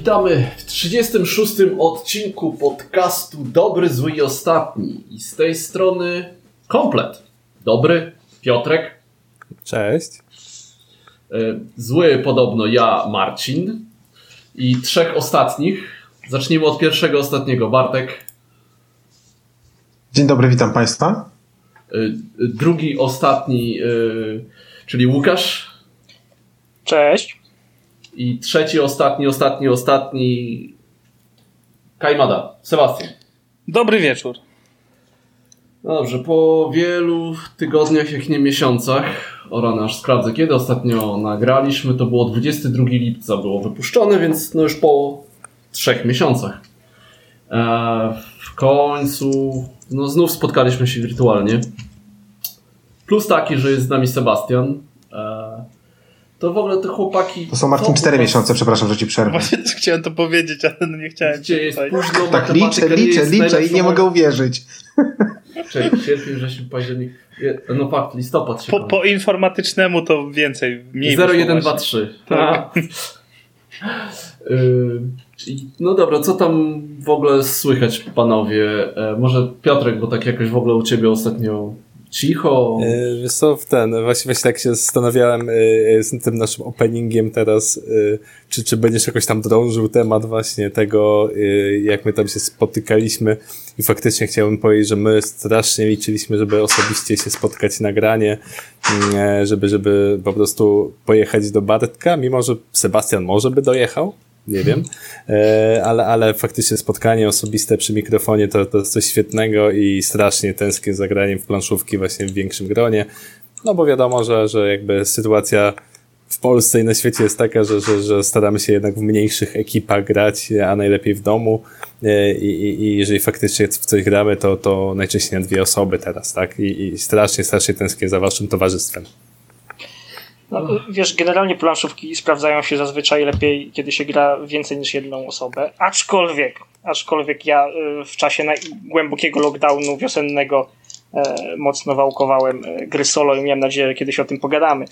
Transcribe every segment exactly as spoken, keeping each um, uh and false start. Witamy w trzydziestym szóstym odcinku podcastu Dobry, Zły i Ostatni. I z tej strony komplet. Dobry, Piotrek. Cześć. Zły podobno ja, Marcin. I trzech ostatnich. Zacznijmy od pierwszego, ostatniego. Bartek. Dzień dobry, witam Państwa. Drugi, ostatni, czyli Łukasz. Cześć. I trzeci, ostatni, ostatni, ostatni... Kajmada. Sebastian. Dobry wieczór. No dobrze, po wielu tygodniach, jak nie miesiącach, o rany, aż sprawdzę, kiedy ostatnio nagraliśmy, to było dwudziestego drugiego lipca, było wypuszczone, więc no już po trzech miesiącach. Eee, w końcu no znów spotkaliśmy się wirtualnie. Plus taki, że jest z nami Sebastian. Eee, To w ogóle te chłopaki... To są, Marcin, cztery miesiące, przepraszam, że ci przerwę. Właśnie też chciałem to powiedzieć, ale nie chciałem. Gdzie jest późno, tak liczę, liczę, liczę i nie mogę uwierzyć. Czyli sierpień, wrześniu, październik... No fakt, listopad się... Po, po informatycznemu to więcej, mniej. zero jeden dwa trzy. Tak. No dobra, co tam w ogóle słychać, panowie? Może Piotrek, bo tak jakoś w ogóle u ciebie ostatnio... Cicho. Wiesz co, ten, właśnie, właśnie tak się zastanawiałem yy, z tym naszym openingiem teraz, yy, czy, czy będziesz jakoś tam drążył temat właśnie tego, yy, jak my tam się spotykaliśmy, i faktycznie chciałbym powiedzieć, że my strasznie liczyliśmy, żeby osobiście się spotkać na granie, yy, żeby, żeby po prostu pojechać do Bartka, mimo że Sebastian może by dojechał. Nie wiem, ale, ale faktycznie spotkanie osobiste przy mikrofonie to, to jest coś świetnego i strasznie tęsknię za graniem w planszówki właśnie w większym gronie, no bo wiadomo, że, że jakby sytuacja w Polsce i na świecie jest taka, że, że, że staramy się jednak w mniejszych ekipach grać, a najlepiej w domu, i, i, i jeżeli faktycznie w coś gramy, to, to najczęściej na dwie osoby teraz, tak? I, i strasznie, strasznie tęsknię za waszym towarzystwem. No, wiesz, generalnie planszówki sprawdzają się zazwyczaj lepiej, kiedy się gra więcej niż jedną osobę, aczkolwiek, aczkolwiek ja w czasie głębokiego lockdownu wiosennego mocno wałkowałem gry solo i miałem nadzieję, że kiedyś o tym pogadamy.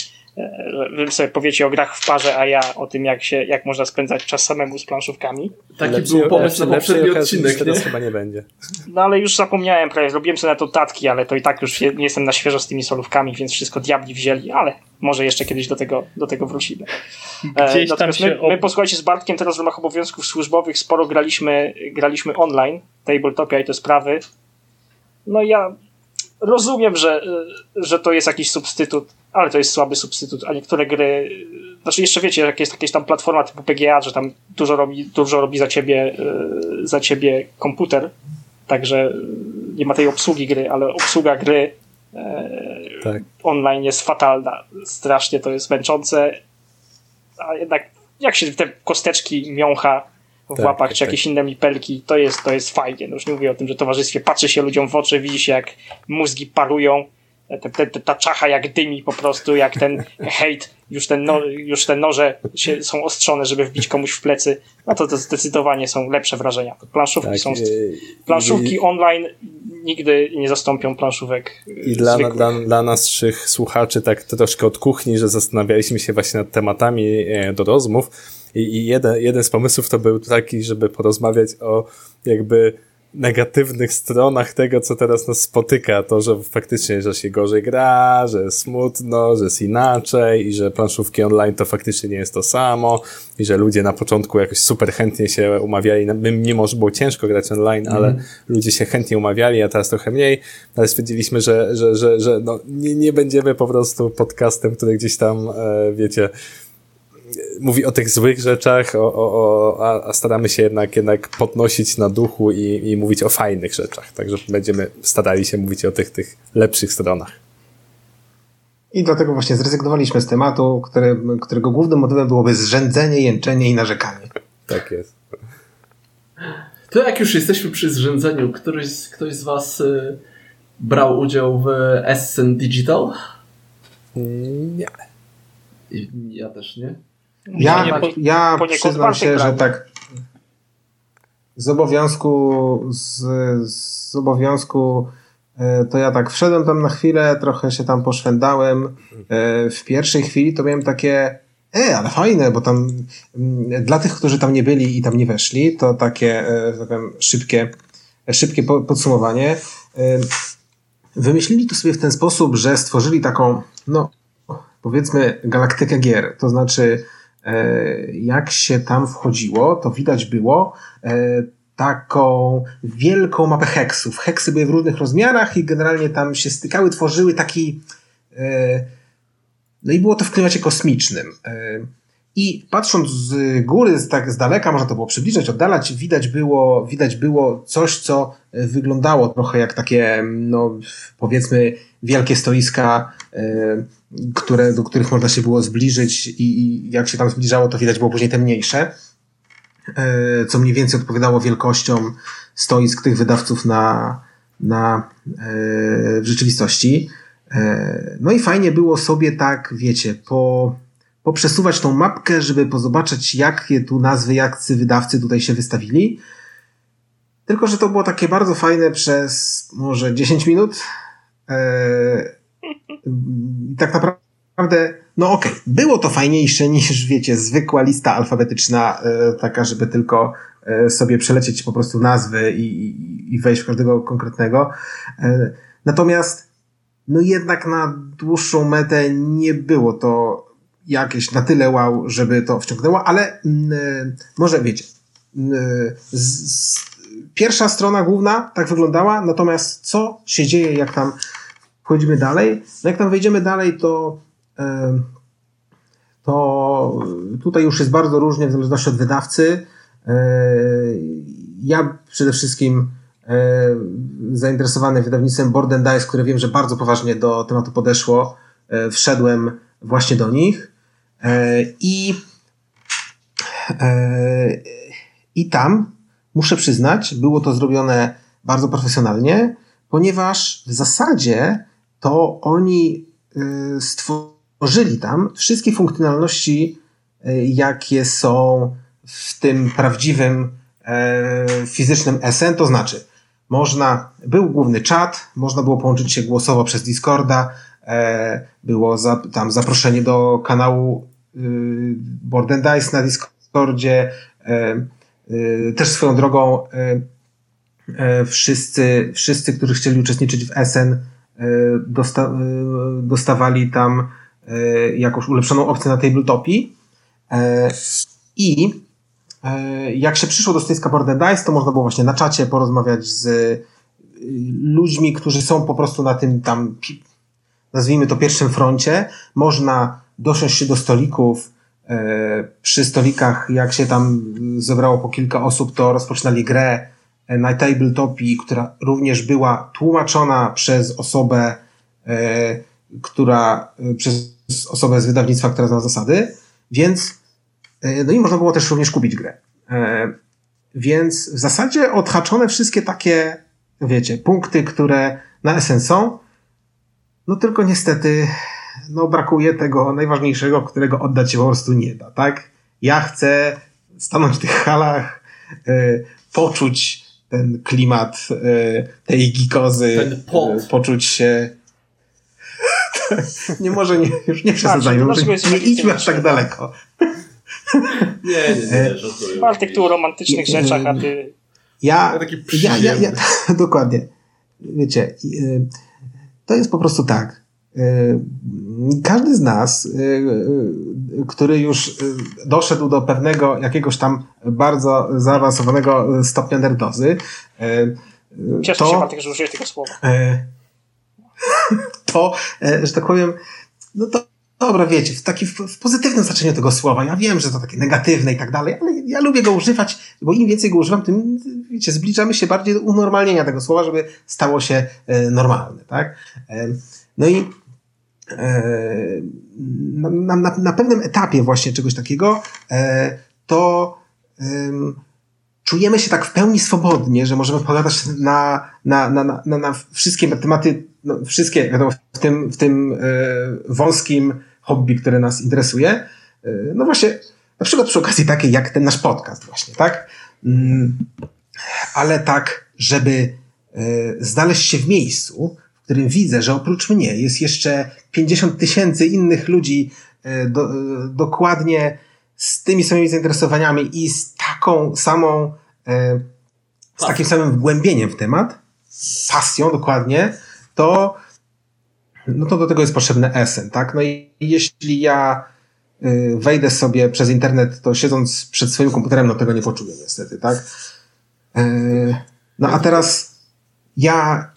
Wy sobie powiecie o grach w parze, a ja o tym, jak się, jak można spędzać czas samemu z planszówkami. Taki lepszy, był pomysł na poprzedni odcinek, teraz chyba nie będzie. No ale już zapomniałem prawie, zrobiłem sobie na to tatki, ale to i tak już nie jestem na świeżo z tymi solówkami, więc wszystko diabli wzięli, ale może jeszcze kiedyś do tego, do tego wrócimy. Gdzieś tam się my, my posłuchajcie, z Bartkiem teraz w ramach obowiązków służbowych sporo graliśmy, graliśmy online, Tabletopia i te sprawy. No ja rozumiem, że, że to jest jakiś substytut, ale to jest słaby substytut, a niektóre gry... Znaczy jeszcze wiecie, jak jest jakaś tam platforma typu P G A, że tam dużo robi, dużo robi za ciebie, za ciebie komputer, także nie ma tej obsługi gry, ale obsługa gry tak online jest fatalna. Strasznie to jest męczące, a jednak jak się te kosteczki miącha w tak, łapach, czy tak, jakieś inne mipelki, to jest, to jest fajnie. No już nie mówię o tym, że towarzystwie patrzy się ludziom w oczy, widzi się, jak mózgi parują, te, te, te, ta czacha jak dymi po prostu, jak ten hejt, już, ten no, już te noże się, są ostrzone, żeby wbić komuś w plecy. No to, to zdecydowanie są lepsze wrażenia. Planszówki tak, są... Planszówki i, online nigdy nie zastąpią planszówek i dla, dla, dla nas trzech słuchaczy tak troszkę od kuchni, że zastanawialiśmy się właśnie nad tematami do rozmów. I jeden, jeden z pomysłów to był taki, żeby porozmawiać o jakby negatywnych stronach tego, co teraz nas spotyka. To, że faktycznie, że się gorzej gra, że jest smutno, że jest inaczej i że planszówki online to faktycznie nie jest to samo i że ludzie na początku jakoś super chętnie się umawiali, mimo że było ciężko grać online, ale mm. ludzie się chętnie umawiali, a teraz trochę mniej, ale stwierdziliśmy, że, że, że, że no, nie, nie będziemy po prostu podcastem, który gdzieś tam, wiecie... mówi o tych złych rzeczach, o, o, o, a staramy się jednak, jednak podnosić na duchu i, i mówić o fajnych rzeczach. Także będziemy starali się mówić o tych, tych lepszych stronach. I dlatego właśnie zrezygnowaliśmy z tematu, które, którego głównym motywem byłoby zrzędzenie, jęczenie i narzekanie. Tak jest. To jak już jesteśmy przy zrzędzeniu, któryś, ktoś z was y, brał udział w Essen Digital? Nie. Ja też nie. Ja, nie, po, ja przyznam się, że tak z obowiązku z, z obowiązku to ja tak wszedłem tam na chwilę, trochę się tam poszwędałem. W pierwszej chwili to miałem takie E, ale fajne, bo tam dla tych, którzy tam nie byli i tam nie weszli, to takie, że tak powiem, szybkie, szybkie podsumowanie. Wymyślili to sobie w ten sposób, że stworzyli taką, no powiedzmy, galaktykę gier. To znaczy, jak się tam wchodziło, to widać było taką wielką mapę heksów. Heksy były w różnych rozmiarach i generalnie tam się stykały, tworzyły taki... No i było to w klimacie kosmicznym. I patrząc z góry, tak z daleka, można to było przybliżać, oddalać, widać było, widać było coś, co wyglądało trochę jak takie, no powiedzmy, wielkie stoiska, które, do których można się było zbliżyć i, i jak się tam zbliżało, to widać było później te mniejsze, co mniej więcej odpowiadało wielkościom stoisk tych wydawców na, na, w rzeczywistości. No i fajnie było sobie tak, wiecie, po, poprzesuwać tą mapkę, żeby pozobaczyć, jakie tu nazwy, jacy wydawcy tutaj się wystawili. Tylko że to było takie bardzo fajne przez może dziesięć minut. I tak naprawdę, no okej, okay, było to fajniejsze niż, wiecie, zwykła lista alfabetyczna, taka, żeby tylko sobie przelecieć po prostu nazwy i, i, i wejść w każdego konkretnego. Natomiast no jednak na dłuższą metę nie było to jakieś na tyle wow, żeby to wciągnęło, ale yy, może wiecie, yy, z, z, pierwsza strona główna tak wyglądała, natomiast co się dzieje, jak tam wchodzimy dalej? No jak tam wejdziemy dalej, to yy, to tutaj już jest bardzo różnie w zależności od wydawcy. Yy, ja przede wszystkim zainteresowany wydawnictwem Board and Dice, które wiem, że bardzo poważnie do tematu podeszło, wszedłem właśnie do nich i i tam muszę przyznać, było to zrobione bardzo profesjonalnie, ponieważ w zasadzie to oni stworzyli tam wszystkie funkcjonalności, jakie są w tym prawdziwym fizycznym Essen, to znaczy można, był główny czat, można było połączyć się głosowo przez Discorda, e, było za, tam zaproszenie do kanału y, Board and Dice na Discordzie, e, y, też swoją drogą e, e, wszyscy, wszyscy, którzy chcieli uczestniczyć w Essen, e, dosta, e, dostawali tam e, jakąś ulepszoną opcję na Tabletopii e, i jak się przyszło do stoiska Board and Dice, to można było właśnie na czacie porozmawiać z ludźmi, którzy są po prostu na tym tam, nazwijmy to, pierwszym froncie. Można dosiąść się do stolików. Przy stolikach, jak się tam zebrało po kilka osób, to rozpoczynali grę na Tabletopii, która również była tłumaczona przez osobę, która, przez osobę z wydawnictwa, która zna zasady, więc no i można było też również kupić grę. E, więc w zasadzie odhaczone wszystkie takie, wiecie, punkty, które na Essen są, no tylko niestety no brakuje tego najważniejszego, którego oddać się po prostu nie da, tak? Ja chcę stanąć w tych halach, e, poczuć ten klimat e, tej gikozy, e, poczuć się... nie może, nie, już nie przesadzajmy, może nie, nie idźmy aż tak daleko. Nie, nie, nie. nie Bartek tu o romantycznych e, rzeczach, a ty... Ja, ja, ja, ja dokładnie. Wiecie, to jest po prostu tak. Każdy z nas, który już doszedł do pewnego jakiegoś tam bardzo zaawansowanego stopnia nerdozy... Cieszę to, się, Bartek, że użyłeś tego słowa. To, że tak powiem, no to dobra, wiecie, w takim w pozytywnym znaczeniu tego słowa. Ja wiem, że to takie negatywne i tak dalej, ale ja lubię go używać, bo im więcej go używam, tym, wiecie, zbliżamy się bardziej do unormalnienia tego słowa, żeby stało się e, normalne, tak? E, no i e, na, na, na pewnym etapie właśnie czegoś takiego e, to e, czujemy się tak w pełni swobodnie, że możemy pogadać na, na, na, na, na wszystkie tematy, no, wszystkie, wiadomo, w tym, w tym e, wąskim hobby, które nas interesuje. E, no właśnie, na przykład przy okazji takiej jak ten nasz podcast właśnie, tak? Mm, ale tak, żeby e, znaleźć się w miejscu, w którym widzę, że oprócz mnie jest jeszcze pięćdziesiąt tysięcy innych ludzi do, dokładnie z tymi samymi zainteresowaniami i z taką samą, z takim samym wgłębieniem w temat, z pasją dokładnie, to, no to do tego jest potrzebny Essen, tak? No i jeśli ja wejdę sobie przez internet, to siedząc przed swoim komputerem, no tego nie poczuję niestety, tak? No a teraz ja...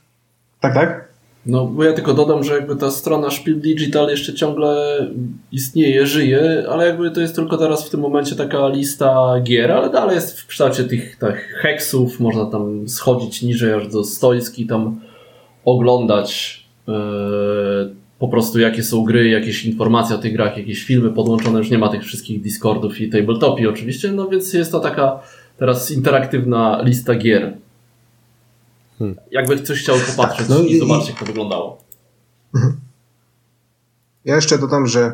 Tak, tak? No, bo ja tylko dodam, że jakby ta strona Spiel Digital jeszcze ciągle istnieje, żyje, ale jakby to jest tylko teraz w tym momencie taka lista gier, ale dalej jest w kształcie tych, tych heksów, można tam schodzić niżej aż do stoisk i tam oglądać yy, po prostu jakie są gry, jakieś informacje o tych grach, jakieś filmy podłączone, już nie ma tych wszystkich Discordów i Tabletopii oczywiście, no więc jest to taka teraz interaktywna lista gier. Hmm. Jakby ktoś chciał popatrzeć tak, no i, i zobaczyć, jak to wyglądało. Ja jeszcze dodam, że,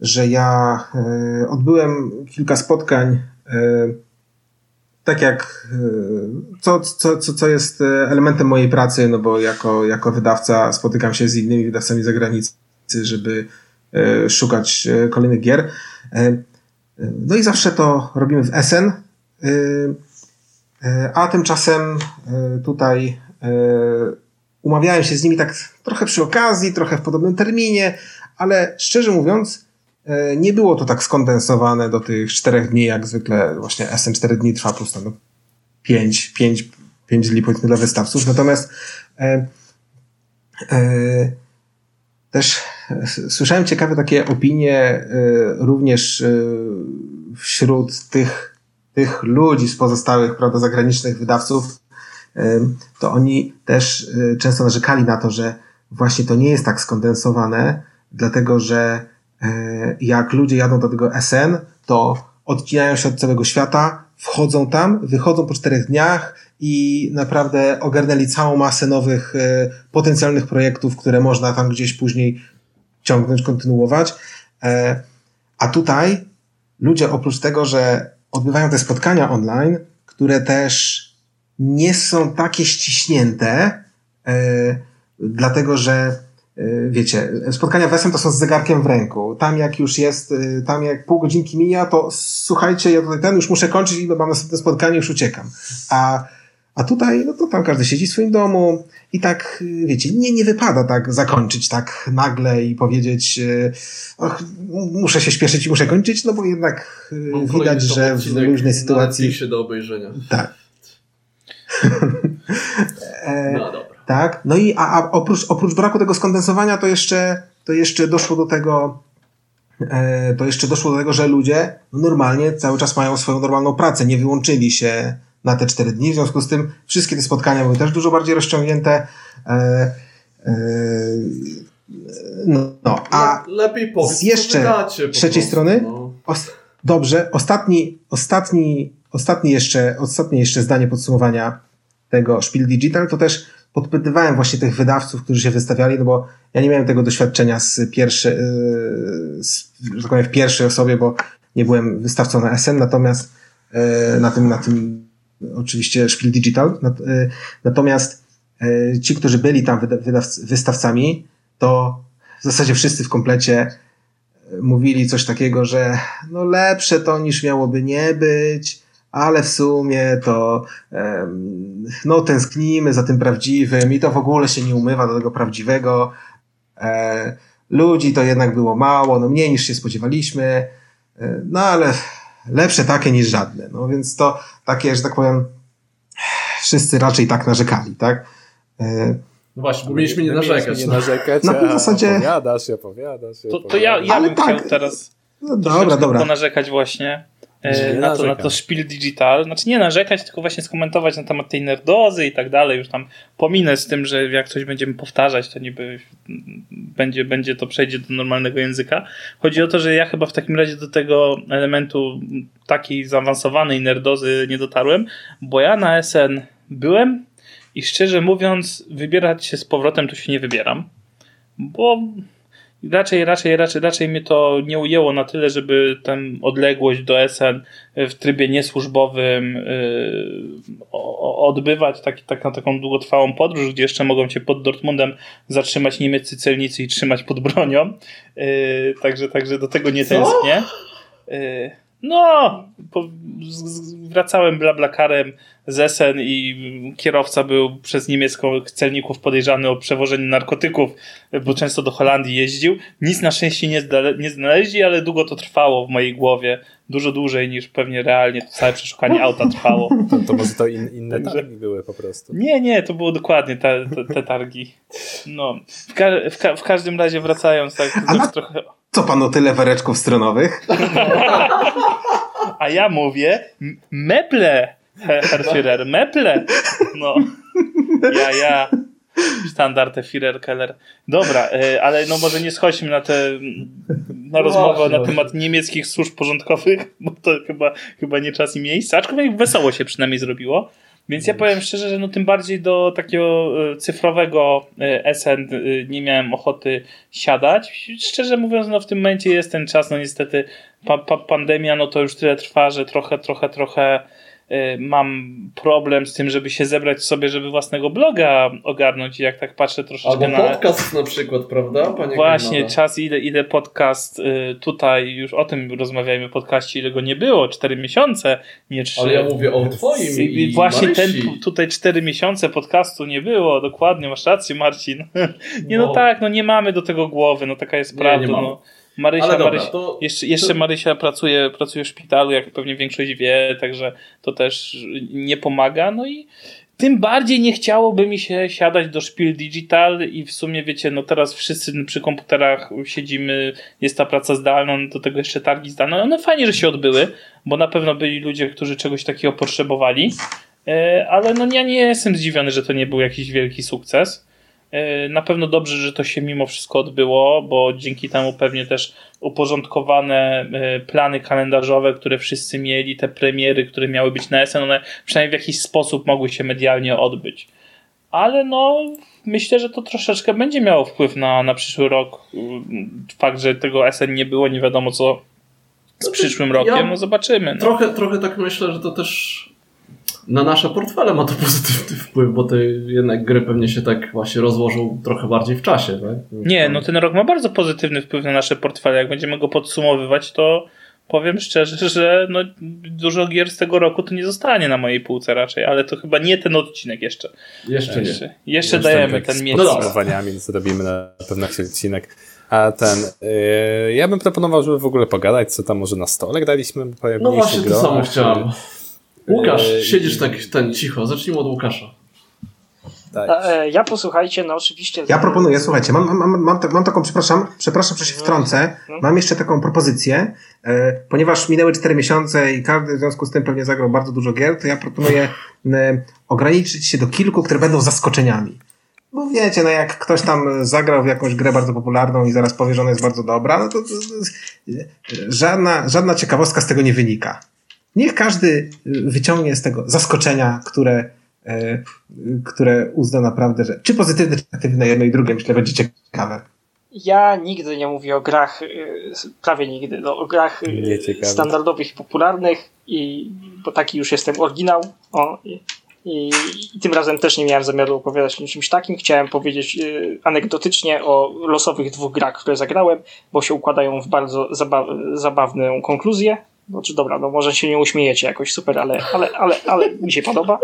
że ja odbyłem kilka spotkań, tak jak co, co, co, co jest elementem mojej pracy, no bo jako, jako wydawca spotykam się z innymi wydawcami zagranicy, żeby szukać kolejnych gier. No i zawsze to robimy w Essen. A tymczasem tutaj umawiałem się z nimi tak trochę przy okazji, trochę w podobnym terminie, ale szczerze mówiąc nie było to tak skondensowane do tych czterech dni, jak zwykle właśnie Essen cztery dni trwa plus tam pięć, pięć, pięć dni powiedzmy dla wystawców. Natomiast e, e, też słyszałem ciekawe takie opinie e, również e, wśród tych tych ludzi z pozostałych, prawda, zagranicznych wydawców, to oni też często narzekali na to, że właśnie to nie jest tak skondensowane, dlatego że jak ludzie jadą do tego Essen, to odcinają się od całego świata, wchodzą tam, wychodzą po czterech dniach i naprawdę ogarnęli całą masę nowych potencjalnych projektów, które można tam gdzieś później ciągnąć, kontynuować. A tutaj ludzie oprócz tego, że odbywają te spotkania online, które też nie są takie ściśnięte, yy, dlatego że, yy, wiecie, spotkania w Essen to są z zegarkiem w ręku. Tam jak już jest, yy, tam jak pół godzinki mija, to słuchajcie, ja tutaj ten już muszę kończyć i mam następne spotkanie, już uciekam. A, a tutaj, no to tam każdy siedzi w swoim domu i tak, yy, wiecie, nie, nie wypada tak zakończyć tak nagle i powiedzieć, yy, och, muszę się śpieszyć i muszę kończyć, no bo jednak yy, widać, że w różnej sytuacji... się do obejrzenia. Tak. e, no dobra. Tak. No i a, a oprócz, oprócz braku tego skondensowania to jeszcze, to jeszcze doszło do tego, e, to jeszcze doszło do tego, że ludzie normalnie cały czas mają swoją normalną pracę, nie wyłączyli się na te cztery dni, w związku z tym wszystkie te spotkania były też dużo bardziej rozciągnięte. E, e, no, no, a Le, lepiej powiedz, jeszcze z trzeciej po strony no. os, dobrze, ostatni ostatni Ostatnie jeszcze, ostatnie jeszcze zdanie podsumowania tego Spiel Digital, to też podpytywałem właśnie tych wydawców, którzy się wystawiali, no bo ja nie miałem tego doświadczenia z pierwszy, z, że tak powiem, w pierwszej osobie, bo nie byłem wystawcą na Essen, natomiast na tym, na tym oczywiście Spiel Digital, natomiast ci, którzy byli tam wydawc, wystawcami, to w zasadzie wszyscy w komplecie mówili coś takiego, że no lepsze to niż miałoby nie być, ale w sumie to um, no tęsknimy za tym prawdziwym i to w ogóle się nie umywa do tego prawdziwego. E, ludzi to jednak było mało, no mniej niż się spodziewaliśmy, e, no ale lepsze takie niż żadne. No więc to takie, że tak powiem, wszyscy raczej tak narzekali, tak? E, No właśnie, bo mieliśmy nie narzekać. Nie narzekać, no. No, w zasadzie... opowiadasz, opowiadasz. To, to ja, ja bym tak... chciał teraz no, dobra, dobra. ponarzekać właśnie e, na, to, na to Spiel Digital. Znaczy nie narzekać, tylko właśnie skomentować na temat tej nerdozy i tak dalej. Już tam pominę z tym, że jak coś będziemy powtarzać, to niby będzie, będzie to przejdzie do normalnego języka. Chodzi o to, że ja chyba w takim razie do tego elementu takiej zaawansowanej nerdozy nie dotarłem, bo ja na Essen byłem i szczerze mówiąc, wybierać się z powrotem to się nie wybieram, bo Raczej, raczej, raczej, raczej mnie to nie ujęło na tyle, żeby tam odległość do Essen w trybie niesłużbowym yy, odbywać tak, tak na taką długotrwałą podróż, gdzie jeszcze mogą cię pod Dortmundem zatrzymać niemieccy celnicy i trzymać pod bronią. Yy, także, także do tego nie tęsknię. Yy, no, po, z, wracałem BlaBlaCarem z Essen i kierowca był przez niemieckich celników podejrzany o przewożenie narkotyków, bo często do Holandii jeździł. Nic na szczęście nie, zdale- nie znaleźli, ale długo to trwało w mojej głowie. Dużo dłużej niż pewnie realnie to całe przeszukanie auta trwało. To, to może to in, inne targi były po prostu. Nie, nie, to było dokładnie te, te, te targi. No. W, ka- w, ka- w każdym razie wracając tak na... trochę... Co pan o tyle wereczków stronowych? A ja mówię meble! Herr Führer, meple! No, ja, ja. Standard Führer, Keller. Dobra, ale no może nie schodźmy na te na rozmowę no, na no. temat niemieckich służb porządkowych, bo to chyba, chyba nie czas i miejsce, aczkolwiek wesoło się przynajmniej zrobiło. Więc ja powiem szczerze, że no tym bardziej do takiego cyfrowego Essen nie miałem ochoty siadać. Szczerze mówiąc, no w tym momencie jest ten czas, no niestety pa, pa, pandemia, no to już tyle trwa, że trochę, trochę, trochę mam problem z tym, żeby się zebrać sobie, żeby własnego bloga ogarnąć i jak tak patrzę troszeczkę albo na... Albo podcast na przykład, prawda? Panie Właśnie, Gimana. Czas, ile, ile podcast tutaj, już o tym rozmawiajmy w podcaście, ile go nie było, cztery miesiące, nie trzy. Ale ja mówię o twoim i Właśnie Marysi. Ten, tutaj cztery miesiące podcastu nie było, dokładnie, masz rację Marcin. Nie no, no tak, no nie mamy do tego głowy, no taka jest nie, prawda, nie no. Marysia, dobra, Marysia to, jeszcze, jeszcze to... Marysia pracuje, pracuje w szpitalu, jak pewnie większość wie, także to też nie pomaga. No i tym bardziej nie chciałoby mi się siadać do Spiel Digital i w sumie wiecie, no teraz wszyscy przy komputerach siedzimy, jest ta praca zdalna, do tego jeszcze targi zdalne. One fajnie, że się odbyły, bo na pewno byli ludzie, którzy czegoś takiego potrzebowali, ale no ja nie jestem zdziwiony, że to nie był jakiś wielki sukces. Na pewno dobrze, że to się mimo wszystko odbyło, bo dzięki temu pewnie też uporządkowane plany kalendarzowe, które wszyscy mieli, te premiery, które miały być na Essen, one przynajmniej w jakiś sposób mogły się medialnie odbyć. Ale no myślę, że to troszeczkę będzie miało wpływ na, na przyszły rok. Fakt, że tego Essen nie było, nie wiadomo co z przyszłym rokiem, ja no zobaczymy. No. Trochę, trochę tak myślę, że to też... Na nasze portfele ma to pozytywny wpływ, bo te jednak gry pewnie się tak właśnie rozłożą trochę bardziej w czasie. Tak? Nie, no ten rok ma bardzo pozytywny wpływ na nasze portfele. Jak będziemy go podsumowywać, to powiem szczerze, że no dużo gier z tego roku to nie zostanie na mojej półce raczej, ale to chyba nie ten odcinek jeszcze. Jeszcze Jeszcze, nie. jeszcze ja dajemy ten miesiąc. Z podsumowaniami zrobimy na pewno odcinek. A ten, yy, ja bym proponował, żeby w ogóle pogadać, co tam może na stole graliśmy. No właśnie, to samo chciałem. Łukasz, siedzisz tak ten cicho. Zacznijmy od Łukasza. Daj. Ja posłuchajcie, no oczywiście... Ja proponuję, słuchajcie, mam, mam, mam, mam taką, przepraszam, przepraszam, że się wtrącę, mam jeszcze taką propozycję, e, ponieważ minęły cztery miesiące i każdy w związku z tym pewnie zagrał bardzo dużo gier, to ja proponuję e, ograniczyć się do kilku, które będą zaskoczeniami. Bo wiecie, no jak ktoś tam zagrał w jakąś grę bardzo popularną i zaraz powie, że ona jest bardzo dobra, no to, to, to żadna, żadna ciekawostka z tego nie wynika. Niech każdy wyciągnie z tego zaskoczenia, które, e, które uzna naprawdę, że czy pozytywne, czy negatywne, jedno i drugie, myślę, będzie ciekawe. Ja nigdy nie mówię o grach, prawie nigdy, no, o grach standardowych, popularnych, i, bo taki już jestem oryginał. O, i, i, I tym razem też nie miałem zamiaru opowiadać o czymś takim. Chciałem powiedzieć y, anegdotycznie o losowych dwóch grach, które zagrałem, bo się układają w bardzo zaba- zabawną konkluzję. Znaczy dobra, no może się nie uśmiejecie jakoś super, ale, ale, ale, ale mi się podoba.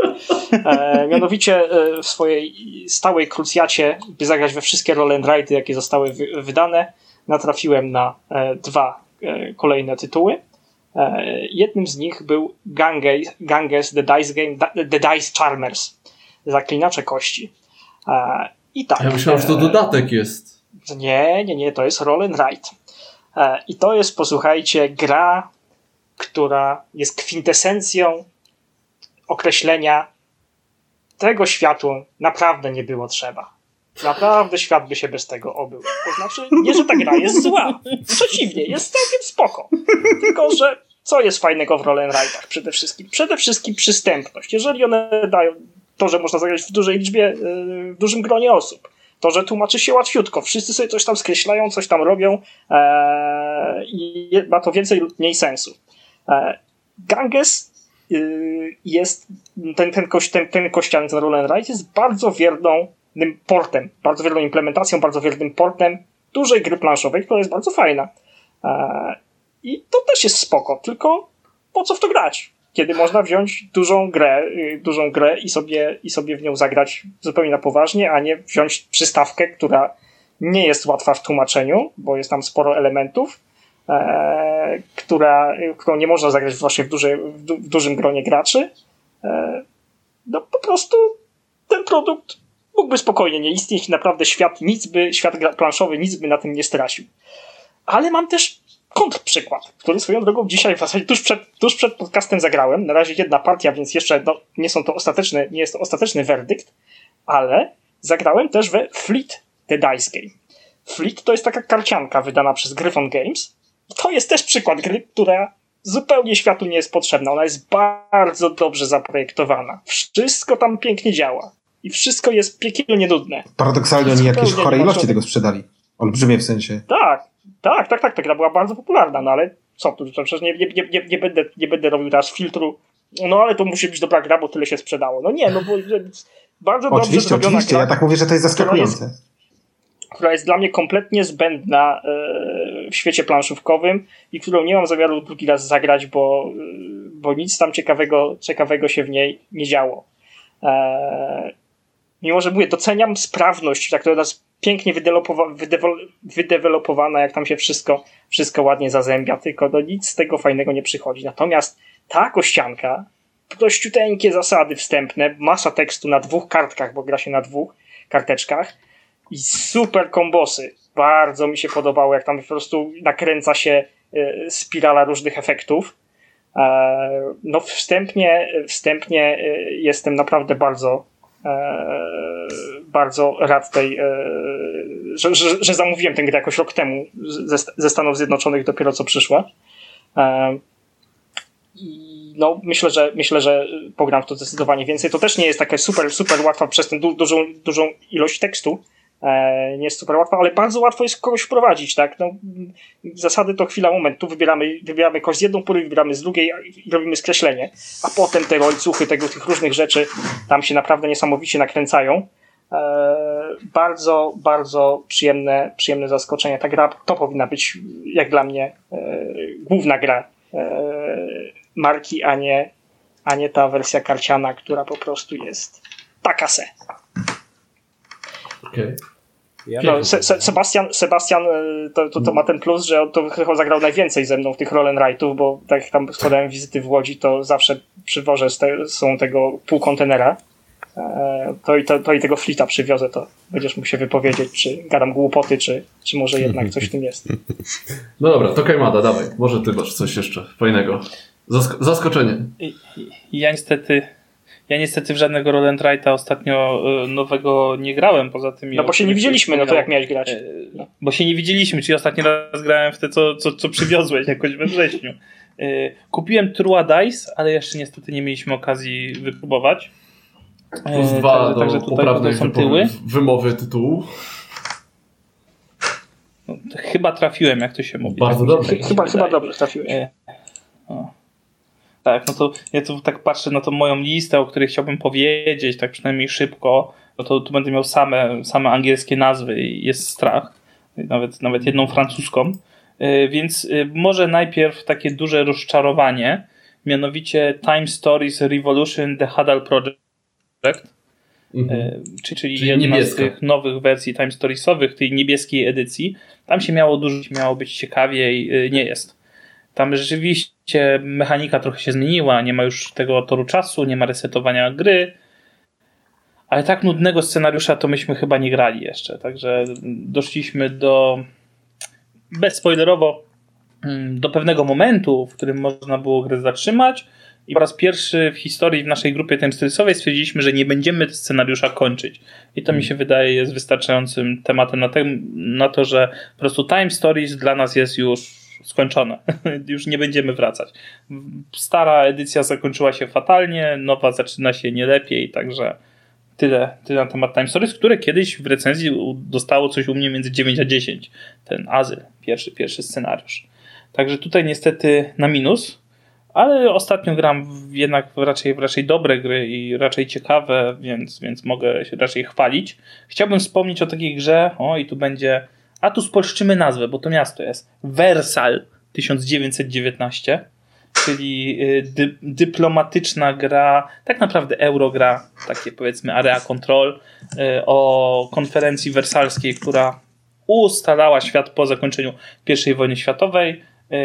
E, mianowicie e, w swojej stałej krucjacie, by zagrać we wszystkie roll and write'y, jakie zostały wy- wydane, natrafiłem na e, dwa e, kolejne tytuły. E, jednym z nich był Ganges, Ganges the, Dice Game, da, the Dice Charmers, zaklinacze kości. E, i tak, ja myślałem, e, że to dodatek jest. Nie, nie, nie, to jest roll and write. E, I to jest, posłuchajcie, gra, która jest kwintesencją określenia tego światu naprawdę nie było trzeba. Naprawdę świat by się bez tego obył. To znaczy, nie, że ta gra jest zła. Przeciwnie, jest całkiem spoko. Tylko, że co jest fajnego w roll and write'ach przede wszystkim? Przede wszystkim przystępność. Jeżeli one dają to, że można zagrać w dużej liczbie, w dużym gronie osób, to, że tłumaczy się łatwiutko. Wszyscy sobie coś tam skreślają, coś tam robią e, i ma to więcej lub mniej sensu. E, Ganges y, jest, ten, ten, koś, ten, ten kościany, ten roll and write jest bardzo wierną portem, bardzo wierną implementacją, bardzo wiernym portem dużej gry planszowej, która jest bardzo fajna. E, I to też jest spoko, tylko po co w to grać? Kiedy można wziąć dużą grę, dużą grę i sobie, i sobie w nią zagrać zupełnie na poważnie, a nie wziąć przystawkę, która nie jest łatwa w tłumaczeniu, bo jest tam sporo elementów, e, która, którą nie można zagrać właśnie w, duży, w, du, w dużym gronie graczy. E, no po prostu ten produkt mógłby spokojnie nie istnieć, naprawdę świat nic by, świat planszowy nic by na tym nie stracił. Ale mam też kontrprzykład, który swoją drogą dzisiaj w zasadzie tuż przed, tuż przed podcastem zagrałem. Na razie jedna partia, więc jeszcze no, nie są to ostateczne, nie jest to ostateczny werdykt, ale zagrałem też we Fleet, The Dice Game. Fleet to jest taka karcianka wydana przez Gryphon Games. To jest też przykład gry, która zupełnie światu nie jest potrzebna. Ona jest bardzo dobrze zaprojektowana. Wszystko tam pięknie działa i wszystko jest piekielnie nudne. Paradoksalnie oni jakieś chore ilości tego sprzedali. Olbrzymie w sensie. Tak. Tak, tak, tak, ta gra była bardzo popularna, no ale co tu, przecież nie, nie, nie, nie, będę, nie będę robił teraz filtru, no ale to musi być dobra gra, bo tyle się sprzedało. No nie, no bo bardzo dobrze oczywiście, zrobiona oczywiście. Gra, ja tak mówię, że to jest zaskakujące. Która jest, która jest dla mnie kompletnie zbędna yy, w świecie planszówkowym i którą nie mam zamiaru drugi raz zagrać, bo, yy, bo nic tam ciekawego, ciekawego się w niej nie działo. Yy, mimo, że mówię, doceniam sprawność, tak to nas pięknie wydelopowa- wydewol- wydevelopowana, jak tam się wszystko, wszystko ładnie zazębia, tylko do nic z tego fajnego nie przychodzi. Natomiast ta kościanka, prościuteńkie zasady wstępne, masa tekstu na dwóch kartkach, bo gra się na dwóch karteczkach i super kombosy. Bardzo mi się podobało, jak tam po prostu nakręca się y, spirala różnych efektów. E, no wstępnie, wstępnie y, jestem naprawdę bardzo Eee, bardzo rad tej, eee, że, że, że zamówiłem tę grę jakoś rok temu ze, ze Stanów Zjednoczonych, dopiero co przyszła. Eee, i no, myślę, że myślę, że pogram w to zdecydowanie więcej. To też nie jest taka super, super łatwa przez tę du, dużą, dużą ilość tekstu. Eee, nie jest super łatwa, ale bardzo łatwo jest kogoś wprowadzić, tak? No, zasady to chwila, moment. Tu wybieramy, wybieramy kogoś z jedną póry, wybieramy z drugiej i robimy skreślenie. A potem te ojcuchy, tego, tych różnych rzeczy tam się naprawdę niesamowicie nakręcają. Eee, bardzo, bardzo przyjemne, przyjemne zaskoczenie. Ta gra to powinna być, jak dla mnie, e, główna gra e, marki, a nie, a nie ta wersja karciana, która po prostu jest taka se. Okay. Ja no, Se- Se- Sebastian, Sebastian to, to, to ma ten plus, że on to chyba zagrał najwięcej ze mną tych roll and write'ów, bo tak jak tam składałem wizyty w Łodzi, to zawsze przywożę te, są tego pół kontenera, e, to, i to, to i tego Flita przywiozę, to będziesz mógł się wypowiedzieć, czy gadam głupoty, czy, czy może jednak coś w tym jest. No dobra, to Kajmada, dawaj, może ty masz coś jeszcze fajnego. Zask- zaskoczenie. Ja niestety... Ja niestety w żadnego roll and write'a ostatnio nowego nie grałem, poza tym... No bo się nie widzieliśmy, no to jak miałeś grać? No. Bo się nie widzieliśmy, czyli ostatni raz grałem w te, co, co, co przywiozłeś jakoś we wrześniu. Kupiłem True Dice, ale jeszcze niestety nie mieliśmy okazji wypróbować. Plus dwa także, do poprawnej wypo- wymowy tytułu. No, chyba trafiłem, jak to się mówi. Bardzo tak, dobrze. Chyba, chyba dobrze trafiłeś. O. Tak, no to ja tu tak patrzę na tą moją listę, o której chciałbym powiedzieć, tak przynajmniej szybko, no to tu będę miał same, same angielskie nazwy i jest strach, nawet, nawet jedną francuską, więc może najpierw takie duże rozczarowanie, mianowicie Time Stories Revolution, The Hadal Project, mhm. czyli, czyli, czyli jedna z tych nowych wersji Time Storiesowych, tej niebieskiej edycji, tam się miało dużo, miało być ciekawiej, nie jest. Tam rzeczywiście mechanika trochę się zmieniła, nie ma już tego toru czasu, nie ma resetowania gry, ale tak nudnego scenariusza to myśmy chyba nie grali jeszcze, także doszliśmy do, bezspoilerowo, do pewnego momentu, w którym można było grę zatrzymać i po raz pierwszy w historii w naszej grupie time-stresowej stwierdziliśmy, że nie będziemy scenariusza kończyć i to mi się wydaje jest wystarczającym tematem na, te, na to, że po prostu Time Stories dla nas jest już skończone. Już nie będziemy wracać. Stara edycja zakończyła się fatalnie, nowa zaczyna się nie lepiej, także Tyle, tyle na temat Time Stories, które kiedyś w recenzji dostało coś u mnie między dziewięć a dziesięć. Ten azyl, pierwszy, pierwszy scenariusz. Także tutaj niestety na minus, ale ostatnio gram w jednak raczej, raczej dobre gry i raczej ciekawe, więc, więc mogę się raczej chwalić. Chciałbym wspomnieć o takiej grze, o i tu będzie, a tu spolszczymy nazwę, bo to miasto jest Wersal tysiąc dziewięćset dziewiętnaście. Czyli dy, dyplomatyczna gra, tak naprawdę eurogra, takie powiedzmy area control, o konferencji wersalskiej, która ustalała świat po zakończeniu pierwszej wojny światowej.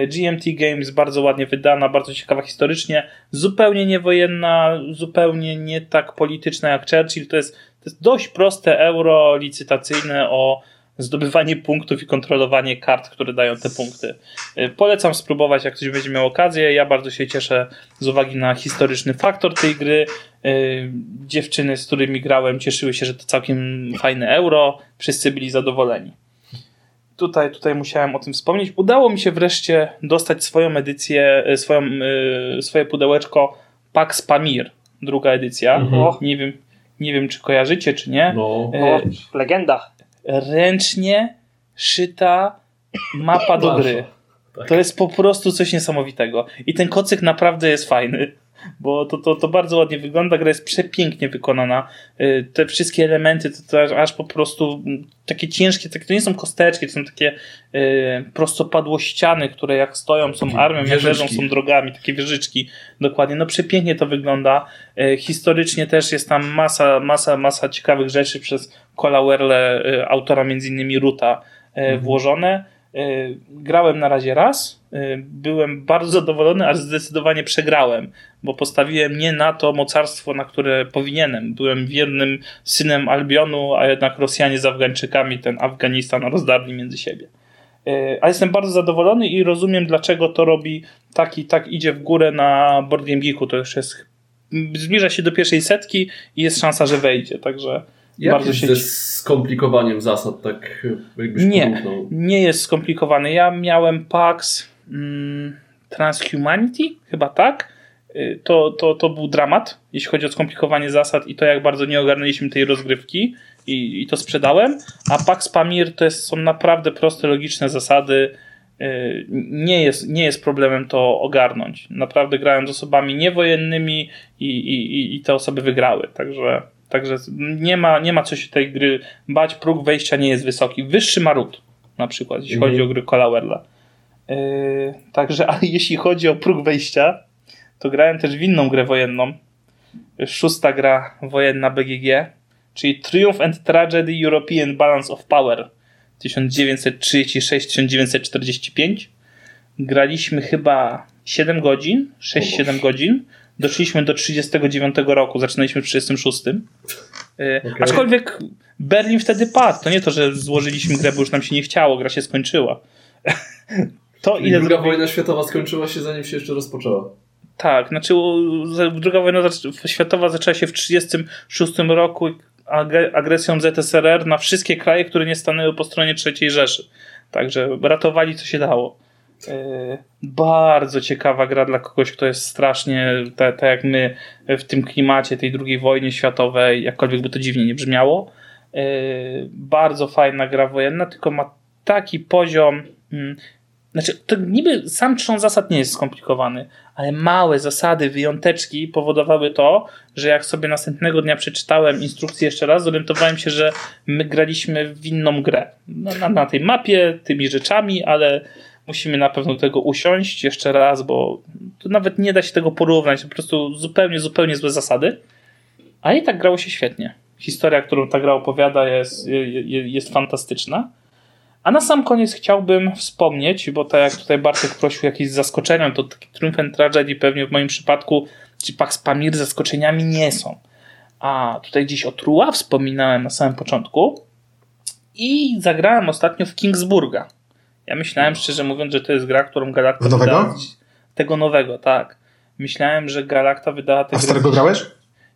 G M T Games, bardzo ładnie wydana, bardzo ciekawa historycznie, zupełnie niewojenna, zupełnie nie tak polityczna jak Churchill. To jest, to jest dość proste euro licytacyjne o zdobywanie punktów i kontrolowanie kart, które dają te punkty. Polecam spróbować, jak ktoś będzie miał okazję. Ja bardzo się cieszę z uwagi na historyczny faktor tej gry. Dziewczyny, z którymi grałem, cieszyły się, że to całkiem fajne euro. Wszyscy byli zadowoleni. Tutaj, tutaj musiałem o tym wspomnieć. Udało mi się wreszcie dostać swoją edycję, swoją, swoje pudełeczko Pax Pamir, druga edycja. Mhm. Nie wiem, nie wiem, czy kojarzycie, czy nie. No. O, w legendach. Ręcznie szyta mapa do gry. To jest po prostu coś niesamowitego. I ten kocyk naprawdę jest fajny, bo to, to, to bardzo ładnie wygląda. Gra jest przepięknie wykonana. Te wszystkie elementy to, to aż po prostu takie ciężkie, to nie są kosteczki, to są takie prostopadłościany, które jak stoją, są armią, jak leżą, są drogami, takie wieżyczki. Dokładnie. No przepięknie to wygląda. Historycznie też jest tam masa, masa, masa ciekawych rzeczy przez Cole'a Wehrle, autora między innymi Ruta, mhm. włożone. Grałem na razie raz, byłem bardzo zadowolony, aż zdecydowanie przegrałem, bo postawiłem nie na to mocarstwo, na które powinienem. Byłem wiernym synem Albionu, a jednak Rosjanie z Afgańczykami ten Afganistan rozdarli między siebie. A jestem bardzo zadowolony i rozumiem, dlaczego to robi tak i tak idzie w górę na Board Game Geeku. To już jest, zbliża się do pierwszej setki i jest szansa, że wejdzie, także... Jak bardzo jest się... ze skomplikowaniem zasad, tak jakbyś nie, porównał? Nie jest skomplikowany. Ja miałem Pax mm, Transhumanity, chyba tak. To, to, to był dramat, jeśli chodzi o skomplikowanie zasad i to, jak bardzo nie ogarnęliśmy tej rozgrywki i, i to sprzedałem. A Pax Pamir to jest, są naprawdę proste, logiczne zasady. Nie jest, nie jest problemem to ogarnąć. Naprawdę grałem z osobami niewojennymi i, i, i te osoby wygrały, także... Także nie ma, nie ma co się tej gry bać, próg wejścia nie jest wysoki. Wyższy ma Root, na przykład, jeśli mm. chodzi o gry Cole'a Wehrla. Yy, także, ale jeśli chodzi o próg wejścia, to grałem też w inną grę wojenną. Szósta gra wojenna B G G, czyli Triumph and Tragedy European Balance of Power tysiąc dziewięćset trzydzieści sześć do tysiąc dziewięćset czterdzieści pięć. Graliśmy chyba siedem godzin, sześć siedem godzin. Doszliśmy do trzydziestego dziewiątego roku, zaczynaliśmy w trzydziestym szóstym. Okay. Aczkolwiek Berlin wtedy padł. To nie to, że złożyliśmy grę, bo już nam się nie chciało, gra się skończyła. To ile druga zrobi... wojna światowa skończyła się, zanim się jeszcze rozpoczęła. Tak, znaczy druga wojna światowa zaczęła się w trzydziestym szóstym roku agresją Z S R R na wszystkie kraje, które nie stanęły po stronie trzeciej Rzeszy. Także ratowali co się dało. Yy, bardzo ciekawa gra dla kogoś, kto jest strasznie tak jak my w tym klimacie tej drugiej wojny światowej, jakkolwiek by to dziwnie nie brzmiało. Yy, bardzo fajna gra wojenna, tylko ma taki poziom, yy, znaczy to niby sam trzon zasad nie jest skomplikowany, ale małe zasady, wyjąteczki powodowały to, że jak sobie następnego dnia przeczytałem instrukcję jeszcze raz, zorientowałem się, że my graliśmy w inną grę na, na, na tej mapie, tymi rzeczami, ale musimy na pewno do tego usiąść jeszcze raz, bo to nawet nie da się tego porównać. Po prostu zupełnie, zupełnie złe zasady. A i tak grało się świetnie. Historia, którą ta gra opowiada, jest, jest fantastyczna. A na sam koniec chciałbym wspomnieć, bo tak jak tutaj Bartek prosił o jakieś zaskoczenia, to taki Triumph and Tragedy pewnie w moim przypadku, czy Pax Pamir zaskoczeniami nie są. A tutaj gdzieś o Trua wspominałem na samym początku i zagrałem ostatnio w Kingsburga. Ja myślałem, szczerze mówiąc, że to jest gra, którą Galacta wydała. Tego nowego, tak. Myślałem, że Galacta wydała tę grę... A starego grałeś?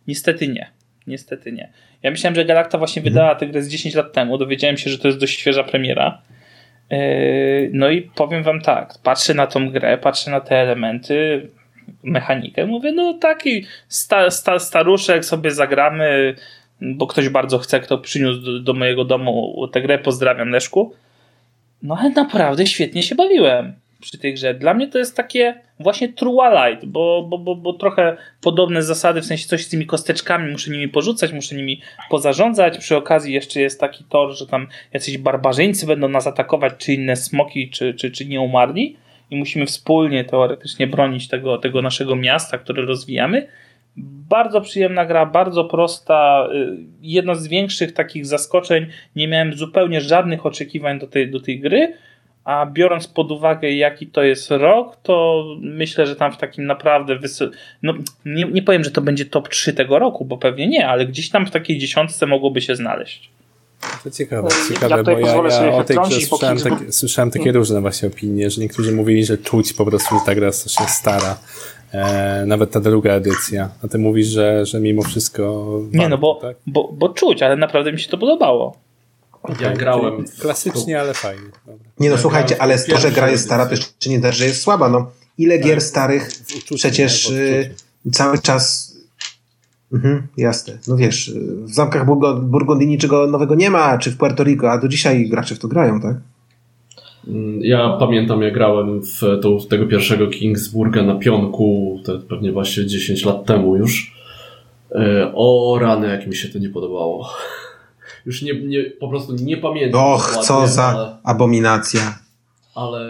Niestety nie. Niestety nie. Ja myślałem, że Galacta właśnie hmm. wydała tę grę z dziesięć lat temu. Dowiedziałem się, że to jest dość świeża premiera. Yy, no i powiem wam tak. Patrzę na tą grę, patrzę na te elementy, mechanikę. Mówię, no taki sta, sta, staruszek sobie zagramy... bo ktoś bardzo chce, kto przyniósł do, do mojego domu tę grę, pozdrawiam Leszku. No ale naprawdę świetnie się bawiłem przy tej grze. Dla mnie to jest takie właśnie Trualight, bo, bo, bo, bo trochę podobne zasady, w sensie coś z tymi kosteczkami, muszę nimi porzucać, muszę nimi pozarządzać. Przy okazji jeszcze jest taki tor, że tam jacyś barbarzyńcy będą nas atakować, czy inne smoki, czy, czy, czy nieumarli i musimy wspólnie teoretycznie bronić tego, tego naszego miasta, które rozwijamy. Bardzo przyjemna gra, bardzo prosta, jedno z większych takich zaskoczeń, nie miałem zupełnie żadnych oczekiwań do tej, do tej gry, a biorąc pod uwagę jaki to jest rok, to myślę, że tam w takim naprawdę wysy... no nie, nie powiem, że to będzie top trzy tego roku, bo pewnie nie, ale gdzieś tam w takiej dziesiątce mogłoby się znaleźć. To ciekawe, ciekawe, ja bo ja, ja o tej grze słyszałem, tak, słyszałem takie hmm. różne właśnie opinie, że niektórzy mówili, że czuć po prostu, że ta gra jest strasznie stara. E, nawet ta druga edycja. A ty mówisz, że, że mimo wszystko... Nie, warto, no bo, tak? bo, bo czuć, ale naprawdę mi się to podobało. Ja grałem. Klasycznie, ale fajnie. Dobra. Nie no, ja słuchajcie, ale to, że gra jest stara, to jeszcze nie da, że jest słaba. No, ile gier starych przecież nie, cały czas... Mhm, jasne. No wiesz, w zamkach Burgundii niczego nowego nie ma, czy w Puerto Rico, a do dzisiaj gracze w to grają, tak? Ja pamiętam, ja grałem w to, tego pierwszego Kingsburga na pionku, to pewnie właśnie dziesięć lat temu już. O rany, jak mi się to nie podobało. Już nie, nie, po prostu nie pamiętam. Och, co za ale, abominacja. Ale...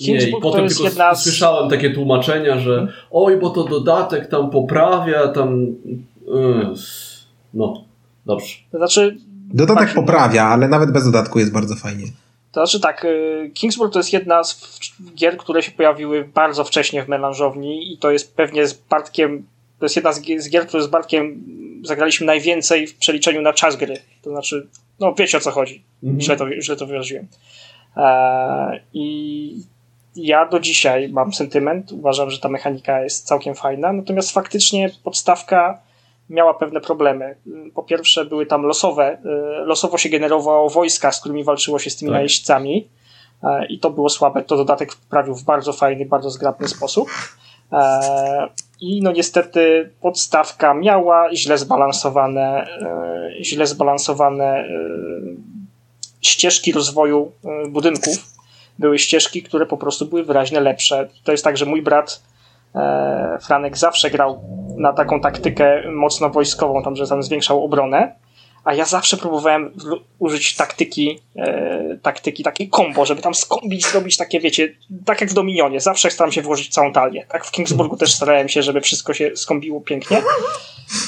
Nie, i potem tylko jedna... słyszałem takie tłumaczenia, że oj, bo to dodatek tam poprawia, tam... No, dobrze. To znaczy... Dodatek tak, poprawia, ale nawet bez dodatku jest bardzo fajnie. To znaczy tak, Kingsburg to jest jedna z gier, które się pojawiły bardzo wcześnie w Melanżowni i to jest pewnie z Bartkiem, to jest jedna z gier, które z Bartkiem zagraliśmy najwięcej w przeliczeniu na czas gry. To znaczy, no wiecie o co chodzi, mm-hmm. źle, to, źle to wyraziłem. Eee, I ja do dzisiaj mam sentyment, uważam, że ta mechanika jest całkiem fajna, natomiast faktycznie podstawka miała pewne problemy. Po pierwsze były tam losowe, losowo się generowało wojska, z którymi walczyło się z tymi tak. najeźdźcami i to było słabe. To dodatek wprawił w bardzo fajny, bardzo zgrabny sposób i no niestety podstawka miała źle zbalansowane źle zbalansowane ścieżki rozwoju budynków. Były ścieżki, które po prostu były wyraźnie lepsze. To jest tak, że mój brat Franek zawsze grał na taką taktykę mocno wojskową, tam, że tam zwiększał obronę, a ja zawsze próbowałem użyć taktyki e, taktyki takiej kombo, żeby tam skombić, zrobić takie, wiecie, tak jak w Dominionie, zawsze staram się włożyć całą talię. Tak w Kingsburgu też starałem się, żeby wszystko się skombiło pięknie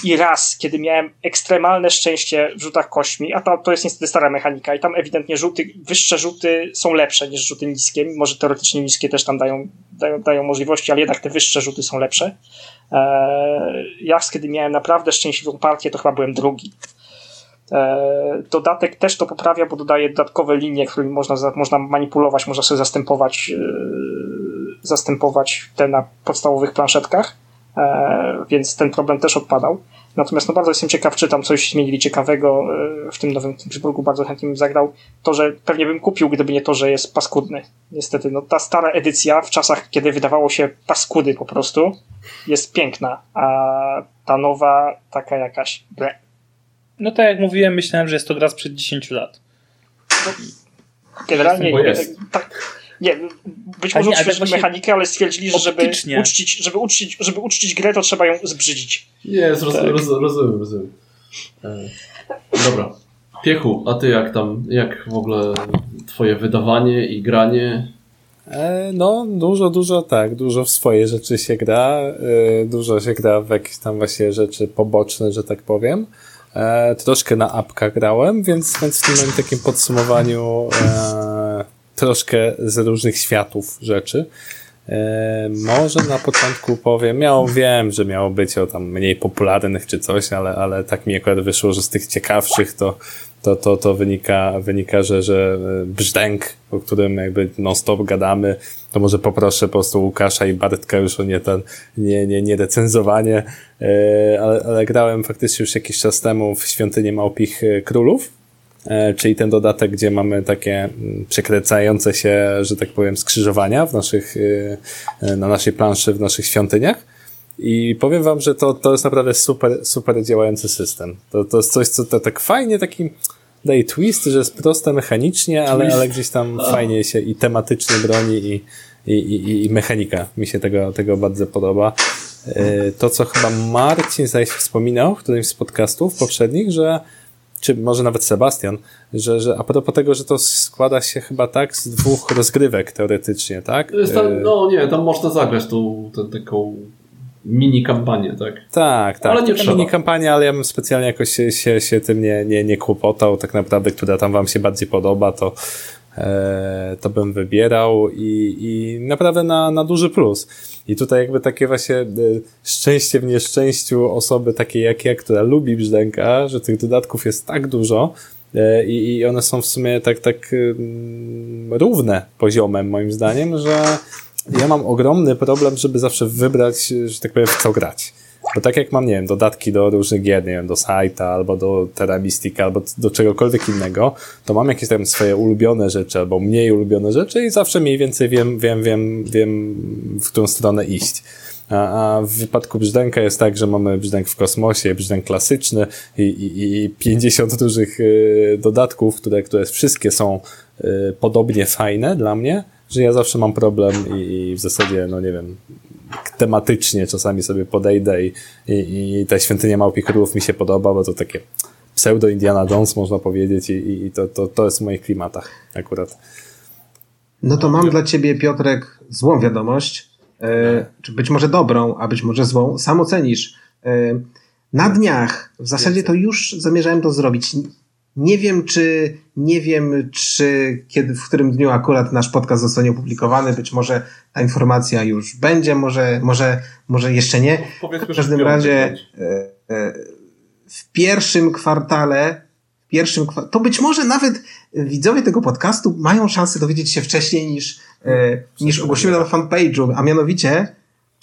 i raz, kiedy miałem ekstremalne szczęście w rzutach kośćmi, a to, to jest niestety stara mechanika i tam ewidentnie rzuty, wyższe rzuty są lepsze niż rzuty niskie, mimo że teoretycznie niskie też tam dają, dają, dają możliwości, ale jednak te wyższe rzuty są lepsze. E, ja kiedy miałem naprawdę szczęśliwą partię, to chyba byłem drugi. Dodatek też to poprawia, bo dodaje dodatkowe linie, którymi można, można manipulować, można sobie zastępować zastępować te na podstawowych planszetkach, więc ten problem też odpadał. Natomiast no bardzo jestem ciekaw, czy tam coś zmienili ciekawego w tym nowym Kingsburgu, bardzo chętnie bym zagrał. To, że pewnie bym kupił, gdyby nie to, że jest paskudny. Niestety, no ta stara edycja w czasach, kiedy wydawało się paskudy po prostu, jest piękna, a ta nowa taka jakaś ble. No tak jak mówiłem, myślałem, że jest to gra sprzed dziesięciu lat. No, generalnie nie, tak, nie. Być może uczcić mechanikę, ale stwierdzili, że żeby uczcić, żeby, uczcić, żeby uczcić grę, to trzeba ją zbrzydzić. Nie, roz, tak. roz, rozumiem, rozumiem. E, dobra. Piechu, a ty jak tam, jak w ogóle twoje wydawanie i granie? E, no, dużo, dużo tak. Dużo w swoje rzeczy się gra. E, dużo się gra w jakieś tam właśnie rzeczy poboczne, że tak powiem. E, troszkę na apkach grałem, więc, więc w tym moim takim podsumowaniu e, troszkę z różnych światów rzeczy. E, może na początku powiem, miało, wiem, że miało być o tam mniej popularnych czy coś, ale, ale tak mi akurat wyszło, że z tych ciekawszych to, to, to, to wynika, wynika, że, że Brzdęk, o którym jakby non-stop gadamy, to może poproszę po prostu Łukasza i Bartka już o nie ten, nie, nie, nie recenzowanie, e, ale, ale grałem faktycznie już jakiś czas temu w Świątynię Małpich Królów, e, czyli ten dodatek, gdzie mamy takie przekręcające się, że tak powiem, skrzyżowania w naszych, e, na naszej planszy, w naszych świątyniach. I powiem wam, że to, to jest naprawdę super, super działający system. To, to jest coś, co to, tak fajnie taki daje twist, że jest proste mechanicznie, ale, ale gdzieś tam fajnie się i tematycznie broni i, i, i, i mechanika. Mi się tego, tego bardzo podoba. To, co chyba Marcin zdaje się wspominał w którymś z podcastów poprzednich, że czy może nawet Sebastian, że, że a propos tego, że to składa się chyba tak z dwóch rozgrywek teoretycznie, tak? Tam, no nie, tam można zagrać tą, tą taką mini kampanię, tak? Tak, tak. Ale nie trzeba. Mini kampanię, ale ja bym specjalnie jakoś się, się, się tym nie, nie, nie kłopotał. Tak naprawdę, która tam wam się bardziej podoba, to, e, to bym wybierał i, i naprawdę na, na duży plus. I tutaj jakby takie właśnie szczęście w nieszczęściu osoby takiej jak ja, która lubi Brzdęka, że tych dodatków jest tak dużo i, i one są w sumie tak, tak równe poziomem moim zdaniem, że ja mam ogromny problem, żeby zawsze wybrać, że tak powiem, w co grać. Bo tak jak mam, nie wiem, dodatki do różnych gier, nie wiem, do Sajta, albo do Terra Mystica, albo do czegokolwiek innego, to mam jakieś tam swoje ulubione rzeczy, albo mniej ulubione rzeczy i zawsze mniej więcej wiem, wiem, wiem, wiem w którą stronę iść. A, a w wypadku Brzdęka jest tak, że mamy Brzdęk w kosmosie, Brzdęk klasyczny i, i, i pięćdziesiąt dużych y, dodatków, które, które wszystkie są y, podobnie fajne dla mnie, że ja zawsze mam problem i, i w zasadzie, no nie wiem, tematycznie czasami sobie podejdę i, i, i ta Świątynia Małpich Królów mi się podoba, bo to takie pseudo Indiana Jones można powiedzieć i, i to, to, to jest w moich klimatach akurat. No to mam dla ciebie, Piotrek, złą wiadomość, e, czy być może dobrą, a być może złą, sam ocenisz. E, na dniach, w zasadzie to już zamierzałem to zrobić. Nie wiem, czy nie wiem, czy kiedy, w którym dniu akurat nasz podcast zostanie opublikowany. Być może ta informacja już będzie, może, może, może jeszcze nie. W każdym razie w pierwszym kwartale, w pierwszym kwartale, to być może nawet widzowie tego podcastu mają szansę dowiedzieć się wcześniej niż, niż ogłosimy na fanpage'u, a mianowicie,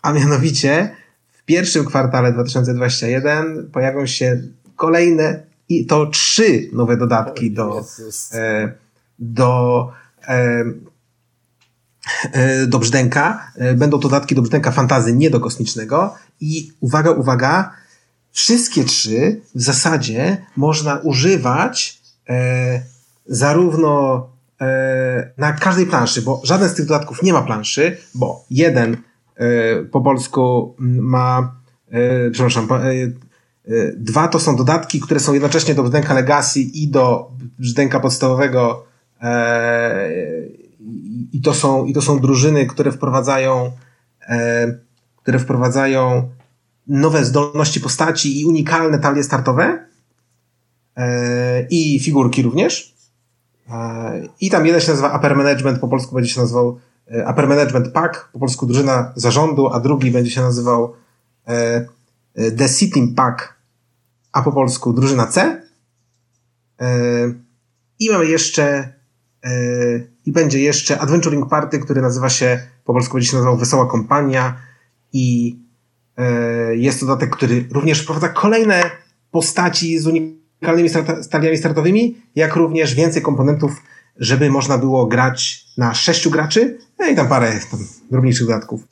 a mianowicie w pierwszym kwartale dwa tysiące dwudziestego pierwszego pojawią się kolejne i to trzy nowe dodatki do e, do e, e, do Brzdęka. Będą dodatki do Brzdęka fantasy, nie do kosmicznego i uwaga, uwaga, wszystkie trzy w zasadzie można używać e, zarówno e, na każdej planszy, bo żaden z tych dodatków nie ma planszy, bo jeden e, po polsku ma e, przepraszam, e, dwa to są dodatki, które są jednocześnie do Brzdęka Legacy i do Brzdęka podstawowego e, i, to są, i to są drużyny, które wprowadzają e, które wprowadzają nowe zdolności postaci i unikalne talie startowe e, i figurki również e, i tam jeden się nazywa Upper Management, po polsku będzie się nazywał e, Upper Management Pack, po polsku drużyna zarządu, a drugi będzie się nazywał e, The Sitting Pack, a po polsku drużyna C. Yy, I mamy jeszcze yy, i będzie jeszcze Adventuring Party, który nazywa się, po polsku będzie się nazywał Wesoła Kompania i yy, jest to dodatek, który również wprowadza kolejne postaci z unikalnymi start- taliami startowymi, jak również więcej komponentów, żeby można było grać na sześciu graczy, no i tam parę tam drobniejszych dodatków.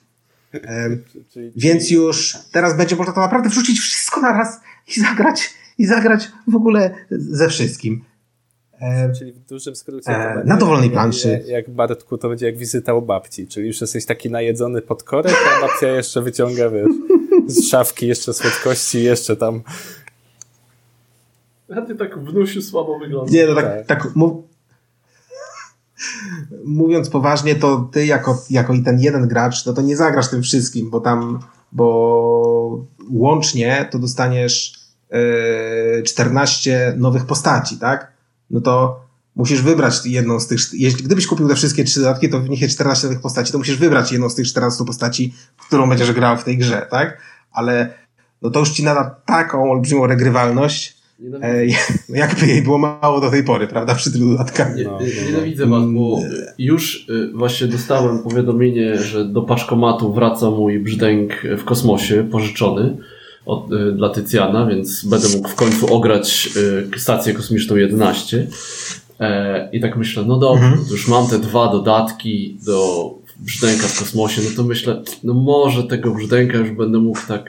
Yy, więc już teraz będzie można to naprawdę wrzucić wszystko na raz i zagrać, i zagrać w ogóle ze wszystkim. E, czyli w dużym skrócie. E, na dowolnej planszy. Jak, jak Bartku, to będzie jak wizyta u babci, czyli już jesteś taki najedzony pod korek, a babcia jeszcze wyciąga, wiesz, z szafki jeszcze słodkości, jeszcze tam. A ty tak w nusiu słabo wyglądasz. Nie, no tak, tak. tak mów... Mówiąc poważnie, to ty jako, jako i ten jeden gracz, no to nie zagrasz tym wszystkim, bo tam, bo łącznie to dostaniesz yy, czternaście nowych postaci, tak? No to musisz wybrać jedną z tych, jeśli, gdybyś kupił te wszystkie trzy dodatki, to w nich jest czternaście nowych postaci, to musisz wybrać jedną z tych czternastu postaci, którą będziesz grał w tej grze, tak? Ale no to już ci nada taką olbrzymią regrywalność, e, jakby jej było mało do tej pory, prawda? Przy tylu dodatkach. No, nie, nienawidzę was, bo już y, właśnie dostałem powiadomienie, że do paczkomatu wraca mój Brzdęk w kosmosie, pożyczony od, y, dla Tycjana, więc będę mógł w końcu ograć y, stację kosmiczną jedenaście. E, I tak myślę, no dobrze, mhm. już mam te dwa dodatki do Brzdęka w kosmosie, no to myślę, no może tego Brzdęka już będę mógł tak,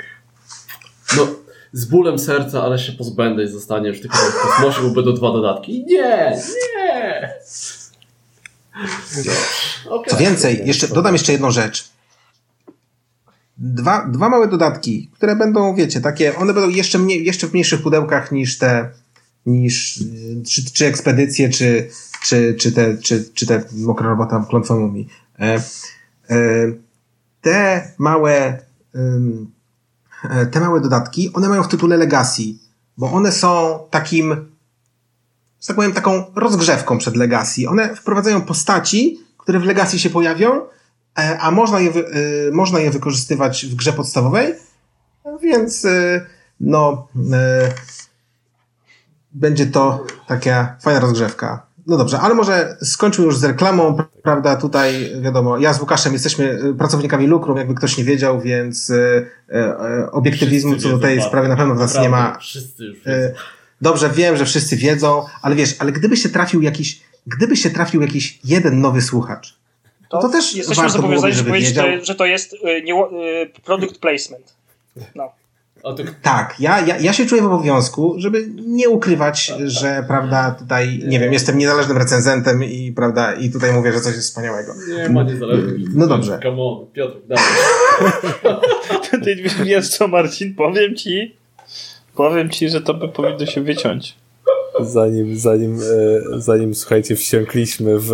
no z bólem serca, ale się pozbędę i zostanie już tylko w kosmosie, bo będą dwa dodatki. Nie, nie! Okay. Co więcej, jeszcze dodam jeszcze jedną rzecz. Dwa, dwa małe dodatki, które będą, wiecie, takie, one będą jeszcze, mniej, jeszcze w mniejszych pudełkach niż te, niż czy, czy ekspedycje, czy, czy, czy, te, czy, czy te mokra robota klątwa mumii. E, e, te małe e, te małe dodatki, one mają w tytule Legacy, bo one są takim, że tak powiem, taką rozgrzewką przed Legacy. One wprowadzają postaci, które w Legacy się pojawią, e, a można je, wy, e, można je wykorzystywać w grze podstawowej, więc e, no e, będzie to taka fajna rozgrzewka. No dobrze, ale może skończmy już z reklamą, prawda, tutaj wiadomo, ja z Łukaszem jesteśmy pracownikami Lukrum, jakby ktoś nie wiedział, więc e, e, obiektywizmu co do tej sprawy na pewno w nas nie ma. Wszyscy już wiedzą. Dobrze, wiem, że wszyscy wiedzą, ale wiesz, ale gdyby się trafił jakiś, gdyby się trafił jakiś jeden nowy słuchacz, to, to też jesteśmy zobowiązani, żeby powiedzieć, że, że to jest nie, product placement. No. Tak, ja, ja, ja się czuję w obowiązku, żeby nie ukrywać, tak, że tak. Prawda, tutaj, nie wiem, jestem niezależnym recenzentem i prawda, i tutaj mówię, że coś jest wspaniałego. Nie ma niezależnych. No, no dobrze. Come on, Piotr, dawaj. Wiesz co, Marcin, powiem ci, powiem ci, że to by powinno się wyciąć. Zanim, zanim, zanim słuchajcie, wsiąkliśmy w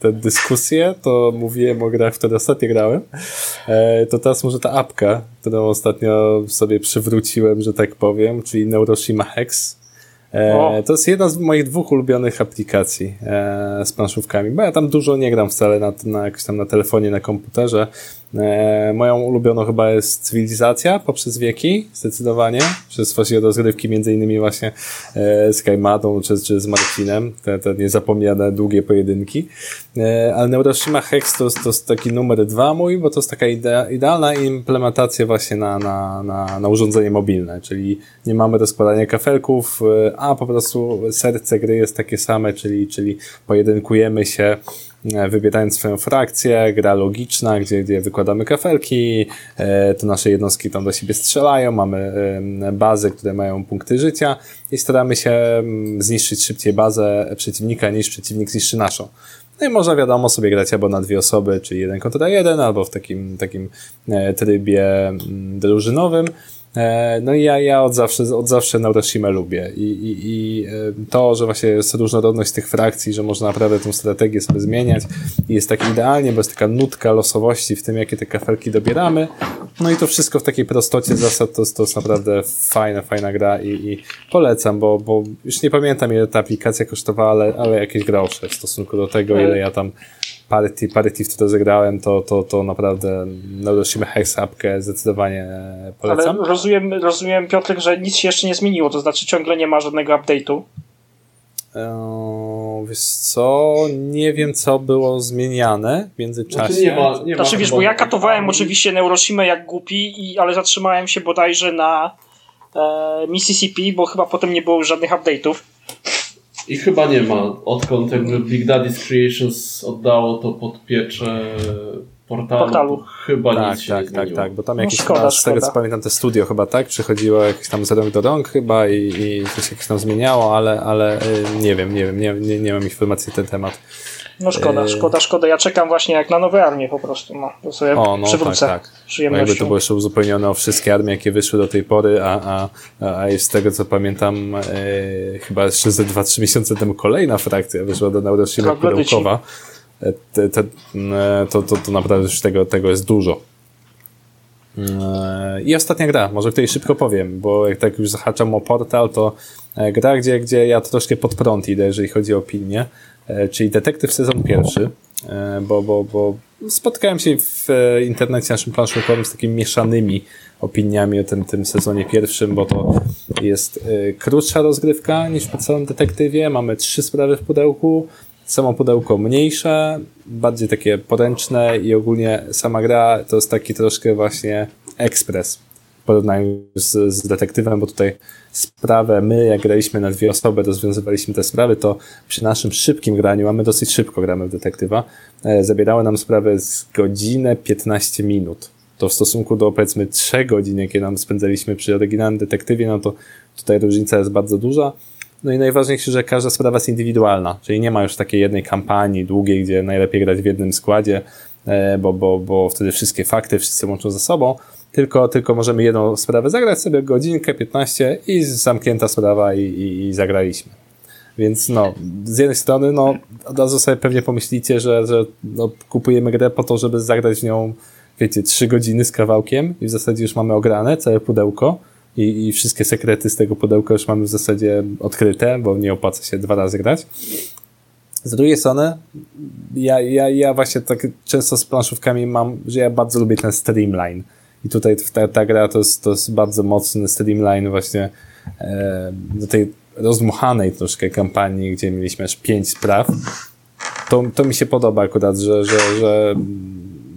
tę dyskusję, to mówiłem o grach, w które ostatnio grałem, to teraz może ta apka, którą ostatnio sobie przywróciłem, że tak powiem, czyli Neuroshima Hex. O. To jest jedna z moich dwóch ulubionych aplikacji z planszówkami, bo ja tam dużo nie gram wcale na, na, jakoś tam na telefonie, na komputerze. Moją ulubioną chyba jest Cywilizacja poprzez wieki, zdecydowanie, przez właśnie rozgrywki między innymi właśnie z Kajmadą czy, czy z Marcinem, te, te niezapomniane długie pojedynki, ale Neuroshima Hex to, to jest taki numer dwa mój, bo to jest taka idea, idealna implementacja właśnie na, na, na, na urządzenie mobilne, czyli nie mamy rozkładania kafelków, a po prostu serce gry jest takie same, czyli, czyli pojedynkujemy się wybierając swoją frakcję, gra logiczna, gdzie, gdzie wykładamy kafelki, to nasze jednostki tam do siebie strzelają, mamy bazy, które mają punkty życia i staramy się zniszczyć szybciej bazę przeciwnika niż przeciwnik zniszczy naszą. No i można wiadomo sobie grać albo na dwie osoby, czyli jeden kontra jeden, albo w takim, takim trybie drużynowym. No i ja, ja od zawsze, od zawsze Neuroshima lubię i, i, i to, że właśnie jest różnorodność tych frakcji, że można naprawdę tą strategię sobie zmieniać i jest tak idealnie, bo jest taka nutka losowości w tym, jakie te kafelki dobieramy, no i to wszystko w takiej prostocie zasad, to, to jest naprawdę fajna, fajna gra i, i polecam, bo, bo już nie pamiętam, ile ta aplikacja kosztowała, ale, ale jakieś grosze w stosunku do tego, ile ja tam Parity, parity, w które zagrałem, to, to, to naprawdę Neuroshima Hex apkę zdecydowanie polecam. Ale rozumiem, rozumiem, Piotrek, że nic się jeszcze nie zmieniło, to znaczy ciągle nie ma żadnego update'u. Eee, wiesz co, nie wiem, co było zmieniane w międzyczasie. Znaczy, nie ma, nie znaczy wiesz, bo ja katowałem oczywiście Neuroshimę jak głupi, i, ale zatrzymałem się bodajże na e, Mississippi, bo chyba potem nie było już żadnych update'ów. I chyba nie ma. Odkąd jakby Big Daddy's Creations oddało to pod pieczę portalu, portalu. chyba tak, nic tak, się tak, nie tak, tak, bo tam no jakieś szkoda, tam, szkoda. Z tego co pamiętam, te studio chyba tak przechodziło jakieś tam z rąk do rąk chyba i, i coś jakieś tam zmieniało, ale, ale nie wiem, nie wiem, nie, nie, nie mam informacji na ten temat. No szkoda, szkoda, szkoda. Ja czekam właśnie jak na nowe armie po prostu. No, to sobie o, no, przywrócę tak, tak. No jakby to było jeszcze uzupełnione o wszystkie armie, jakie wyszły do tej pory, a, a, a jest z tego, co pamiętam, e, chyba jeszcze ze dwa trzy miesiące temu kolejna frakcja wyszła do Neuroshima Pudełkowa. Te, te, to, to, to naprawdę już tego, tego jest dużo. E, I ostatnia gra, może tutaj szybko powiem, bo jak tak już zahaczam o portal, to gra, gdzie, gdzie ja troszkę pod prąd idę, jeżeli chodzi o opinię. Czyli Detektyw sezon pierwszy, bo, bo, bo spotkałem się w internecie naszym planszówkowym z takimi mieszanymi opiniami o tym, tym sezonie pierwszym, bo to jest krótsza rozgrywka niż po całym Detektywie, mamy trzy sprawy w pudełku, samo pudełko mniejsze, bardziej takie poręczne i ogólnie sama gra to jest taki troszkę właśnie ekspres. porównaniu z, z detektywem, bo tutaj sprawę my, jak graliśmy na dwie osoby, rozwiązywaliśmy te sprawy, to przy naszym szybkim graniu, a my dosyć szybko gramy w detektywa, e, zabierało nam sprawę z godzinę piętnaście minut. To w stosunku do, powiedzmy, trzech godzin, jakie nam spędzaliśmy przy oryginalnym detektywie, no to tutaj różnica jest bardzo duża. No i najważniejsze, że każda sprawa jest indywidualna, czyli nie ma już takiej jednej kampanii długiej, gdzie najlepiej grać w jednym składzie, bo, bo, bo wtedy wszystkie fakty wszyscy łączą ze sobą, tylko, tylko możemy jedną sprawę zagrać sobie godzinkę, piętnaście i zamknięta sprawa i, i, i zagraliśmy. Więc no, z jednej strony no, od razu sobie pewnie pomyślicie, że, że no, kupujemy grę po to, żeby zagrać w nią, wiecie, trzy godziny z kawałkiem i w zasadzie już mamy ograne całe pudełko. I, i wszystkie sekrety z tego pudełka już mamy w zasadzie odkryte, bo nie opłaca się dwa razy grać. Z drugiej strony ja, ja, ja właśnie tak często z planszówkami mam, że ja bardzo lubię ten streamline i tutaj ta, ta gra to jest, to jest bardzo mocny streamline właśnie e, do tej rozdmuchanej troszkę kampanii, gdzie mieliśmy aż pięć spraw. To, to mi się podoba akurat, że, że, że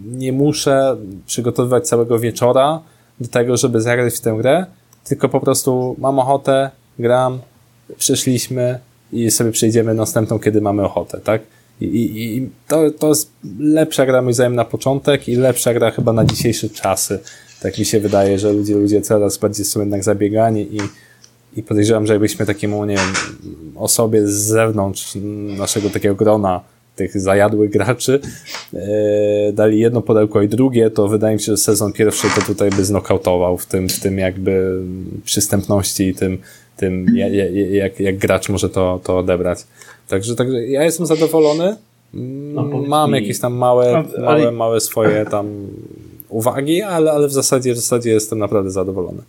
nie muszę przygotowywać całego wieczora do tego, żeby zagrać w tę grę, tylko po prostu mam ochotę, gram, przeszliśmy i sobie przejdziemy następną, kiedy mamy ochotę, tak? I, i, i to, to jest lepsza gra, moim zdaniem, na początek i lepsza gra chyba na dzisiejsze czasy. Tak mi się wydaje, że ludzie, ludzie coraz bardziej są jednak zabiegani i, i podejrzewam, że jakbyśmy takiemu, nie wiem, osobie z zewnątrz naszego takiego grona tych zajadłych graczy yy, dali jedno pudełko i drugie, to wydaje mi się, że sezon pierwszy to tutaj by znokautował w tym, w tym jakby przystępności i tym, tym ja, ja, jak, jak gracz może to, to odebrać. Także, także ja jestem zadowolony. Mam jakieś tam małe, małe, małe swoje tam uwagi, ale, ale w zasadzie, w zasadzie jestem naprawdę zadowolony.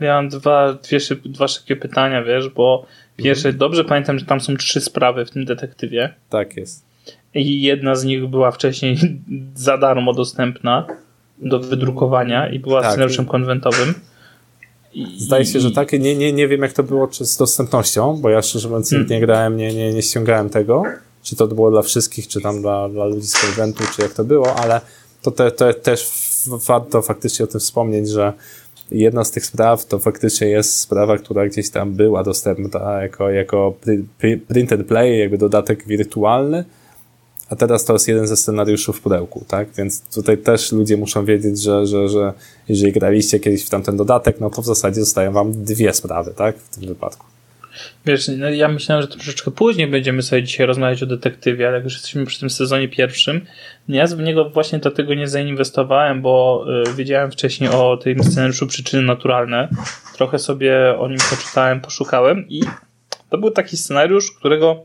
Ja mam dwa, dwie szyb, dwa szybkie pytania, wiesz, bo pierwsze, dobrze pamiętam, że tam są trzy sprawy w tym detektywie. Tak jest. I jedna z nich była wcześniej za darmo dostępna do wydrukowania i była tak. Scenariuszem konwentowym. I... Zdaje się, że tak. Nie, nie, nie wiem, jak to było czy z dostępnością, bo ja szczerze mówiąc hmm. nie grałem, nie, nie, nie ściągałem tego. Czy to było dla wszystkich, czy tam dla, dla ludzi z konwentu, czy jak to było, ale to, te, to też warto faktycznie o tym wspomnieć, że jedna z tych spraw to faktycznie jest sprawa, która gdzieś tam była dostępna jako, jako print and play, jakby dodatek wirtualny, a teraz to jest jeden ze scenariuszy w pudełku, tak? Więc tutaj też ludzie muszą wiedzieć, że, że, że jeżeli graliście kiedyś w tamten dodatek, no to w zasadzie zostają wam dwie sprawy, tak? W tym wypadku. Wiesz, no ja myślałem, że troszeczkę później będziemy sobie dzisiaj rozmawiać o detektywie, ale jak już jesteśmy przy tym sezonie pierwszym, ja w niego właśnie dlatego nie zainwestowałem, bo y, wiedziałem wcześniej o tym scenariuszu Przyczyny Naturalne, trochę sobie o nim poczytałem, poszukałem i to był taki scenariusz, którego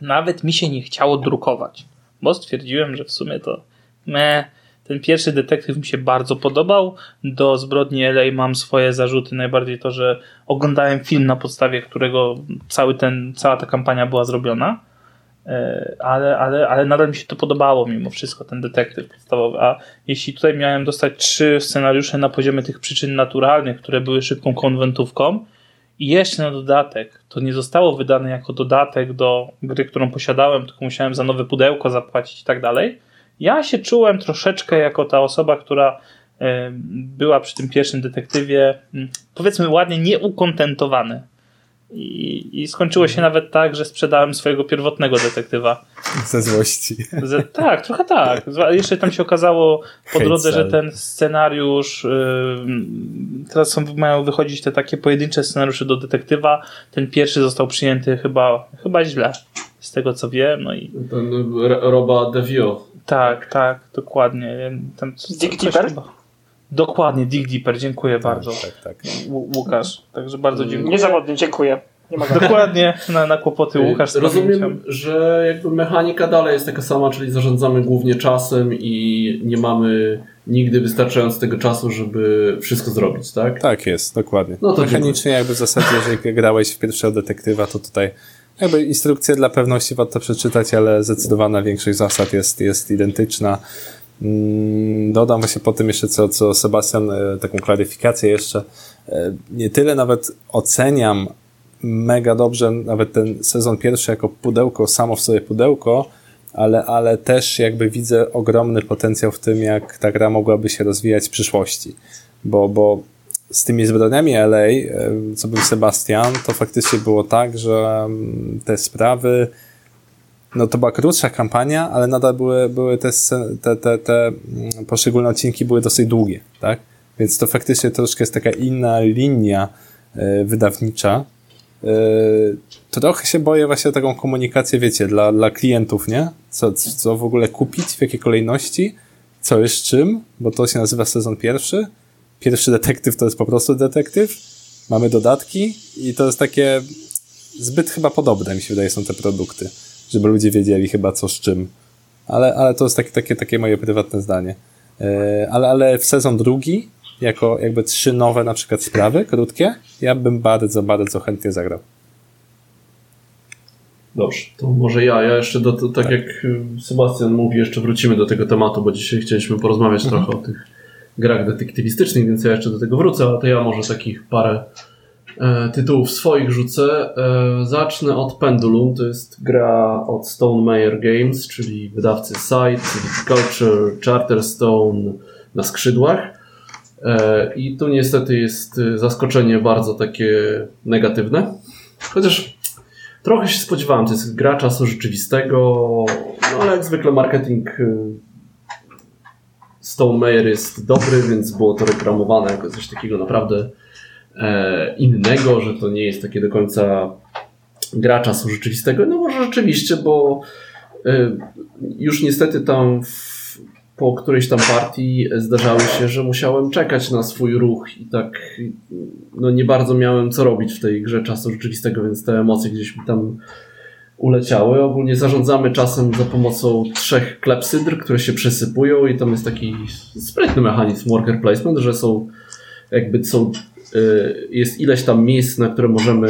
nawet mi się nie chciało drukować, bo stwierdziłem, że w sumie to meh, ten pierwszy detektyw mi się bardzo podobał. Do Zbrodni L A mam swoje zarzuty. Najbardziej to, że oglądałem film, na podstawie którego cały ten, cała ta kampania była zrobiona. Ale, ale, ale nadal mi się to podobało mimo wszystko, ten detektyw podstawowy. A jeśli tutaj miałem dostać trzy scenariusze na poziomie tych przyczyn naturalnych, które były szybką konwentówką i jeszcze na dodatek, to nie zostało wydane jako dodatek do gry, którą posiadałem, tylko musiałem za nowe pudełko zapłacić i tak dalej. Ja się czułem troszeczkę jako ta osoba, która była przy tym pierwszym detektywie, powiedzmy ładnie, nieukontentowany. I, i skończyło się nawet tak, że sprzedałem swojego pierwotnego detektywa. Ze złości. Z, tak, trochę tak. Jeszcze tam się okazało po drodze, że ten scenariusz, teraz są, mają wychodzić te takie pojedyncze scenariusze do detektywa. Ten pierwszy został przyjęty chyba, chyba źle, z tego co wiem. No i... Ten Roba DeVio. Tak, tak, dokładnie. Tam Dig Deeper? Chyba... Dokładnie, Dig Deeper, dziękuję tak, bardzo. Tak, tak. Ł- Łukasz, także bardzo dziękuję. Niezawodnie, dziękuję. Nie ma dokładnie, na, na kłopoty Łukasz. Rozumiem, że jakby mechanika dalej jest taka sama, czyli zarządzamy głównie czasem i nie mamy nigdy wystarczająco tego czasu, żeby wszystko zrobić, tak? Tak jest, dokładnie. No to mechanicznie dziękuję. Jakby w zasadzie, jeżeli grałeś w pierwszego detektywa, to tutaj jakby instrukcję dla pewności warto przeczytać, ale zdecydowana większość zasad jest, jest identyczna. Dodam właśnie po tym jeszcze, co, co Sebastian, taką klaryfikację jeszcze. Nie tyle nawet oceniam mega dobrze nawet ten sezon pierwszy jako pudełko, samo w sobie pudełko, ale, ale też jakby widzę ogromny potencjał w tym, jak ta gra mogłaby się rozwijać w przyszłości. Bo, bo z tymi zbrodniami L A, co był Sebastian, to faktycznie było tak, że te sprawy, no to była krótsza kampania, ale nadal były, były te, te, te, te poszczególne odcinki były dosyć długie, tak? Więc to faktycznie troszkę jest taka inna linia wydawnicza. Trochę się boję właśnie o taką komunikację, wiecie, dla, dla klientów, nie? Co, co w ogóle kupić, w jakiej kolejności, co jest czym, bo to się nazywa sezon pierwszy. Pierwszy detektyw to jest po prostu detektyw. Mamy dodatki i to jest takie zbyt chyba podobne, mi się wydaje, są te produkty, żeby ludzie wiedzieli chyba co z czym. Ale, ale to jest takie, takie, takie moje prywatne zdanie. Ale, ale w sezon drugi, jako jakby trzy nowe na przykład sprawy, krótkie, ja bym bardzo, bardzo chętnie zagrał. Dobrze, to może ja, ja jeszcze, do, to, tak, tak jak Sebastian mówi, jeszcze wrócimy do tego tematu, bo dzisiaj chcieliśmy porozmawiać mhm. trochę o tych grach detektywistycznych, więc ja jeszcze do tego wrócę, a to ja może takich parę e, tytułów swoich rzucę. E, zacznę od Pendulum, to jest gra od Stonemaier Games, czyli wydawcy Site, Culture, Charterstone na skrzydłach. I tu niestety jest zaskoczenie bardzo takie negatywne. Chociaż trochę się spodziewałem, to jest gra czasu rzeczywistego, no ale jak zwykle marketing Stonemaier jest dobry, więc było to reklamowane jako coś takiego naprawdę innego, że to nie jest takie do końca gra czasu rzeczywistego. No może rzeczywiście, bo już niestety tam w po którejś tam partii zdarzały się, że musiałem czekać na swój ruch i tak no nie bardzo miałem co robić w tej grze czasu rzeczywistego, więc te emocje gdzieś mi tam uleciały. Ogólnie zarządzamy czasem za pomocą trzech klepsydr, które się przesypują i tam jest taki sprytny mechanizm worker placement, że są jakby są, jest ileś tam miejsc, na które możemy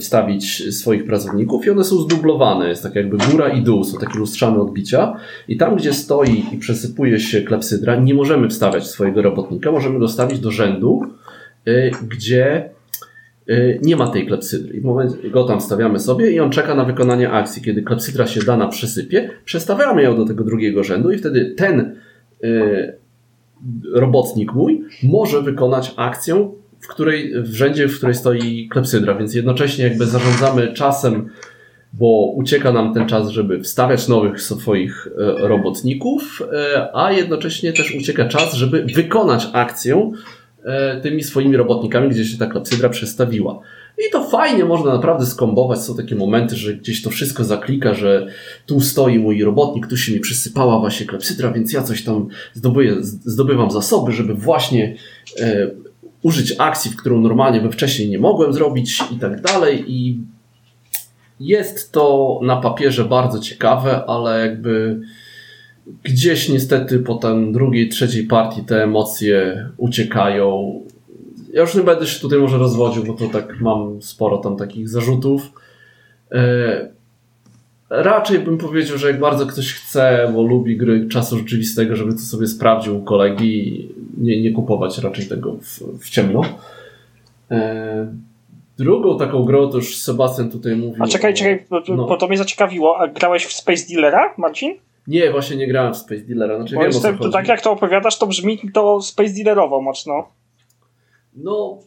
wstawić swoich pracowników i one są zdublowane. Jest tak jakby góra i dół, są takie lustrzane odbicia i tam, gdzie stoi i przesypuje się klepsydra, nie możemy wstawiać swojego robotnika, możemy go wstawić do rzędu, gdzie nie ma tej klepsydry. I w momencie go tam stawiamy sobie i on czeka na wykonanie akcji. Kiedy klepsydra się dana przesypie, przestawiamy ją do tego drugiego rzędu i wtedy ten robotnik mój może wykonać akcję, w której w rzędzie, w której stoi klepsydra, więc jednocześnie jakby zarządzamy czasem, bo ucieka nam ten czas, żeby wstawiać nowych swoich robotników, a jednocześnie też ucieka czas, żeby wykonać akcję tymi swoimi robotnikami, gdzie się ta klepsydra przestawiła. I to fajnie można naprawdę skombować. Są takie momenty, że gdzieś to wszystko zaklika, że tu stoi mój robotnik, tu się mi przysypała właśnie klepsydra, więc ja coś tam zdobyję, zdobywam zasoby, żeby właśnie e, użyć akcji, w którą normalnie by wcześniej nie mogłem zrobić i tak dalej. I jest to na papierze bardzo ciekawe, ale jakby gdzieś niestety po tam drugiej, trzeciej partii te emocje uciekają. Ja już nie będę się tutaj może rozwodził, bo to tak mam sporo tam takich zarzutów. Raczej bym powiedział, że jak bardzo ktoś chce, bo lubi gry czasu rzeczywistego, żeby to sobie sprawdził u kolegi, nie, nie kupować raczej tego w, w ciemno. Drugą taką grę, to już Sebastian tutaj mówił. A czekaj, czekaj, bo, no. bo to mnie zaciekawiło. A grałeś w Space Dealera, Marcin? Nie, właśnie nie grałem w Space Dealera. Znaczy, bo wiem, jestem, to tak jak to opowiadasz, to brzmi to Space Dealerowo mocno. No,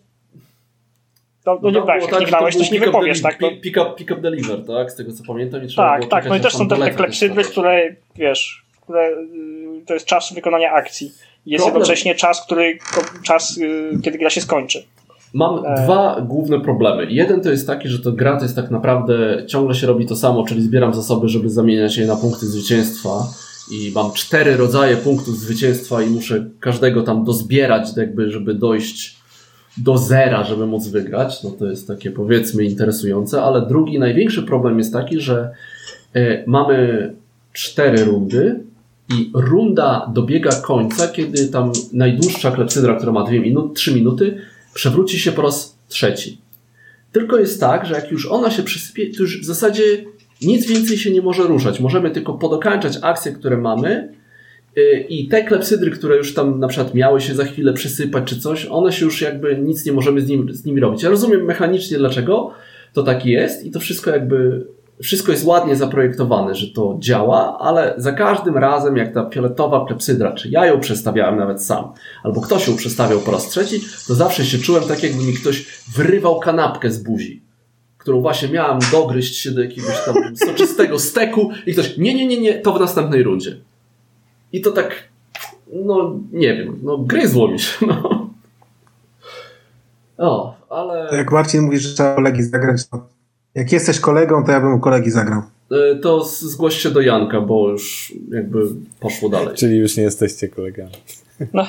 no, no nie brałeś, tak, nie grałeś, coś nie wypowiesz, tak? No. Pick up, pick up deliver, tak? Z tego co pamiętam. I trzeba tak, tak, no i też są te klepsydry, które, wiesz, które, to jest czas wykonania akcji. Jest problem. Jednocześnie czas, który, czas, kiedy gra się skończy. Mam e... dwa główne problemy. Jeden to jest taki, że to gra to jest tak naprawdę, ciągle się robi to samo, czyli zbieram zasoby, żeby zamieniać je na punkty zwycięstwa. I mam cztery rodzaje punktów zwycięstwa i muszę każdego tam dozbierać, jakby, żeby dojść do zera, żeby móc wygrać. No to jest takie, powiedzmy, interesujące, ale drugi, największy problem jest taki, że y, mamy cztery rundy i runda dobiega końca, kiedy tam najdłuższa klepsydra, która ma dwie minuty, trzy minuty, przewróci się po raz trzeci. Tylko jest tak, że jak już ona się przysypie, to już w zasadzie nic więcej się nie może ruszać. Możemy tylko podokańczać akcje, które mamy, i te klepsydry, które już tam na przykład miały się za chwilę przesypać czy coś, one się już jakby nic nie możemy z, nim, z nimi robić. Ja rozumiem mechanicznie dlaczego to tak jest i to wszystko jakby wszystko jest ładnie zaprojektowane, że to działa, ale za każdym razem jak ta fioletowa klepsydra, czy ja ją przestawiałem nawet sam, albo ktoś ją przestawiał po raz trzeci, to zawsze się czułem tak, jakby mi ktoś wyrywał kanapkę z buzi, którą właśnie miałem dogryźć się do jakiegoś tam soczystego steku i ktoś, nie, nie, nie, nie, to w następnej rundzie. I to tak, no nie wiem, no gryzło mi się, no. O, ale... To jak Marcin mówi, że trzeba kolegi zagrać, to jak jesteś kolegą, to ja bym u kolegi zagrał. To zgłoś się do Janka, bo już jakby poszło dalej. Czyli już nie jesteście kolegami. No.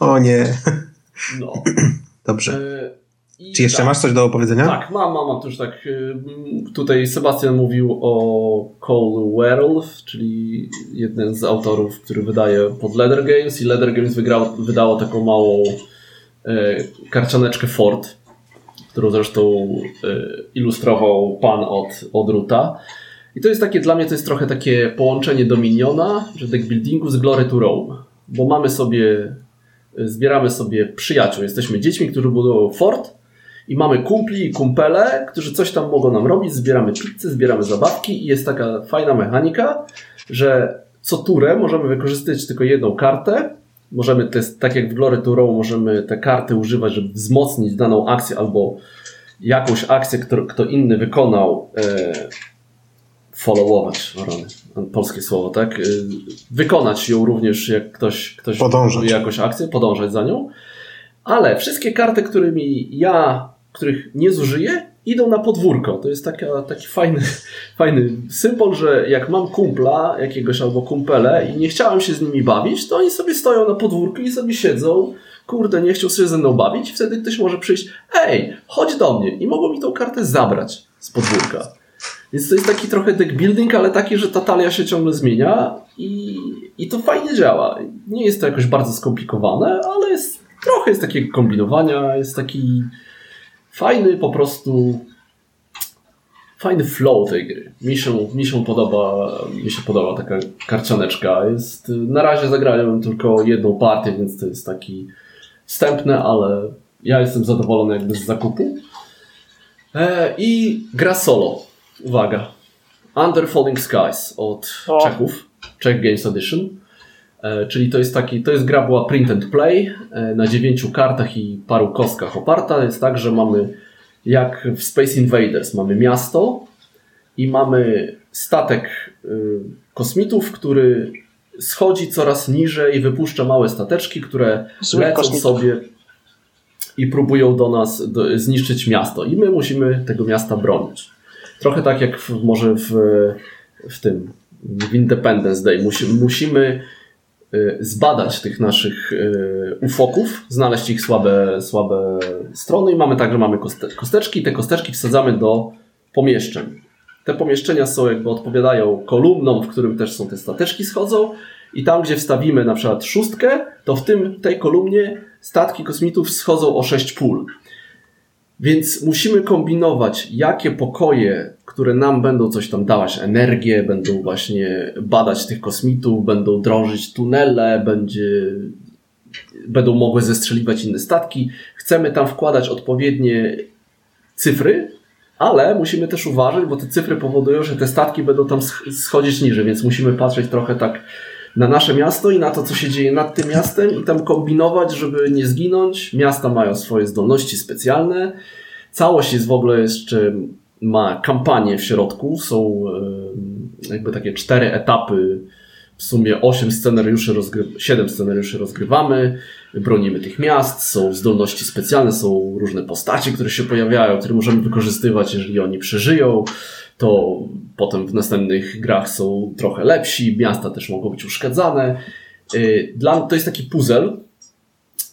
O nie. No. Dobrze. I czy jeszcze tak, masz coś do opowiedzenia? Tak, mam, mam, mam też tak. Tutaj Sebastian mówił o Cole Wehrle, czyli jeden z autorów, który wydaje pod Leather Games, i Leather Games wygrał, wydało taką małą karcianeczkę Ford, którą zresztą ilustrował pan od, od Ruta. I to jest takie, dla mnie to jest trochę takie połączenie Dominiona, czy deckbuildingu z Glory to Rome. Bo mamy sobie, zbieramy sobie przyjaciół, jesteśmy dziećmi, którzy budują fort i mamy kumpli i kumpele, którzy coś tam mogą nam robić, zbieramy pizzę, zbieramy zabawki i jest taka fajna mechanika, że co turę możemy wykorzystać tylko jedną kartę. Możemy, te, tak jak w Glory to Rome, możemy te karty używać, żeby wzmocnić daną akcję albo jakąś akcję, którą kto inny wykonał, e, followować, polskie słowo, tak? E, wykonać ją również, jak ktoś, ktoś podążać jakąś akcję, podążać za nią. Ale wszystkie karty, którymi ja, których nie zużyję, idą na podwórko. To jest taka, taki fajny, fajny symbol, że jak mam kumpla jakiegoś albo kumpele i nie chciałem się z nimi bawić, to oni sobie stoją na podwórku i sobie siedzą. Kurde, nie chciał się ze mną bawić. Wtedy ktoś może przyjść, ej, chodź do mnie, i mogą mi tą kartę zabrać z podwórka. Więc to jest taki trochę deckbuilding, ale taki, że ta talia się ciągle zmienia i, i to fajnie działa. Nie jest to jakoś bardzo skomplikowane, ale jest, trochę jest takiego kombinowania, jest taki... Fajny po prostu fajny flow tej gry. Mi się, mi się podoba mi się podoba taka karcianeczka. Jest, na razie zagrałem tylko jedną partię, więc to jest taki wstępne, ale ja jestem zadowolony jakby z zakupu. E, I gra solo. Uwaga. Under Falling Skies od o. Czechów. Czech Games Edition. E, czyli to jest taki, to jest gra, była print and play, e, na dziewięciu kartach i paru kostkach oparta. Jest tak, że mamy, jak w Space Invaders, mamy miasto i mamy statek y, kosmitów, który schodzi coraz niżej i wypuszcza małe stateczki, które Zły lecą kosmitów. sobie i próbują do nas do, zniszczyć miasto. I my musimy tego miasta bronić. Trochę tak jak w, może w, w tym, w Independence Day. Musi, musimy zbadać tych naszych ufoków, znaleźć ich słabe, słabe strony i mamy także mamy kosteczki i te kosteczki wsadzamy do pomieszczeń. Te pomieszczenia są jakby odpowiadają kolumnom, w którym też są te stateczki schodzą i tam, gdzie wstawimy na przykład szóstkę, to w tym, tej kolumnie statki kosmitów schodzą o sześć pól. Więc musimy kombinować, jakie pokoje, które nam będą coś tam dawać, energię, będą właśnie badać tych kosmitów, będą drążyć tunele, będzie, będą mogły zestrzeliwać inne statki. Chcemy tam wkładać odpowiednie cyfry, ale musimy też uważać, bo te cyfry powodują, że te statki będą tam schodzić niżej, więc musimy patrzeć trochę tak na nasze miasto i na to, co się dzieje nad tym miastem i tam kombinować, żeby nie zginąć. Miasta mają swoje zdolności specjalne. Całość jest w ogóle jeszcze, ma kampanię w środku. Są jakby takie cztery etapy, w sumie osiem scenariuszy, rozgry- siedem scenariuszy rozgrywamy, bronimy tych miast, są zdolności specjalne, są różne postacie, które się pojawiają, które możemy wykorzystywać, jeżeli oni przeżyją. To potem w następnych grach są trochę lepsi, miasta też mogą być uszkadzane. Dla, to jest taki puzzle,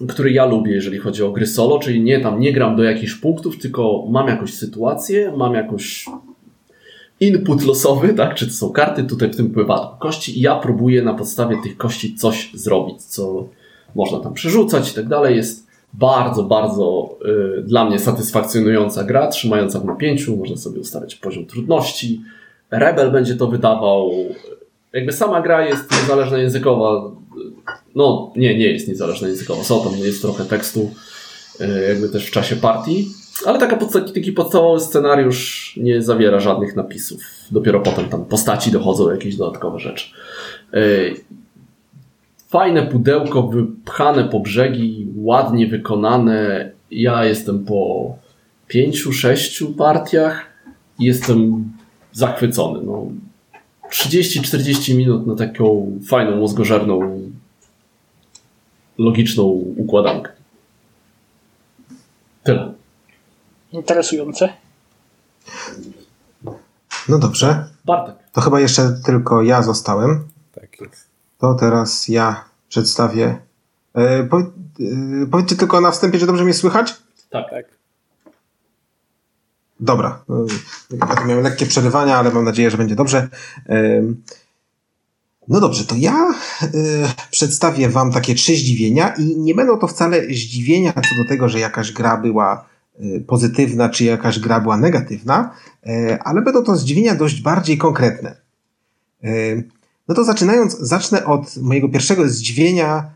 który ja lubię, jeżeli chodzi o gry solo, czyli nie tam nie gram do jakichś punktów, tylko mam jakąś sytuację, mam jakąś input losowy, tak? Czy to są karty, tutaj w tym pływa kości i ja próbuję na podstawie tych kości coś zrobić, co można tam przerzucać i tak dalej. Jest bardzo, bardzo y, dla mnie satysfakcjonująca gra, trzymająca w napięciu, można sobie ustawiać poziom trudności. Rebel będzie to wydawał, jakby sama gra jest niezależna językowa, no nie, nie jest niezależna językowa, są tam, jest trochę tekstu y, jakby też w czasie partii, Ale taka podsta- taki podstawowy scenariusz nie zawiera żadnych napisów. Dopiero potem tam postaci dochodzą jakieś dodatkowe rzeczy. Fajne pudełko, wypchane po brzegi, ładnie wykonane. Ja jestem po pięciu, sześciu partiach i jestem zachwycony. No, trzydzieści czterdzieści minut na taką fajną, mózgożerną, logiczną układankę. Tyle. Interesujące. No dobrze. Bartek. To chyba jeszcze tylko ja zostałem. Tak jest. To teraz ja przedstawię. E, powie, e, powiedzcie tylko na wstępie, że dobrze mnie słychać? Tak, tak. Dobra. E, miałem lekkie przerywania, ale mam nadzieję, że będzie dobrze. E, no dobrze, to ja e, przedstawię wam takie trzy zdziwienia i nie będą to wcale zdziwienia co do tego, że jakaś gra była pozytywna, czy jakaś gra była negatywna, ale będą to zdziwienia dość bardziej konkretne. No to zaczynając, zacznę od mojego pierwszego zdziwienia,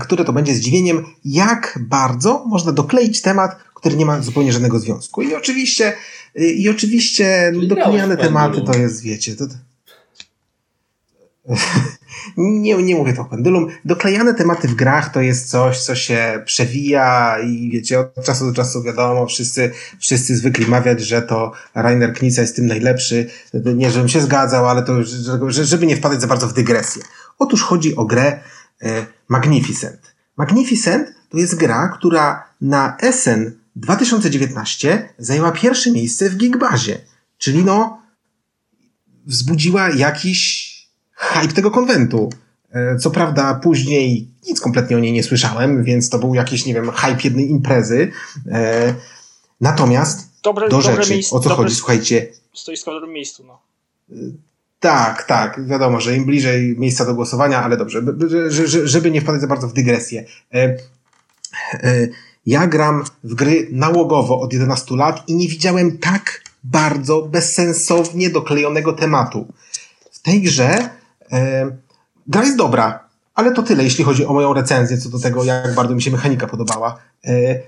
które to będzie zdziwieniem, jak bardzo można dokleić temat, który nie ma zupełnie żadnego związku. I oczywiście, i oczywiście doklejane tematy to jest, wiecie... To... Nie, nie mówię to o Pendulum. Doklejane tematy w grach to jest coś, co się przewija i wiecie, od czasu do czasu wiadomo, wszyscy, wszyscy zwykli mawiać, że to Rainer Knizia jest tym najlepszy. Nie, żebym się zgadzał, ale to, żeby nie wpadać za bardzo w dygresję. Otóż chodzi o grę Magnificent. Magnificent to jest gra, która na Essen dwa tysiące dziewiętnaście zajęła pierwsze miejsce w Geekbazie. Czyli no, wzbudziła jakiś hype tego konwentu. Co prawda później nic kompletnie o niej nie słyszałem, więc to był jakiś, nie wiem, hype jednej imprezy. Natomiast dobre, do dobre rzeczy, miejsce, o co dobre, chodzi, słuchajcie... Stoisko w dobrym miejscu, no. Tak, tak, wiadomo, że im bliżej miejsca do głosowania, ale dobrze, żeby nie wpadać za bardzo w dygresję. Ja gram w gry nałogowo od jedenastu lat i nie widziałem tak bardzo bezsensownie doklejonego tematu. W tej grze gra jest dobra, ale to tyle, jeśli chodzi o moją recenzję, co do tego, jak bardzo mi się mechanika podobała.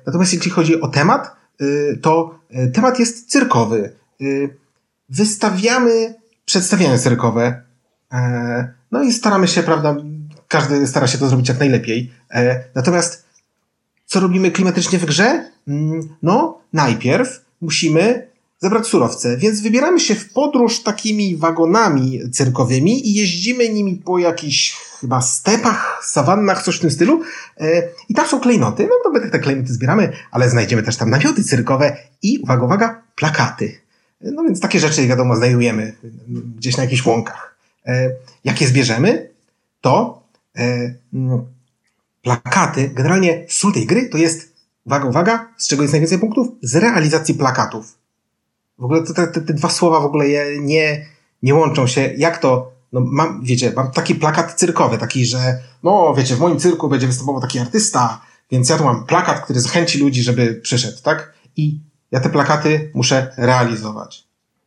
Natomiast jeśli chodzi o temat, to temat jest cyrkowy. Wystawiamy przedstawienia cyrkowe. No i staramy się, prawda, każdy stara się to zrobić jak najlepiej. Natomiast co robimy klimatycznie w grze? No, najpierw musimy zebrać surowce, więc wybieramy się w podróż takimi wagonami cyrkowymi i jeździmy nimi po jakichś chyba stepach, sawannach, coś w tym stylu i tam są klejnoty, no nawet te klejnoty zbieramy, ale znajdziemy też tam namioty cyrkowe i uwaga, uwaga, plakaty. No więc takie rzeczy, wiadomo, znajdujemy gdzieś na jakichś łąkach. Jak je zbierzemy, to plakaty, generalnie sól tej gry to jest, uwaga, uwaga, z czego jest najwięcej punktów? Z realizacji plakatów. W ogóle te, te, te dwa słowa w ogóle je nie, nie łączą się. Jak to? No mam, wiecie, mam taki plakat cyrkowy, taki, że no wiecie, w moim cyrku będzie występował taki artysta, więc ja tu mam plakat, który zachęci ludzi, żeby przyszedł, tak? I ja te plakaty muszę realizować.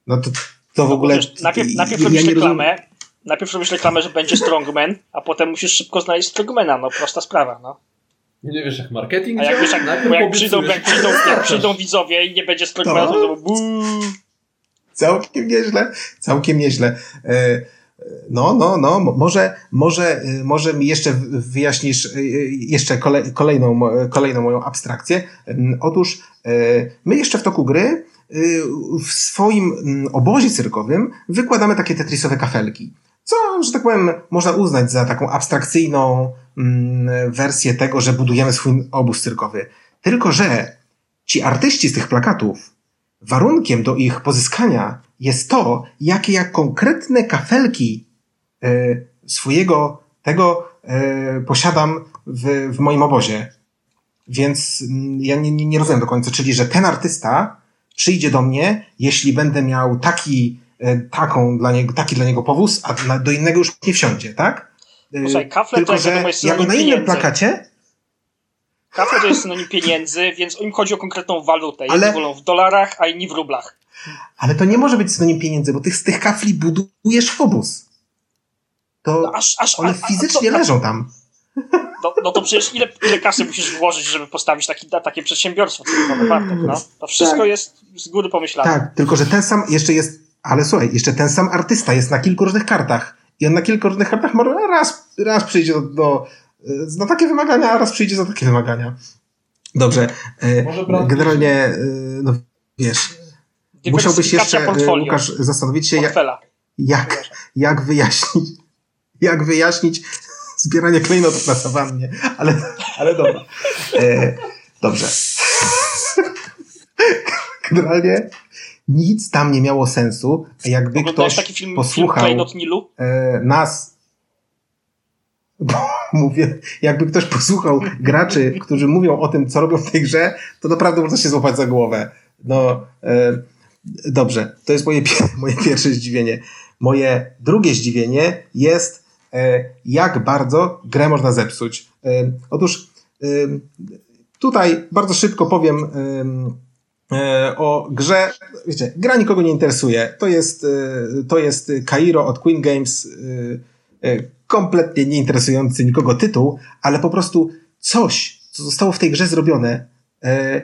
No to, to w ogóle... Najpierw, najpierw robisz reklamę, najpierw robisz reklamę, że będzie strongman, a potem musisz szybko znaleźć strongmana, no prosta sprawa, no. Nie wiesz, jak marketing działa? A jak, wiesz, jak, jak, jak, przyjdą, jak, przyjdą, jak przyjdą widzowie i nie będzie strojmana, to całkiem nieźle, całkiem nieźle. No, no, no, może, może, może mi jeszcze wyjaśnisz jeszcze kolej, kolejną, kolejną moją abstrakcję. Otóż my jeszcze w toku gry w swoim obozie cyrkowym wykładamy takie tetrisowe kafelki. Co, że tak powiem, można uznać za taką abstrakcyjną mm, wersję tego, że budujemy swój obóz cyrkowy. Tylko że ci artyści z tych plakatów, warunkiem do ich pozyskania jest to, jakie ja konkretne kafelki y, swojego tego y, posiadam w, w moim obozie. Więc y, ja nie, nie, nie rozumiem do końca, czyli że ten artysta przyjdzie do mnie, jeśli będę miał taki taką dla niego, taki dla niego powóz, a dla, do innego już nie wsiądzie, tak? Posłuchaj, kafle tylko, to że jak na innym plakacie... Kafle to jest synonim pieniędzy, więc im chodzi o konkretną walutę. Ale... Jedni wolą w dolarach, a inni w rublach. Ale to nie może być synonim pieniędzy, bo ty z tych kafli budujesz obóz. To no aż, aż, one a, a, fizycznie a, a, to, leżą tam. No, no to przecież ile, ile kasy musisz włożyć, żeby postawić taki, takie przedsiębiorstwo, cyfrowe, Bartek, no? To wszystko tak. Jest z góry pomyślane. Tak, tylko że ten sam jeszcze jest, ale słuchaj, jeszcze ten sam artysta jest na kilku różnych kartach i on na kilku różnych kartach raz, raz przyjdzie do, do, na takie wymagania, a raz przyjdzie za takie wymagania. Dobrze, e, generalnie, e, no wiesz, musiałbyś jeszcze, Łukasz, zastanowić się, jak, jak, jak wyjaśnić, jak wyjaśnić zbieranie klejnotów na sawannie, ale, ale dobra. E, dobrze. Generalnie nic tam nie miało sensu, a jakby ktoś taki film, posłuchał film Klejnot Nilu? E, nas, bo mówię, jakby ktoś posłuchał graczy, którzy mówią o tym, co robią w tej grze, to naprawdę można się złapać za głowę. No, e, dobrze, to jest moje, moje pierwsze zdziwienie. Moje drugie zdziwienie jest, e, jak bardzo grę można zepsuć. E, otóż e, tutaj bardzo szybko powiem e, o grze. Wiecie, gra nikogo nie interesuje. To jest, e, to jest Cairo od Queen Games, e, e, kompletnie nieinteresujący nikogo tytuł, ale po prostu coś, co zostało w tej grze zrobione, e,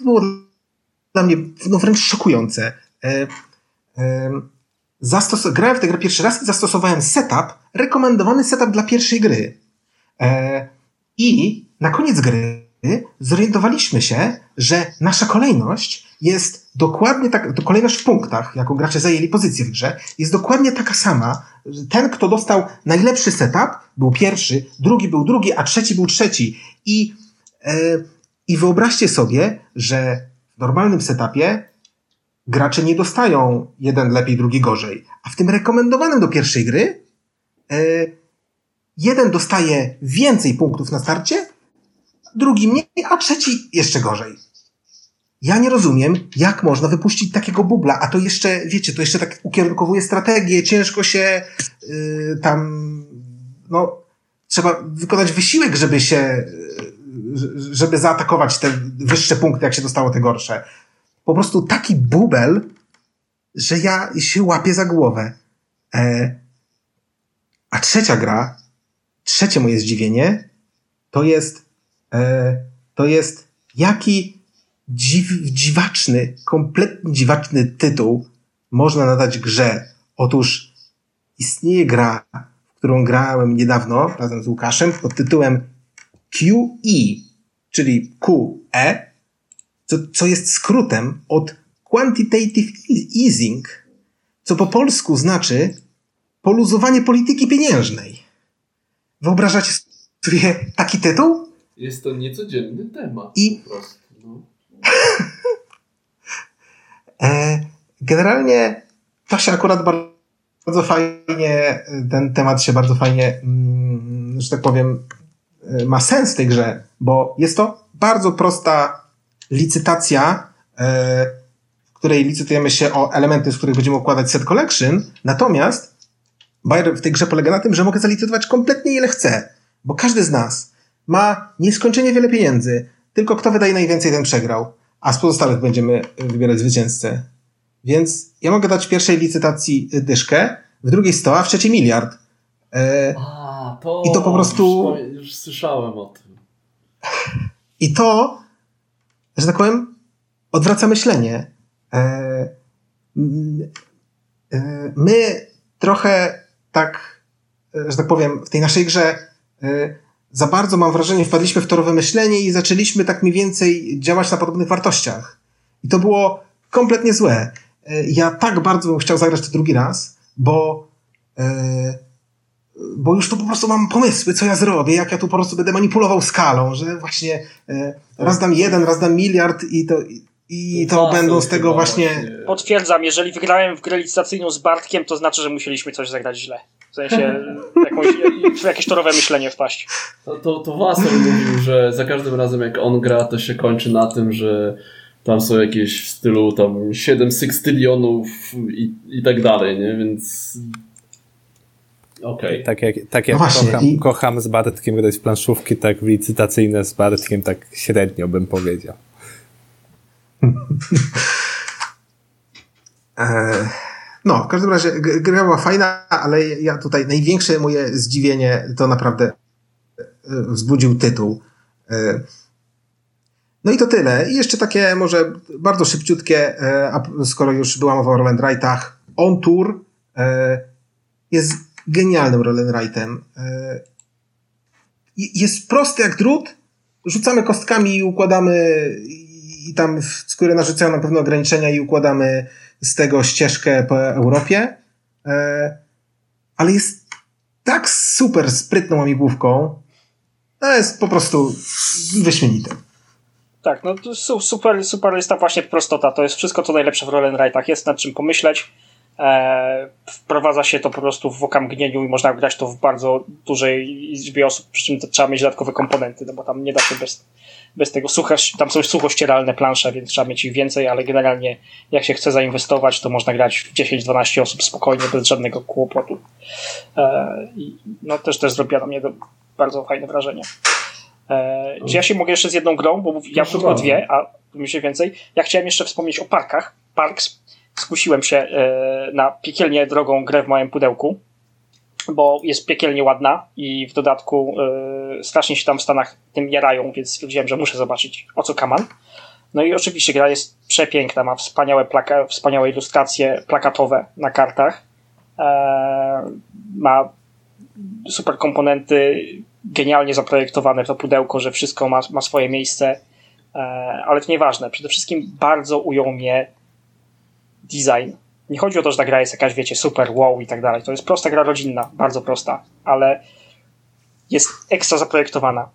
było dla mnie no wręcz szokujące. E, e, zastos- grałem w tę grę pierwszy raz i zastosowałem setup, rekomendowany setup dla pierwszej gry. E, I na koniec gry zorientowaliśmy się, że nasza kolejność jest dokładnie tak, to kolejność w punktach, jaką gracze zajęli pozycję w grze, jest dokładnie taka sama. Ten, kto dostał najlepszy setup, był pierwszy, drugi był drugi, a trzeci był trzeci. I, e, i wyobraźcie sobie, że w normalnym setupie gracze nie dostają jeden lepiej, drugi gorzej. A w tym rekomendowanym do pierwszej gry e, jeden dostaje więcej punktów na starcie, drugi mniej, a trzeci jeszcze gorzej. Ja nie rozumiem, jak można wypuścić takiego bubla, a to jeszcze, wiecie, to jeszcze tak ukierunkowuje strategię, ciężko się y, tam, no, trzeba wykonać wysiłek, żeby się, y, żeby zaatakować te wyższe punkty, jak się dostało te gorsze. Po prostu taki bubel, że ja się łapię za głowę. E, a trzecia gra, trzecie moje zdziwienie, to jest, e, to jest jaki Dziw, dziwaczny, kompletnie dziwaczny tytuł można nadać grze. Otóż istnieje gra, w którą grałem niedawno razem z Łukaszem pod tytułem Q E, czyli Q E, co, co jest skrótem od Quantitative Easing, co po polsku znaczy poluzowanie polityki pieniężnej. Wyobrażacie sobie taki tytuł? Jest to niecodzienny temat. I po prostu. Generalnie to się akurat bardzo fajnie, ten temat się bardzo fajnie, że tak powiem, ma sens w tej grze, bo jest to bardzo prosta licytacja, w której licytujemy się o elementy, z których będziemy układać set collection, natomiast bajer w tej grze polega na tym, że mogę zalicytować kompletnie ile chcę, bo każdy z nas ma nieskończenie wiele pieniędzy, tylko kto wydaje najwięcej, ten przegrał, a z pozostałych będziemy wybierać zwycięzcę. Więc ja mogę dać w pierwszej licytacji dyszkę, w drugiej sto, a w trzeciej miliard. E... A, to... I to po prostu... Już, już słyszałem o tym. I to, że tak powiem, odwraca myślenie. E... E... My trochę tak, że tak powiem, w tej naszej grze... E... za bardzo, mam wrażenie, wpadliśmy w torowe myślenie i zaczęliśmy tak mniej więcej działać na podobnych wartościach. I to było kompletnie złe. Ja tak bardzo bym chciał zagrać to drugi raz, bo e, bo już tu po prostu mam pomysły, co ja zrobię, jak ja tu po prostu będę manipulował skalą, że właśnie e, raz dam jeden, raz dam miliard i to... I, I to A, będą z tego właśnie... właśnie... Potwierdzam, jeżeli wygrałem w grę licytacyjną z Bartkiem, to znaczy, że musieliśmy coś zagrać źle. W sensie jakąś, jakieś torowe myślenie wpaść. To, to, to Wasem mówił, że za każdym razem jak on gra, to się kończy na tym, że tam są jakieś w stylu tam siedem sextylionów i, i tak dalej, nie? Więc... Okej. Okay. Tak jak, tak jak no kocham, i... kocham z Bartkiem grać w planszówki, tak w licytacyjne z Bartkiem tak średnio bym powiedział. No, w każdym razie gra była fajna, ale ja tutaj największe moje zdziwienie to naprawdę wzbudził tytuł. No i to tyle. I jeszcze takie może bardzo szybciutkie, skoro już była mowa o roll and write'ach. On Tour jest genialnym roll and write'em. Jest prosty jak drut. Rzucamy kostkami i układamy i tam, które narzucają na pewne ograniczenia i układamy z tego ścieżkę po Europie. Ale jest tak super sprytną łamigłówką. No jest po prostu wyśmienite. Tak, no super, super jest ta właśnie prostota. To jest wszystko, co najlepsze w roll and write'ach. Jest nad czym pomyśleć. Eee, wprowadza się to po prostu w okamgnieniu i można grać to w bardzo dużej liczbie osób, przy czym to trzeba mieć dodatkowe komponenty, no bo tam nie da się bez, bez tego sucha, tam są suchościeralne plansze, więc trzeba mieć ich więcej, ale generalnie jak się chce zainwestować, to można grać w dziesięć dwanaście osób spokojnie, bez żadnego kłopotu. Eee, no też też zrobiła na mnie do, bardzo fajne wrażenie. Eee, czy ja się mogę jeszcze z jedną grą, bo ja tylko dwie, a mi się więcej. Ja chciałem jeszcze wspomnieć o parkach. Parks. Skusiłem się y, na piekielnie drogą grę w małym pudełku, bo jest piekielnie ładna i w dodatku y, strasznie się tam w Stanach tym jarają, więc stwierdziłem, że muszę zobaczyć, o co kaman. No i oczywiście gra jest przepiękna, ma wspaniałe, plaka- wspaniałe ilustracje plakatowe na kartach, e, ma super komponenty, genialnie zaprojektowane to pudełko, że wszystko ma, ma swoje miejsce, e, ale to nieważne. Przede wszystkim bardzo ujął mnie design. Nie chodzi o to, że ta gra jest jakaś, wiecie, super, wow i tak dalej. To jest prosta gra rodzinna, bardzo prosta, ale jest ekstra zaprojektowana.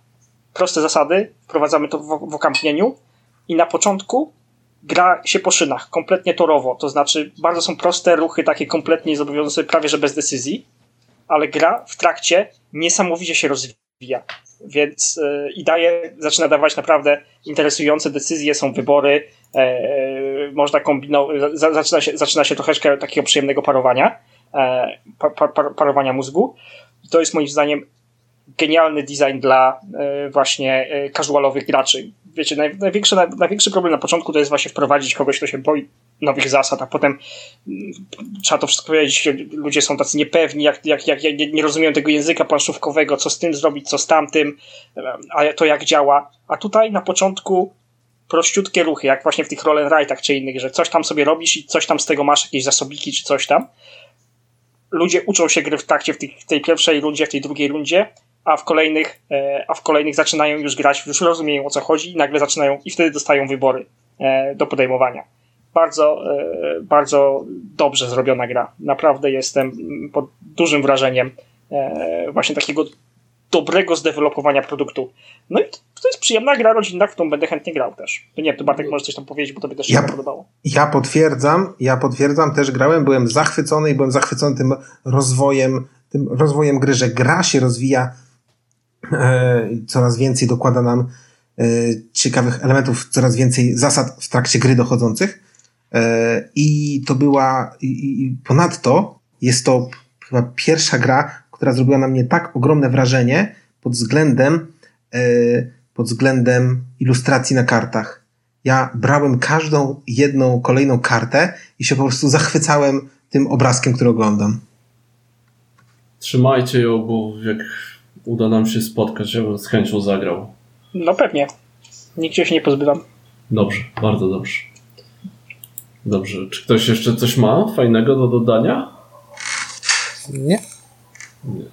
Proste zasady, wprowadzamy to w, w okamgnieniu i na początku gra się po szynach, kompletnie torowo, to znaczy bardzo są proste ruchy, takie kompletnie zobowiązujące, prawie że bez decyzji, ale gra w trakcie niesamowicie się rozwija, więc yy, i daje, zaczyna dawać naprawdę interesujące decyzje, są wybory, E, można kombinować, zaczyna się, zaczyna się troszeczkę takiego przyjemnego parowania, e, par, par, parowania mózgu. I to jest moim zdaniem genialny design dla e, właśnie e, casualowych graczy. Wiecie, naj, największy, naj, największy problem na początku to jest właśnie wprowadzić kogoś, kto się boi nowych zasad, a potem m, trzeba to wszystko powiedzieć, ludzie są tacy niepewni, jak, jak, jak, jak nie rozumieją tego języka planszówkowego, co z tym zrobić, co z tamtym, a to jak działa. A tutaj na początku prościutkie ruchy, jak właśnie w tych roll and write'ach czy innych, że coś tam sobie robisz i coś tam z tego masz, jakieś zasobiki czy coś tam. Ludzie uczą się gry w trakcie w tej, w tej pierwszej rundzie, w tej drugiej rundzie, a w kolejnych e, a w kolejnych zaczynają już grać, już rozumieją, o co chodzi i nagle zaczynają i wtedy dostają wybory e, do podejmowania. Bardzo, e, bardzo dobrze zrobiona gra. Naprawdę jestem pod dużym wrażeniem e, właśnie takiego dobrego zdevelopowania produktu. No i to jest przyjemna gra rodzinna, w którą będę chętnie grał też. Nie wiem, to Bartek może coś tam powiedzieć, bo tobie też się ja, podobało. Ja potwierdzam, ja potwierdzam, też grałem, byłem zachwycony i byłem zachwycony tym rozwojem, tym rozwojem gry, że gra się rozwija, e, coraz więcej dokłada nam e, ciekawych elementów, coraz więcej zasad w trakcie gry dochodzących e, i to była i, i ponadto jest to chyba pierwsza gra, która zrobiła na mnie tak ogromne wrażenie pod względem, yy, pod względem ilustracji na kartach. Ja brałem każdą jedną kolejną kartę i się po prostu zachwycałem tym obrazkiem, który oglądam. Trzymajcie ją, bo jak uda nam się spotkać, ja bym z chęcią zagrał. No pewnie. Nigdzie się nie pozbywam. Dobrze, bardzo dobrze. Dobrze. Czy ktoś jeszcze coś ma fajnego do dodania? Nie. Nie.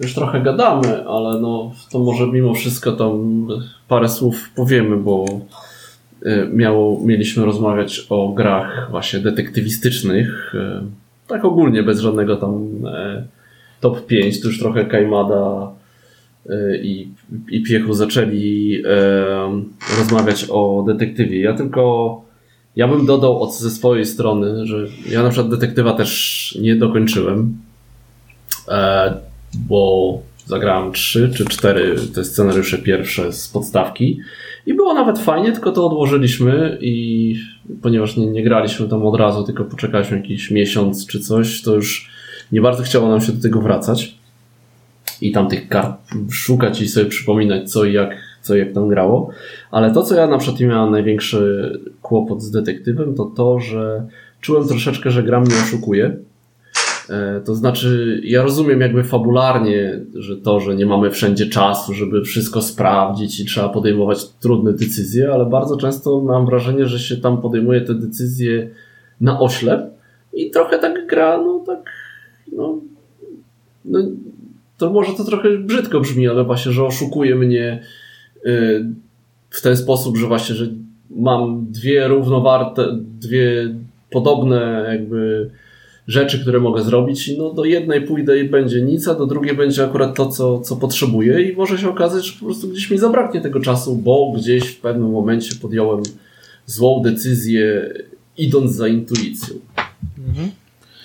Już trochę gadamy, ale no to może mimo wszystko tam parę słów powiemy, bo miało, mieliśmy rozmawiać o grach właśnie detektywistycznych, tak ogólnie bez żadnego tam top pięć, tu już trochę Kajmada i, i Piechu zaczęli rozmawiać o detektywie. Ja tylko, ja bym dodał od, ze swojej strony, że ja na przykład detektywa też nie dokończyłem, bo zagrałem trzy czy cztery te scenariusze pierwsze z podstawki i było nawet fajnie, tylko to odłożyliśmy i ponieważ nie, nie graliśmy tam od razu, tylko poczekaliśmy jakiś miesiąc czy coś, to już nie bardzo chciało nam się do tego wracać i tam tych kart szukać i sobie przypominać co i jak, co i jak tam grało, ale to co ja na przykład miałem największy kłopot z detektywem to to, że czułem troszeczkę, że gra mnie oszukuje. To znaczy, ja rozumiem jakby fabularnie, że to, że nie mamy wszędzie czasu, żeby wszystko sprawdzić i trzeba podejmować trudne decyzje, ale bardzo często mam wrażenie, że się tam podejmuje te decyzje na oślep i trochę tak gra, no tak, no, no to może to trochę brzydko brzmi, ale właśnie, że oszukuje mnie w ten sposób, że właśnie, że mam dwie równowarte, dwie podobne jakby rzeczy, które mogę zrobić i no do jednej pójdę i będzie nic, a do drugiej będzie akurat to, co, co potrzebuję i może się okazać, że po prostu gdzieś mi zabraknie tego czasu, bo gdzieś w pewnym momencie podjąłem złą decyzję, idąc za intuicją. Mhm.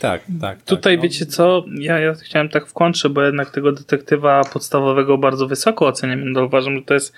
Tak, tak. Tutaj tak, wiecie no. co, ja, ja chciałem tak włączyć, bo jednak tego detektywa podstawowego bardzo wysoko oceniam. No, uważam, że to jest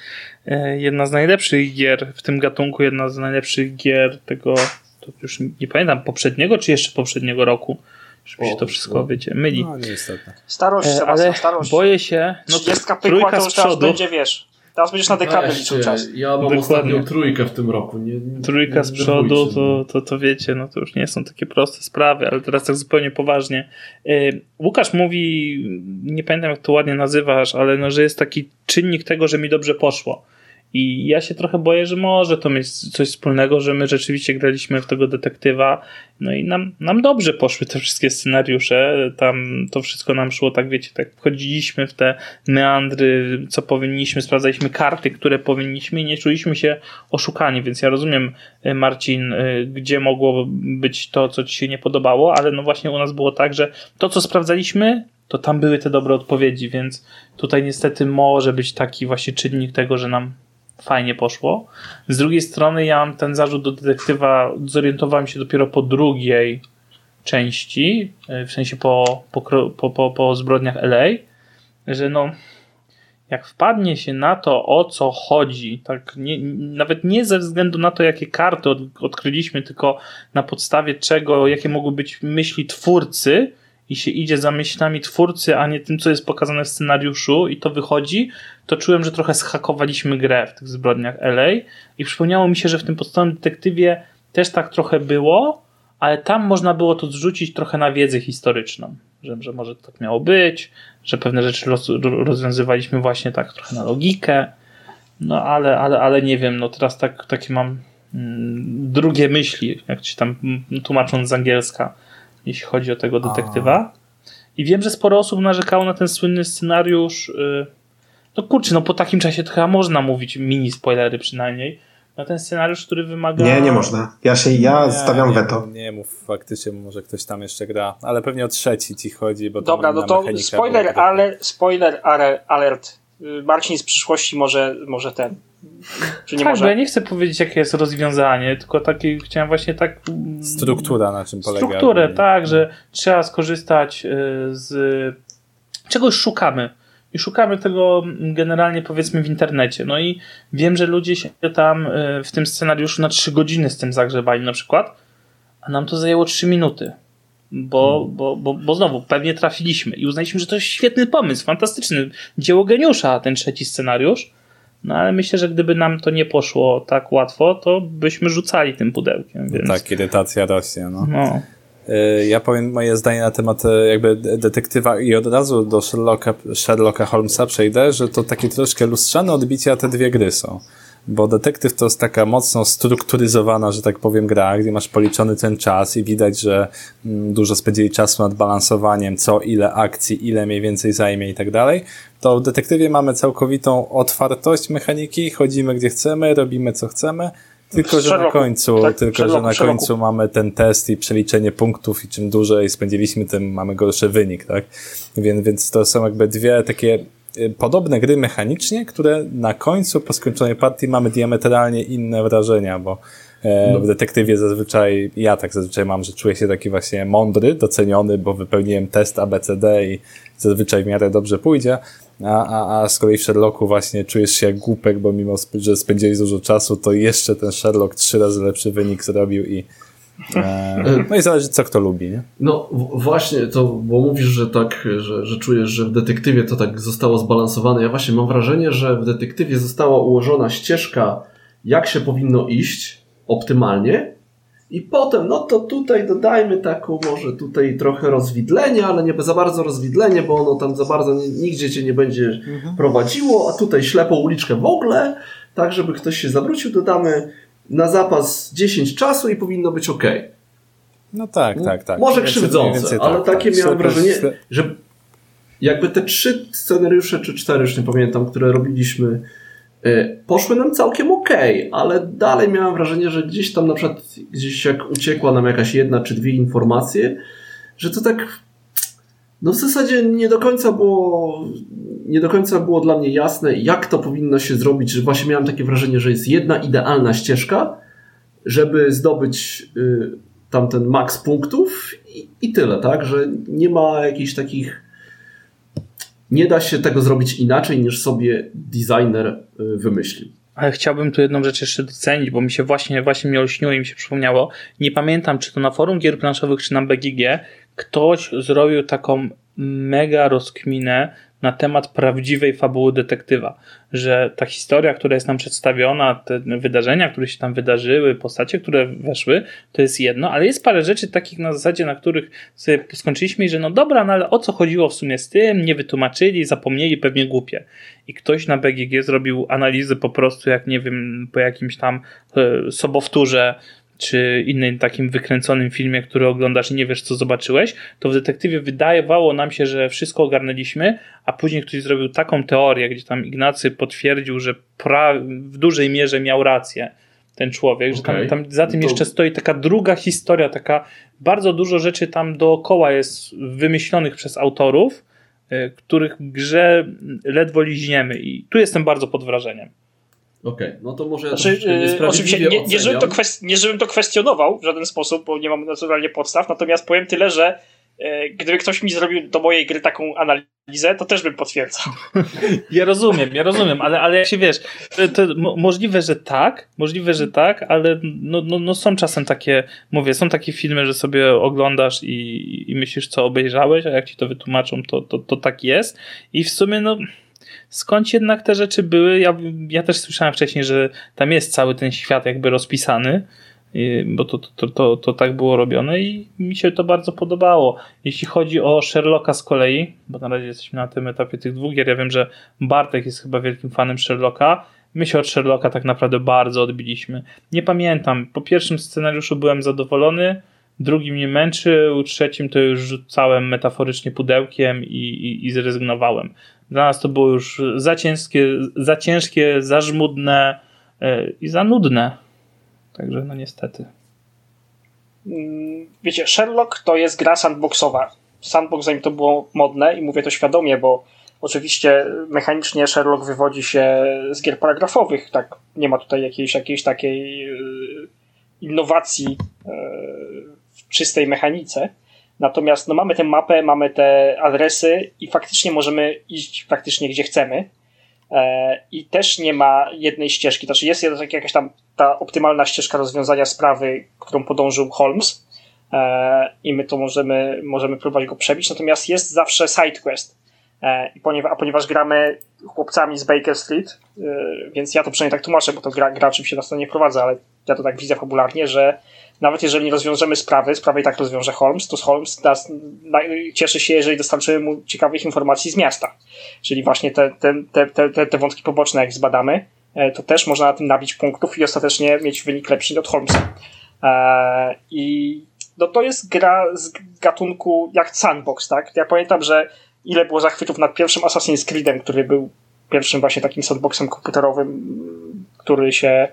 jedna z najlepszych gier w tym gatunku, jedna z najlepszych gier tego, to już nie pamiętam, poprzedniego czy jeszcze poprzedniego roku. Żeby o, się to wszystko, o. wiecie, myli. No, niestety. Starość, e, ale starość. Boję się, no trzydziestka pykła, to już teraz będzie, wiesz. Teraz będziesz na dekadę no liczył czas. Ja mam Dokładnie. ostatnią trójkę w tym roku. Nie, nie, Trójka nie z przodu, to, to, to wiecie, no to już nie są takie proste sprawy, ale teraz tak zupełnie poważnie. Yy, Łukasz mówi, nie pamiętam jak to ładnie nazywasz, ale no, że jest taki czynnik tego, że mi dobrze poszło. I ja się trochę boję, że może to mieć coś wspólnego, że my rzeczywiście graliśmy w tego detektywa, no i nam, nam dobrze poszły te wszystkie scenariusze, tam to wszystko nam szło, tak wiecie, tak wchodziliśmy w te meandry, co powinniśmy, sprawdzaliśmy karty, które powinniśmy i nie czuliśmy się oszukani, więc ja rozumiem, Marcin, gdzie mogło być to, co ci się nie podobało, ale no właśnie u nas było tak, że to, co sprawdzaliśmy, to tam były te dobre odpowiedzi, więc tutaj niestety może być taki właśnie czynnik tego, że nam fajnie poszło. Z drugiej strony ja mam ten zarzut do detektywa, zorientowałem się dopiero po drugiej części, w sensie po, po, po, po, po zbrodniach L A, że no jak wpadnie się na to, o co chodzi, tak nie, nawet nie ze względu na to, jakie karty od, odkryliśmy, tylko na podstawie czego, jakie mogły być myśli twórcy i się idzie za myślami twórcy, a nie tym, co jest pokazane w scenariuszu i to wychodzi, to czułem, że trochę zhakowaliśmy grę w tych zbrodniach L A i przypomniało mi się, że w tym podstawowym detektywie też tak trochę było, ale tam można było to zrzucić trochę na wiedzę historyczną, że, że może to tak miało być, że pewne rzeczy roz, rozwiązywaliśmy właśnie tak trochę na logikę, no ale, ale, ale nie wiem, no teraz tak, takie mam mm, drugie myśli, jak ci tam tłumacząc z angielska, jeśli chodzi o tego detektywa. I wiem, że sporo osób narzekało na ten słynny scenariusz. No kurczę, no po takim czasie to chyba można mówić mini spoilery przynajmniej. Na ten scenariusz, który wymaga... Nie, nie można. Ja się, ja nie, stawiam nie, weto. Nie, nie mów, faktycznie może ktoś tam jeszcze gra. Ale pewnie o trzeci ci chodzi, bo... Dobra, no to spoiler, ale, spoiler alert. Marcin z przyszłości może, może ten... Czy nie tak, może? Bo ja nie chcę powiedzieć, jakie jest rozwiązanie, tylko takie chciałem właśnie tak... Struktura, na czym polega. Strukturę, tak, że trzeba skorzystać z... Czegoś szukamy. I szukamy tego generalnie, powiedzmy, w internecie. No i wiem, że ludzie się tam w tym scenariuszu na trzy godziny z tym zagrzebali na przykład, a nam to zajęło trzy minuty. Bo, bo, bo, bo znowu, pewnie trafiliśmy i uznaliśmy, że to jest świetny pomysł, fantastyczny, dzieło geniusza, ten trzeci scenariusz. No ale myślę, że gdyby nam to nie poszło tak łatwo, to byśmy rzucali tym pudełkiem. Więc... Tak, irytacja rośnie. No. No. Ja powiem moje zdanie na temat jakby detektywa i od razu do Sherlocka, Sherlocka Holmesa przejdę, że to takie troszkę lustrzane odbicie, a te dwie gry są. Bo detektyw to jest taka mocno strukturyzowana, że tak powiem, gra, gdzie masz policzony ten czas i widać, że dużo spędzili czasu nad balansowaniem, co, ile akcji, ile mniej więcej zajmie i tak dalej. To w detektywie mamy całkowitą otwartość mechaniki, chodzimy gdzie chcemy, robimy co chcemy, tylko że na końcu, tak, tylko że na końcu mamy ten test i przeliczenie punktów i czym dłużej spędziliśmy, tym mamy gorszy wynik, tak? Więc, więc to są jakby dwie takie podobne gry mechanicznie, które na końcu po skończonej partii mamy diametralnie inne wrażenia, bo w detektywie zazwyczaj, ja tak zazwyczaj mam, że czuję się taki właśnie mądry, doceniony, bo wypełniłem test A B C D i zazwyczaj w miarę dobrze pójdzie, a, a, a z kolei w Sherlocku właśnie czujesz się jak głupek, bo mimo, że spędziłeś dużo czasu, to jeszcze ten Sherlock trzy razy lepszy wynik zrobił i no i zależy, co kto lubi, nie? No właśnie, to, bo mówisz, że tak, że, że czujesz, że w detektywie to tak zostało zbalansowane. Ja właśnie mam wrażenie, że w detektywie została ułożona ścieżka, jak się powinno iść optymalnie I potem, no to tutaj dodajmy taką może tutaj trochę rozwidlenia, ale nie za bardzo rozwidlenie, bo ono tam za bardzo nigdzie cię nie będzie mhm. prowadziło, a tutaj ślepą uliczkę w ogóle, tak żeby ktoś się zawrócił, dodamy na zapas dziesięć czasu i powinno być ok. No tak, no, tak, tak. Może krzywdzące, ale tak, takie tak, miałem wrażenie, śle... że jakby te trzy scenariusze, czy cztery, już nie pamiętam, które robiliśmy, poszły nam całkiem okej, okay, ale dalej miałem wrażenie, że gdzieś tam na przykład, gdzieś jak uciekła nam jakaś jedna czy dwie informacje, że to tak no w zasadzie nie do końca było nie do końca było dla mnie jasne, jak to powinno się zrobić, że właśnie miałem takie wrażenie, że jest jedna idealna ścieżka, żeby zdobyć y, tamten maks punktów i, i tyle, tak, że nie ma jakichś takich nie da się tego zrobić inaczej, niż sobie designer wymyślił. Ale chciałbym tu jedną rzecz jeszcze docenić, bo mi się właśnie, właśnie mnie olśniło i mi się przypomniało. Nie pamiętam, czy to na forum gier planszowych, czy na B G G ktoś zrobił taką mega rozkminę na temat prawdziwej fabuły detektywa. Że ta historia, która jest nam przedstawiona, te wydarzenia, które się tam wydarzyły, postacie, które weszły, to jest jedno, ale jest parę rzeczy takich na zasadzie, na których sobie skończyliśmy, że no dobra, no ale o co chodziło w sumie z tym, nie wytłumaczyli, zapomnieli, pewnie głupie. I ktoś na B G G zrobił analizy po prostu, jak nie wiem, po jakimś tam y, sobowtórze, czy innym takim wykręconym filmie, który oglądasz i nie wiesz, co zobaczyłeś, to w detektywie wydawało nam się, że wszystko ogarnęliśmy, a później ktoś zrobił taką teorię, gdzie tam Ignacy potwierdził, że pra- w dużej mierze miał rację ten człowiek, okay. że tam, tam za tym to... jeszcze stoi taka druga historia, taka bardzo dużo rzeczy tam dookoła jest wymyślonych przez autorów, y, których grze ledwo liźniemy i tu jestem bardzo pod wrażeniem. Okej, okay, no to może ja znaczy, yy, oczywiście nie, nie, żebym to kwest- nie żebym to kwestionował w żaden sposób, bo nie mam naturalnie podstaw, natomiast powiem tyle, że e, gdyby ktoś mi zrobił do mojej gry taką analizę, to też bym potwierdzał. Ja rozumiem, ja rozumiem, ale, ale jak się wiesz, to, to mo- możliwe, że tak, możliwe, że tak, ale no, no, no są czasem takie, mówię, są takie filmy, że sobie oglądasz i, i myślisz, co obejrzałeś, a jak ci to wytłumaczą, to, to, to tak jest i w sumie no skąd jednak te rzeczy były? Ja, ja też słyszałem wcześniej, że tam jest cały ten świat jakby rozpisany, bo to, to, to, to tak było robione i mi się to bardzo podobało. Jeśli chodzi o Sherlocka z kolei, bo na razie jesteśmy na tym etapie tych dwóch gier, ja wiem, że Bartek jest chyba wielkim fanem Sherlocka. My się od Sherlocka tak naprawdę bardzo odbiliśmy. Nie pamiętam, po pierwszym scenariuszu byłem zadowolony, drugi mnie męczył, trzecim to już rzucałem metaforycznie pudełkiem i, i, i zrezygnowałem. Dla nas to było już za ciężkie, za, ciężkie, za żmudne yy, i za nudne. Także no niestety. Wiecie, Sherlock to jest gra sandboxowa. Sandbox, zanim to było modne i mówię to świadomie, bo oczywiście mechanicznie Sherlock wywodzi się z gier paragrafowych. Tak, nie ma tutaj jakiejś, jakiejś takiej yy, innowacji yy, w czystej mechanice. Natomiast no, mamy tę mapę, mamy te adresy i faktycznie możemy iść praktycznie gdzie chcemy. E, I też nie ma jednej ścieżki. Znaczy jest jakaś tam ta optymalna ścieżka rozwiązania sprawy, którą podążył Holmes e, i my to możemy, możemy próbować go przebić. Natomiast jest zawsze sidequest. E, ponieważ, a ponieważ gramy chłopcami z Baker Street, e, więc ja to przynajmniej tak tłumaczę, bo to gra, gra oczywiście nas to nie prowadza, ale ja to tak widzę fabularnie, że nawet jeżeli nie rozwiążemy sprawy, sprawę i tak rozwiąże Holmes, to Holmes nas cieszy się, jeżeli dostarczymy mu ciekawych informacji z miasta. Czyli właśnie te, te, te, te, te wątki poboczne, jak zbadamy, to też można na tym nabić punktów i ostatecznie mieć wynik lepszy od Holmesa. Eee, I no to jest gra z gatunku jak sandbox, tak? Ja pamiętam, że ile było zachwytów nad pierwszym Assassin's Creedem, który był pierwszym właśnie takim sandboxem komputerowym, który się...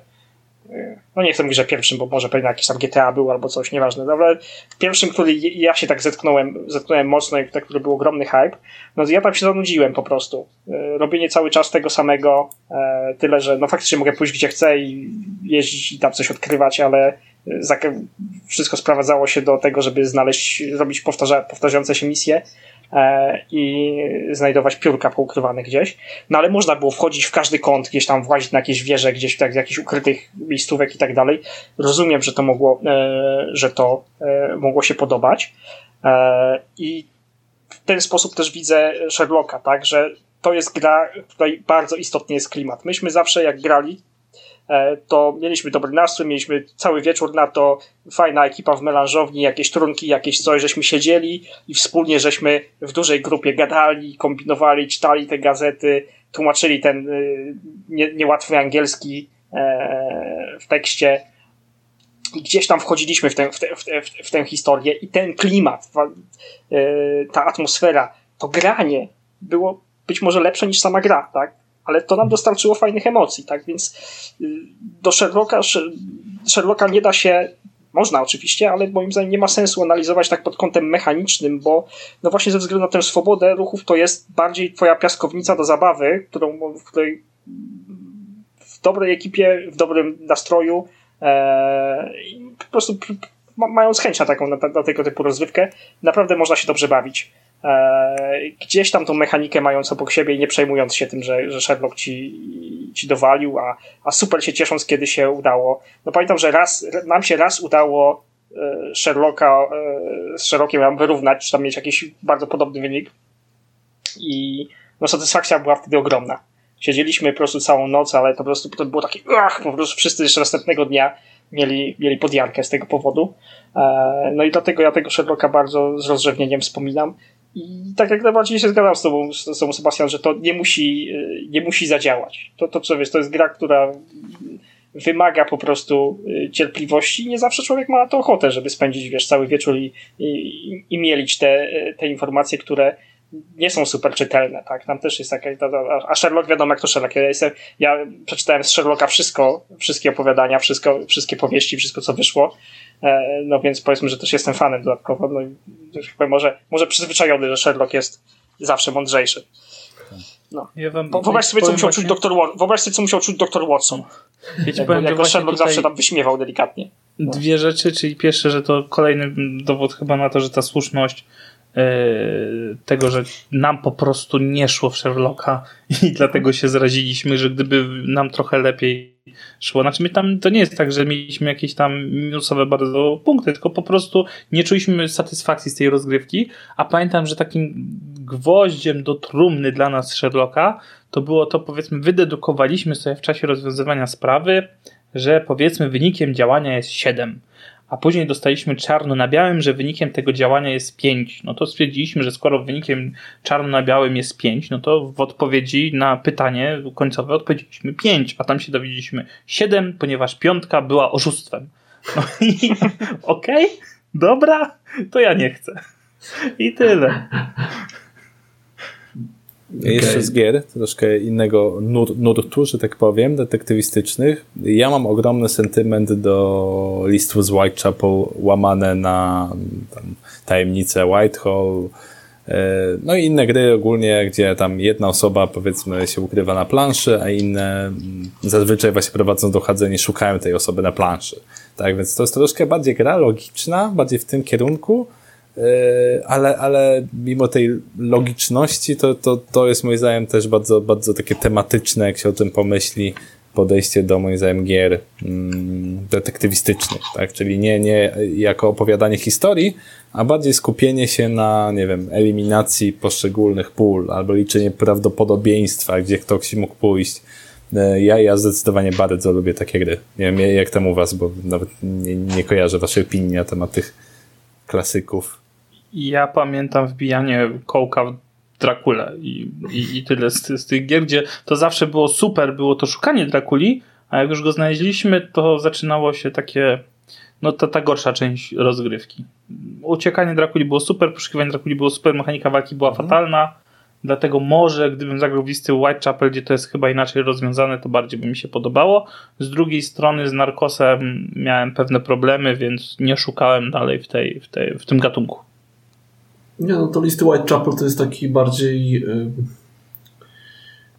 no nie chcę mówić, że pierwszym, bo może pewnie jakiś tam G T A był albo coś, nieważne, no, ale pierwszym, który ja się tak zetknąłem zetknąłem mocno, i tak, który był ogromny hype, no ja tam się zanudziłem po prostu, robienie cały czas tego samego, tyle, że no faktycznie mogę pójść gdzie chcę i jeździć i tam coś odkrywać, ale wszystko sprowadzało się do tego, żeby znaleźć, robić powtarza, powtarzające się misje i znajdować piórka poukrywane gdzieś, no ale można było wchodzić w każdy kąt, gdzieś tam włazić na jakieś wieże, gdzieś tak, w jakichś ukrytych miejscówek i tak dalej. Rozumiem, że to mogło, że to mogło się podobać i w ten sposób też widzę Sherlocka, tak, że to jest gra, tutaj bardzo istotnie jest klimat. Myśmy zawsze jak grali, to mieliśmy dobry nastrój, mieliśmy cały wieczór na to, fajna ekipa w melanżowni, jakieś trunki, jakieś coś, żeśmy siedzieli i wspólnie żeśmy w dużej grupie gadali, kombinowali, czytali te gazety, tłumaczyli ten nie, niełatwy angielski w tekście i gdzieś tam wchodziliśmy w tę, w tę, w tę, w tę historię i ten klimat, ta atmosfera, to granie było być może lepsze niż sama gra, tak? Ale to nam dostarczyło fajnych emocji, tak? Więc do Sherlocka, Sherlocka nie da się, można oczywiście, ale moim zdaniem nie ma sensu analizować tak pod kątem mechanicznym, bo no właśnie ze względu na tę swobodę ruchów to jest bardziej twoja piaskownica do zabawy, którą, w której w dobrej ekipie, w dobrym nastroju e, po prostu p- mając chęć na taką, na, na tego typu rozrywkę, naprawdę można się dobrze bawić. Gdzieś tam tą mechanikę mając obok siebie i nie przejmując się tym, że, że Sherlock ci, ci dowalił, a, a super się ciesząc, kiedy się udało. No pamiętam, że raz, nam się raz udało Sherlocka z Sherlockiem wyrównać, czy tam mieć jakiś bardzo podobny wynik i no satysfakcja była wtedy ogromna. Siedzieliśmy po prostu całą noc, ale to po prostu to było takie ach, po prostu wszyscy jeszcze następnego dnia mieli, mieli podjarkę z tego powodu. No i dlatego ja tego Sherlocka bardzo z rozrzewnieniem wspominam. I tak jak najbardziej się zgadzam z tobą, z tobą Sebastian, że to nie musi, nie musi zadziałać. To, to, co wiesz, to jest gra, która wymaga po prostu cierpliwości i nie zawsze człowiek ma na to ochotę, żeby spędzić wiesz, cały wieczór i, i, i mielić te, te informacje, które nie są super czytelne. Tak? Tam też jest taka... A Sherlock, wiadomo jak to Sherlock. Ja, jestem, ja przeczytałem z Sherlocka wszystko, wszystkie opowiadania, wszystko, wszystkie powieści, wszystko co wyszło. No więc powiedzmy, że też jestem fanem dodatkowo. No i powiem, może, może przyzwyczajony, że Sherlock jest zawsze mądrzejszy. No. Ja wam, wyobraź, sobie, co właśnie... czuć doktor, wyobraź sobie, co musiał czuć doktor Watson. Wiecie, jak, jak Sherlock zawsze tam wyśmiewał delikatnie. No. Dwie rzeczy, czyli pierwsze, że to kolejny dowód chyba na to, że ta słuszność tego, że nam po prostu nie szło w Sherlocka i dlatego się zraziliśmy, że gdyby nam trochę lepiej szło, znaczy my tam to nie jest tak, że mieliśmy jakieś tam minusowe bardzo punkty, tylko po prostu nie czuliśmy satysfakcji z tej rozgrywki, a pamiętam, że takim gwoździem do trumny dla nas Sherlocka to było to, powiedzmy, wydedukowaliśmy sobie w czasie rozwiązywania sprawy, że powiedzmy wynikiem działania jest siedem. A później dostaliśmy czarno na białym, że wynikiem tego działania jest pięć. No to stwierdziliśmy, że skoro wynikiem czarno na białym jest pięć, no to w odpowiedzi na pytanie końcowe odpowiedzieliśmy pięć, a tam się dowiedzieliśmy siedem, ponieważ piątka była oszustwem. No i okej, okay, dobra, to ja nie chcę. I tyle. Okay. Jeszcze z gier, troszkę innego nur, nurtu, że tak powiem, detektywistycznych. Ja mam ogromny sentyment do listów z Whitechapel, łamane na tam, tajemnicę Whitehall, yy, no i inne gry ogólnie, gdzie tam jedna osoba powiedzmy się ukrywa na planszy, a inne zazwyczaj właśnie prowadząc dochodzenie szukają tej osoby na planszy. Tak, więc to jest troszkę bardziej gra logiczna, bardziej w tym kierunku, ale, ale mimo tej logiczności to, to, to jest moim zdaniem też bardzo, bardzo takie tematyczne, jak się o tym pomyśli, podejście do moim zdaniem gier mm, detektywistycznych, tak? Czyli nie, nie jako opowiadanie historii, a bardziej skupienie się na, nie wiem, eliminacji poszczególnych pól albo liczenie prawdopodobieństwa, gdzie ktoś mógł pójść. Ja, ja zdecydowanie bardzo lubię takie gry. Nie wiem, jak tam u was, bo nawet nie, nie kojarzę waszej opinii na temat tych klasyków. Ja pamiętam wbijanie kołka w Drakulę i, i, i tyle z, z tych gier, gdzie to zawsze było super, było to szukanie Drakuli, a jak już go znaleźliśmy, to zaczynało się takie, no to ta gorsza część rozgrywki. Uciekanie Drakuli było super, poszukiwanie Drakuli było super, mechanika walki była mhm. fatalna, dlatego może gdybym zagrał w listy Whitechapel, gdzie to jest chyba inaczej rozwiązane, to bardziej by mi się podobało. Z drugiej strony z Narcosem miałem pewne problemy, więc nie szukałem dalej w, tej, w, tej, w tym gatunku. Nie, no to listy Whitechapel to jest taki bardziej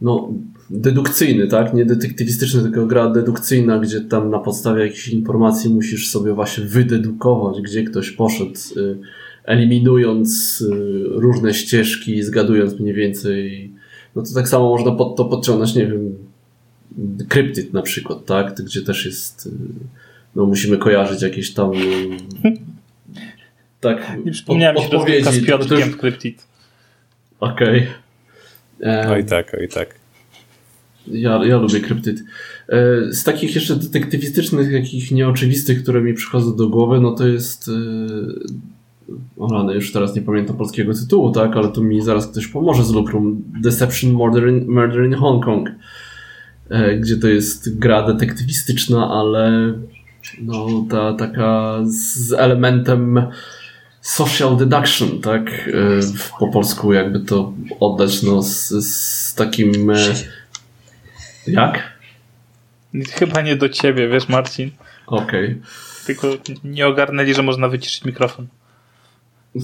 no, dedukcyjny, tak? Nie detektywistyczny, tylko gra dedukcyjna, gdzie tam na podstawie jakichś informacji musisz sobie właśnie wydedukować, gdzie ktoś poszedł, eliminując różne ścieżki, zgadując mniej więcej. No to tak samo można pod to podciągnąć, nie wiem, Cryptid na przykład, tak? Gdzie też jest, no musimy kojarzyć jakieś tam tak, nie przypomniałem od, się rozgrywka z Piotrkiem też... w Cryptid. Okej. Okay. Um, oj tak, oj tak. Ja, ja lubię Cryptid. Z takich jeszcze detektywistycznych, jakich nieoczywistych, które mi przychodzą do głowy, no to jest... O rany, już teraz nie pamiętam polskiego tytułu, tak? Ale tu mi zaraz ktoś pomoże z lukrum. Deception, Murder in, Murder in Hong Kong. Gdzie to jest gra detektywistyczna, ale no ta taka z elementem social deduction, tak? Po polsku jakby to oddać, no z, z takim... Jak? Chyba nie do ciebie, wiesz, Marcin. Okej. Okay. Tylko nie ogarnęli, że można wyciszyć mikrofon.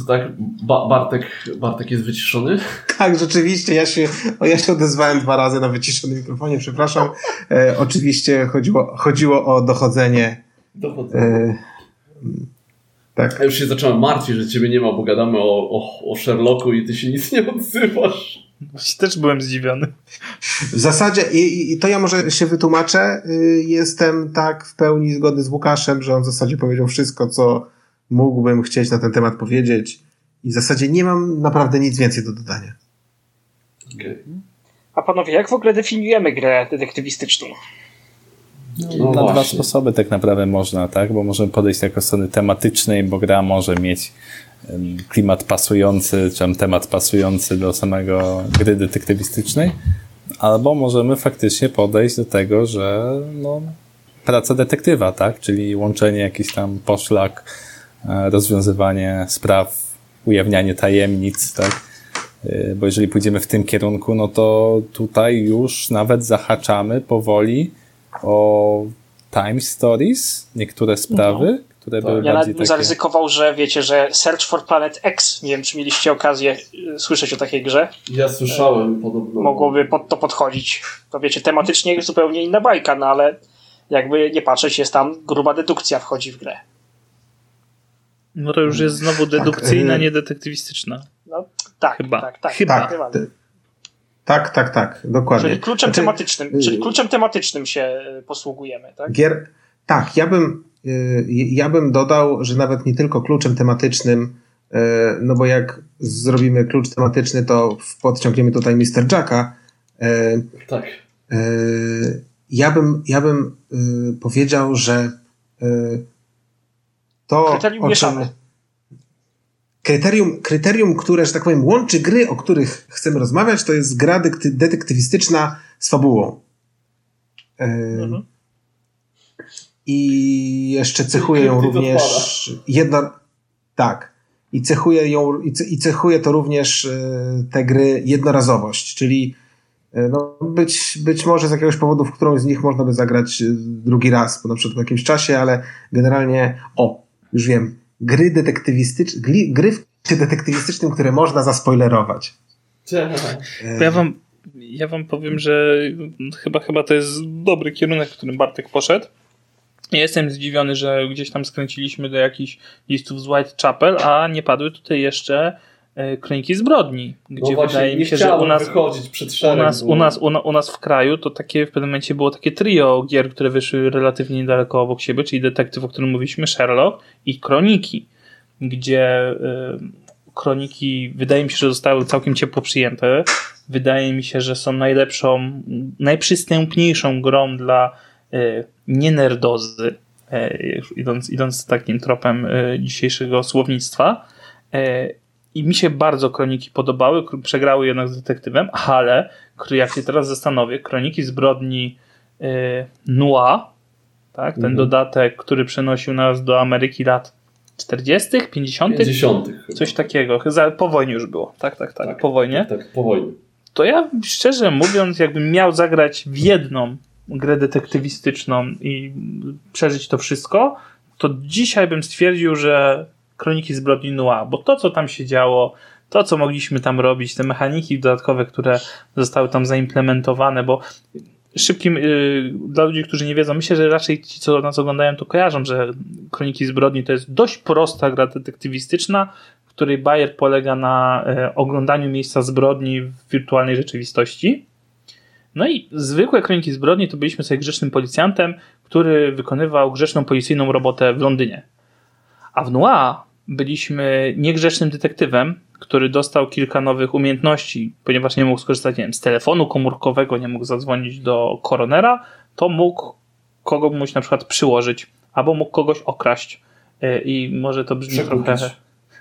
Tak, ba- Bartek, Bartek jest wyciszony? Tak, rzeczywiście, ja się, o, ja się odezwałem dwa razy na wyciszonym mikrofonie, przepraszam. E, oczywiście chodziło, chodziło o dochodzenie. Dochodzenie. E, tak. Ja już się zacząłem martwić, że ciebie nie ma, bo gadamy o, o, o Sherlocku i ty się nic nie odzywasz. Też byłem zdziwiony. W zasadzie, i, i to ja może się wytłumaczę, jestem tak w pełni zgodny z Łukaszem, że on w zasadzie powiedział wszystko, co mógłbym chcieć na ten temat powiedzieć i w zasadzie nie mam naprawdę nic więcej do dodania. Okay. A panowie, jak w ogóle definiujemy grę detektywistyczną? No, na dwa sposoby tak naprawdę można, tak? Bo możemy podejść jako strony tematycznej, bo gra może mieć klimat pasujący, czy tam temat pasujący do samego gry detektywistycznej, albo możemy faktycznie podejść do tego, że no, praca detektywa, tak? Czyli łączenie jakiś tam poszlak, rozwiązywanie spraw, ujawnianie tajemnic, tak? Bo jeżeli pójdziemy w tym kierunku, no to tutaj już nawet zahaczamy powoli o Time Stories, niektóre sprawy, no. które to były ja bardziej takie... zaryzykował, że wiecie, że Search for Planet X, nie wiem, czy mieliście okazję słyszeć o takiej grze. Ja słyszałem, podobno. Mogłoby pod to podchodzić. To wiecie, tematycznie jest zupełnie inna bajka, no ale jakby nie patrzeć, jest tam gruba dedukcja wchodzi w grę. No to już jest znowu dedukcyjna, tak, nie detektywistyczna. No, tak, chyba. tak, tak, chyba. tak, tak, tak, tak, dokładnie. Czyli kluczem znaczy, tematycznym, czyli kluczem tematycznym się posługujemy, tak? Gier, tak, ja bym, ja bym dodał, że nawet nie tylko kluczem tematycznym, no bo jak zrobimy klucz tematyczny, to podciągniemy tutaj mister Jacka. Tak. Ja bym, ja bym powiedział, że to kryterium mieszamy. Kryterium, kryterium, które, że tak powiem, łączy gry, o których chcemy rozmawiać, to jest gra detektywistyczna z fabułą. Yy, mhm. I jeszcze cechuje ją również jedno... Tak. I cechuje, ją, i cechuje to również yy, te gry jednorazowość, czyli yy, no, być, być może z jakiegoś powodu w którąś z nich można by zagrać yy, drugi raz, bo na przykład w jakimś czasie, ale generalnie... O, już wiem. Gry detektywistyczne, gry w detektywistycznym, które można zaspoilerować. Ja wam, ja wam powiem, że chyba, chyba to jest dobry kierunek, w którym Bartek poszedł. Ja jestem zdziwiony, że gdzieś tam skręciliśmy do jakichś listów z Whitechapel, a nie padły tutaj jeszcze Kroniki Zbrodni, gdzie no właśnie, wydaje mi się, że u nas, przed szereg, u, nas, u, nas, u, na, u nas w kraju to takie w pewnym momencie było takie trio gier, które wyszły relatywnie niedaleko obok siebie, czyli Detektyw, o którym mówiliśmy, Sherlock i Kroniki, gdzie y, Kroniki wydaje mi się, że zostały całkiem ciepło przyjęte. Wydaje mi się, że są najlepszą, najprzystępniejszą grą dla y, nienerdozy, y, idąc, idąc takim tropem y, dzisiejszego słownictwa. Y, I mi się bardzo Kroniki podobały, przegrały jednak z Detektywem, ale jak się teraz zastanowię, Kroniki Zbrodni yy, Noir, tak, ten mhm. dodatek, który przenosił nas do Ameryki lat czterdziestych, pięćdziesiątych Coś takiego. Po wojnie już było. Tak, tak, tak. tak po wojnie. Tak, tak, po wojnie. To ja szczerze mówiąc, jakbym miał zagrać w jedną grę detektywistyczną i przeżyć to wszystko, to dzisiaj bym stwierdził, że Kroniki Zbrodni Noir, bo to, co tam się działo, to, co mogliśmy tam robić, te mechaniki dodatkowe, które zostały tam zaimplementowane, bo szybkim, yy, dla ludzi, którzy nie wiedzą, myślę, że raczej ci, co nas oglądają, to kojarzą, że Kroniki Zbrodni to jest dość prosta gra detektywistyczna, w której bajer polega na yy, oglądaniu miejsca zbrodni w wirtualnej rzeczywistości. No i zwykłe Kroniki Zbrodni to byliśmy sobie grzecznym policjantem, który wykonywał grzeczną policyjną robotę w Londynie. A w Noir byliśmy niegrzecznym detektywem, który dostał kilka nowych umiejętności, ponieważ nie mógł skorzystać, nie wiem, z telefonu komórkowego, nie mógł zadzwonić do koronera, to mógł kogoś na przykład przyłożyć, albo mógł kogoś okraść i może to brzmi przekupić. trochę...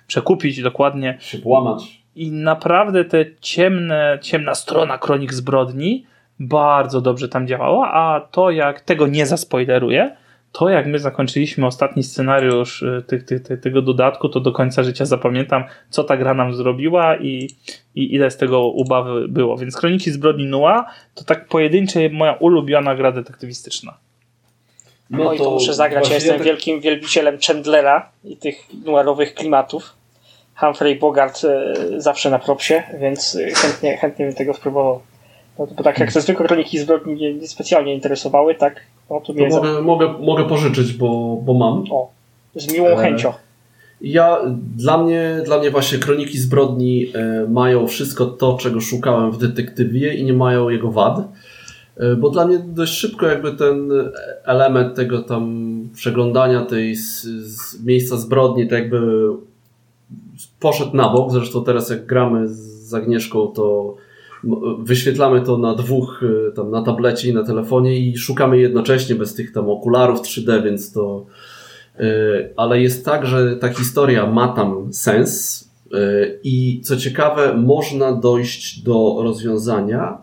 Przekupić, dokładnie. Przyłamać. I naprawdę te ciemne, ciemna strona Kronik Zbrodni bardzo dobrze tam działała, a to jak, tego nie zaspoileruję, to jak my zakończyliśmy ostatni scenariusz ty, ty, ty, tego dodatku, to do końca życia zapamiętam, co ta gra nam zrobiła i, i ile z tego ubawy było. Więc Kroniki Zbrodni Noir to tak pojedyncze moja ulubiona gra detektywistyczna. No, no i to muszę zagrać, ja jestem wielkim wielbicielem Chandlera i tych noirowych klimatów. Humphrey Bogart e, zawsze na propsie, więc chętnie, chętnie bym tego spróbował. No, bo tak jak te zwykłe Kroniki Zbrodni mnie niespecjalnie interesowały, tak? No, to mnie to mogę, za... mogę, mogę pożyczyć, bo, bo mam. O, z miłą e, chęcią. Ja, dla mnie, dla mnie właśnie Kroniki Zbrodni e, mają wszystko to, czego szukałem w detektywie i nie mają jego wad. Bo dla mnie dość szybko jakby ten element tego tam przeglądania tej z, z miejsca zbrodni tak jakby poszedł na bok. Zresztą teraz jak gramy z Agnieszką, to wyświetlamy to na dwóch, tam na tablecie i na telefonie i szukamy jednocześnie bez tych tam okularów trzy D, więc to... Ale jest tak, że ta historia ma tam sens i co ciekawe można dojść do rozwiązania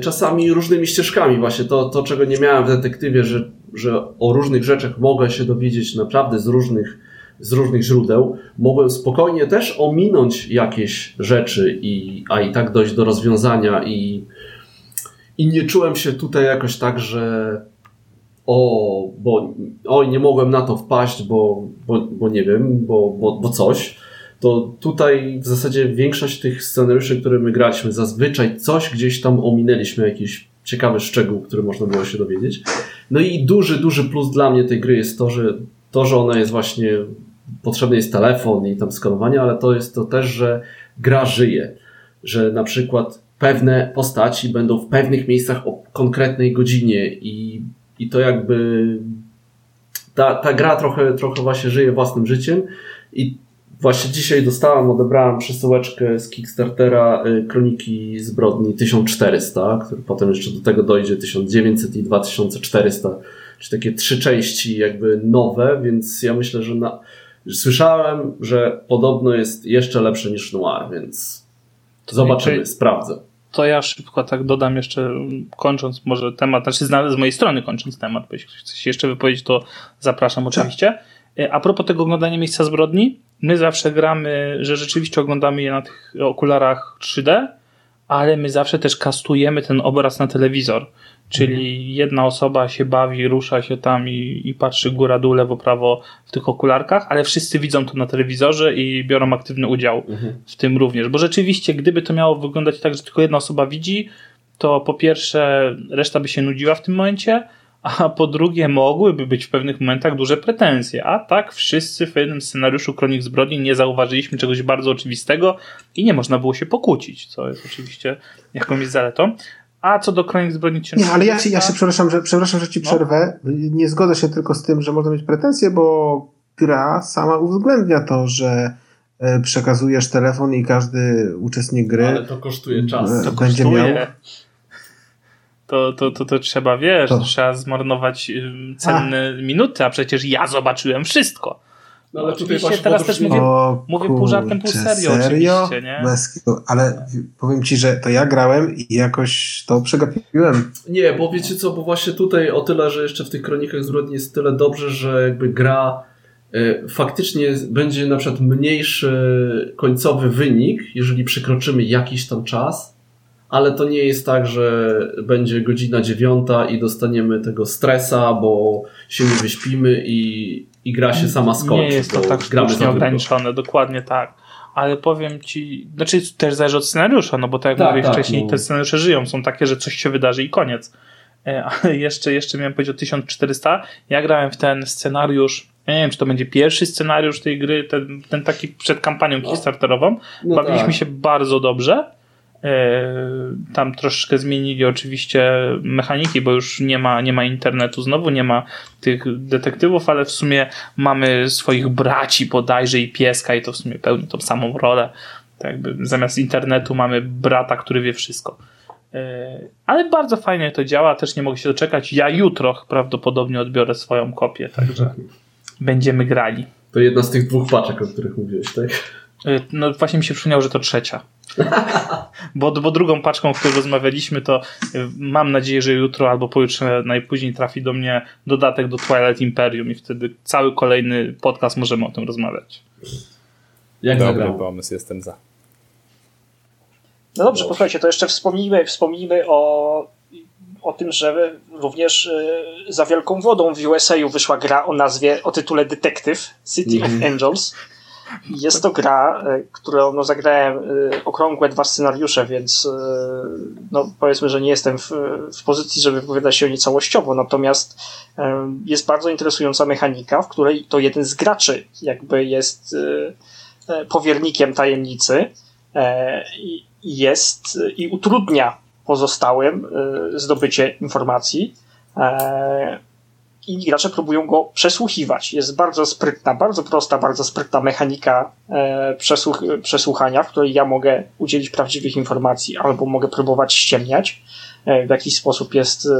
czasami różnymi ścieżkami. Właśnie to, to czego nie miałem w detektywie, że, że o różnych rzeczach mogę się dowiedzieć naprawdę z różnych, z różnych źródeł. Mogłem spokojnie też ominąć jakieś rzeczy, i, a i tak dojść do rozwiązania i, i nie czułem się tutaj jakoś tak, że o, bo oj, nie mogłem na to wpaść, bo, bo, bo nie wiem, bo, bo, bo coś. To tutaj w zasadzie większość tych scenariuszy, które my graliśmy, zazwyczaj coś gdzieś tam ominęliśmy, jakiś ciekawy szczegół, który można było się dowiedzieć. No i duży, duży plus dla mnie tej gry jest to, że to, że ona jest właśnie, potrzebny jest telefon i tam skanowanie, ale to jest to też, że gra żyje, że na przykład pewne postaci będą w pewnych miejscach o konkretnej godzinie i, i to jakby ta, ta gra trochę, trochę właśnie żyje własnym życiem i właśnie dzisiaj dostałem, odebrałem przesyłeczkę z Kickstartera Kroniki Zbrodni tysiąc czterysta, który potem jeszcze do tego dojdzie tysiąc dziewięćset i dwa tysiące czterysta, czyli takie trzy części jakby nowe, więc ja myślę, że na... słyszałem, że podobno jest jeszcze lepsze niż Noir, więc zobaczymy, to, sprawdzę. To ja szybko tak dodam jeszcze, kończąc może temat, znaczy z mojej strony kończąc temat, bo jeśli chcesz się jeszcze wypowiedzieć, to zapraszam oczywiście. A propos tego oglądania miejsca zbrodni, my zawsze gramy, że rzeczywiście oglądamy je na tych okularach trzy D, ale my zawsze też kastujemy ten obraz na telewizor. Czyli jedna osoba się bawi, rusza się tam i, i patrzy góra, dół, lewo, prawo w tych okularkach, ale wszyscy widzą to na telewizorze i biorą aktywny udział mhm. w tym również. Bo rzeczywiście, gdyby to miało wyglądać tak, że tylko jedna osoba widzi, to po pierwsze reszta by się nudziła w tym momencie, a po drugie mogłyby być w pewnych momentach duże pretensje, a tak wszyscy w jednym scenariuszu Kronik Zbrodni nie zauważyliśmy czegoś bardzo oczywistego i nie można było się pokłócić, co jest oczywiście jakąś zaletą. A co do Kronik Zbrodni... Nie, ale ja, ci, ja się przepraszam, że, przepraszam, że ci no. przerwę. Nie zgodzę się tylko z tym, że można mieć pretensje, bo gra sama uwzględnia to, że przekazujesz telefon i każdy uczestnik gry... Ale to kosztuje czas. To będzie kosztuje. Miał... To, to, to, to trzeba, wiesz, to. trzeba zmarnować cenne a. minuty, a przecież ja zobaczyłem wszystko. No, ale oczywiście tutaj teraz też mówię, o, mówię pół żartem, pół serio, serio oczywiście, nie? Bez, ale powiem ci, że to ja grałem i jakoś to przegapiłem. Nie, bo wiecie co, bo właśnie tutaj o tyle, że jeszcze w tych Kronikach Zbrodni jest tyle dobrze, że jakby gra y, faktycznie będzie na przykład mniejszy końcowy wynik, jeżeli przekroczymy jakiś tam czas. Ale to nie jest tak, że będzie godzina dziewiąta i dostaniemy tego stresa, bo się nie wyśpimy i, i gra się sama skończy. Nie jest to tak sztucznie ograniczone, dokładnie tak. Ale powiem ci, znaczy też zależy od scenariusza, no bo tak jak tak, mówiłem tak, wcześniej, no. te scenariusze żyją, są takie, że coś się wydarzy i koniec. Ale jeszcze, jeszcze miałem powiedzieć o tysiąc czterysta. Ja grałem w ten scenariusz, ja nie wiem, czy to będzie pierwszy scenariusz tej gry, ten, ten taki przed kampanią kickstarterową. No. No Bawiliśmy tak. się bardzo dobrze. Tam troszeczkę zmienili oczywiście mechaniki, bo już nie ma, nie ma internetu, znowu nie ma tych detektywów, ale w sumie mamy swoich braci bodajże i pieska i to w sumie pełni tą samą rolę. Tak jakby zamiast internetu mamy brata, który wie wszystko. Ale bardzo fajnie to działa, też nie mogę się doczekać. Ja jutro prawdopodobnie odbiorę swoją kopię, także będziemy grali. To jedna z tych dwóch paczek, o których mówiłeś, tak? No właśnie mi się przypomniało, że to trzecia. Bo, bo drugą paczką, o której rozmawialiśmy, to mam nadzieję, że jutro albo pojutrze najpóźniej trafi do mnie dodatek do Twilight Imperium i wtedy cały kolejny podcast możemy o tym rozmawiać. Jak dobry pomysł, jestem za. No dobrze, dobrze. Posłuchajcie, to jeszcze wspomnijmy, wspomnijmy o, o tym, że również yy, za wielką wodą w U S A wyszła gra o nazwie, o tytule Detective City mm. of Angels. Jest to gra, którą no, zagrałem okrągłe dwa scenariusze, więc no, powiedzmy, że nie jestem w, w pozycji, żeby wypowiadać się o niej całościowo, natomiast jest bardzo interesująca mechanika, w której to jeden z graczy jakby jest powiernikiem tajemnicy i, jest, i utrudnia pozostałym zdobycie informacji. I gracze próbują go przesłuchiwać. Jest bardzo sprytna, bardzo prosta, bardzo sprytna mechanika e, przesłuch- przesłuchania, w której ja mogę udzielić prawdziwych informacji albo mogę próbować ściemniać. E, w jakiś sposób jest, e,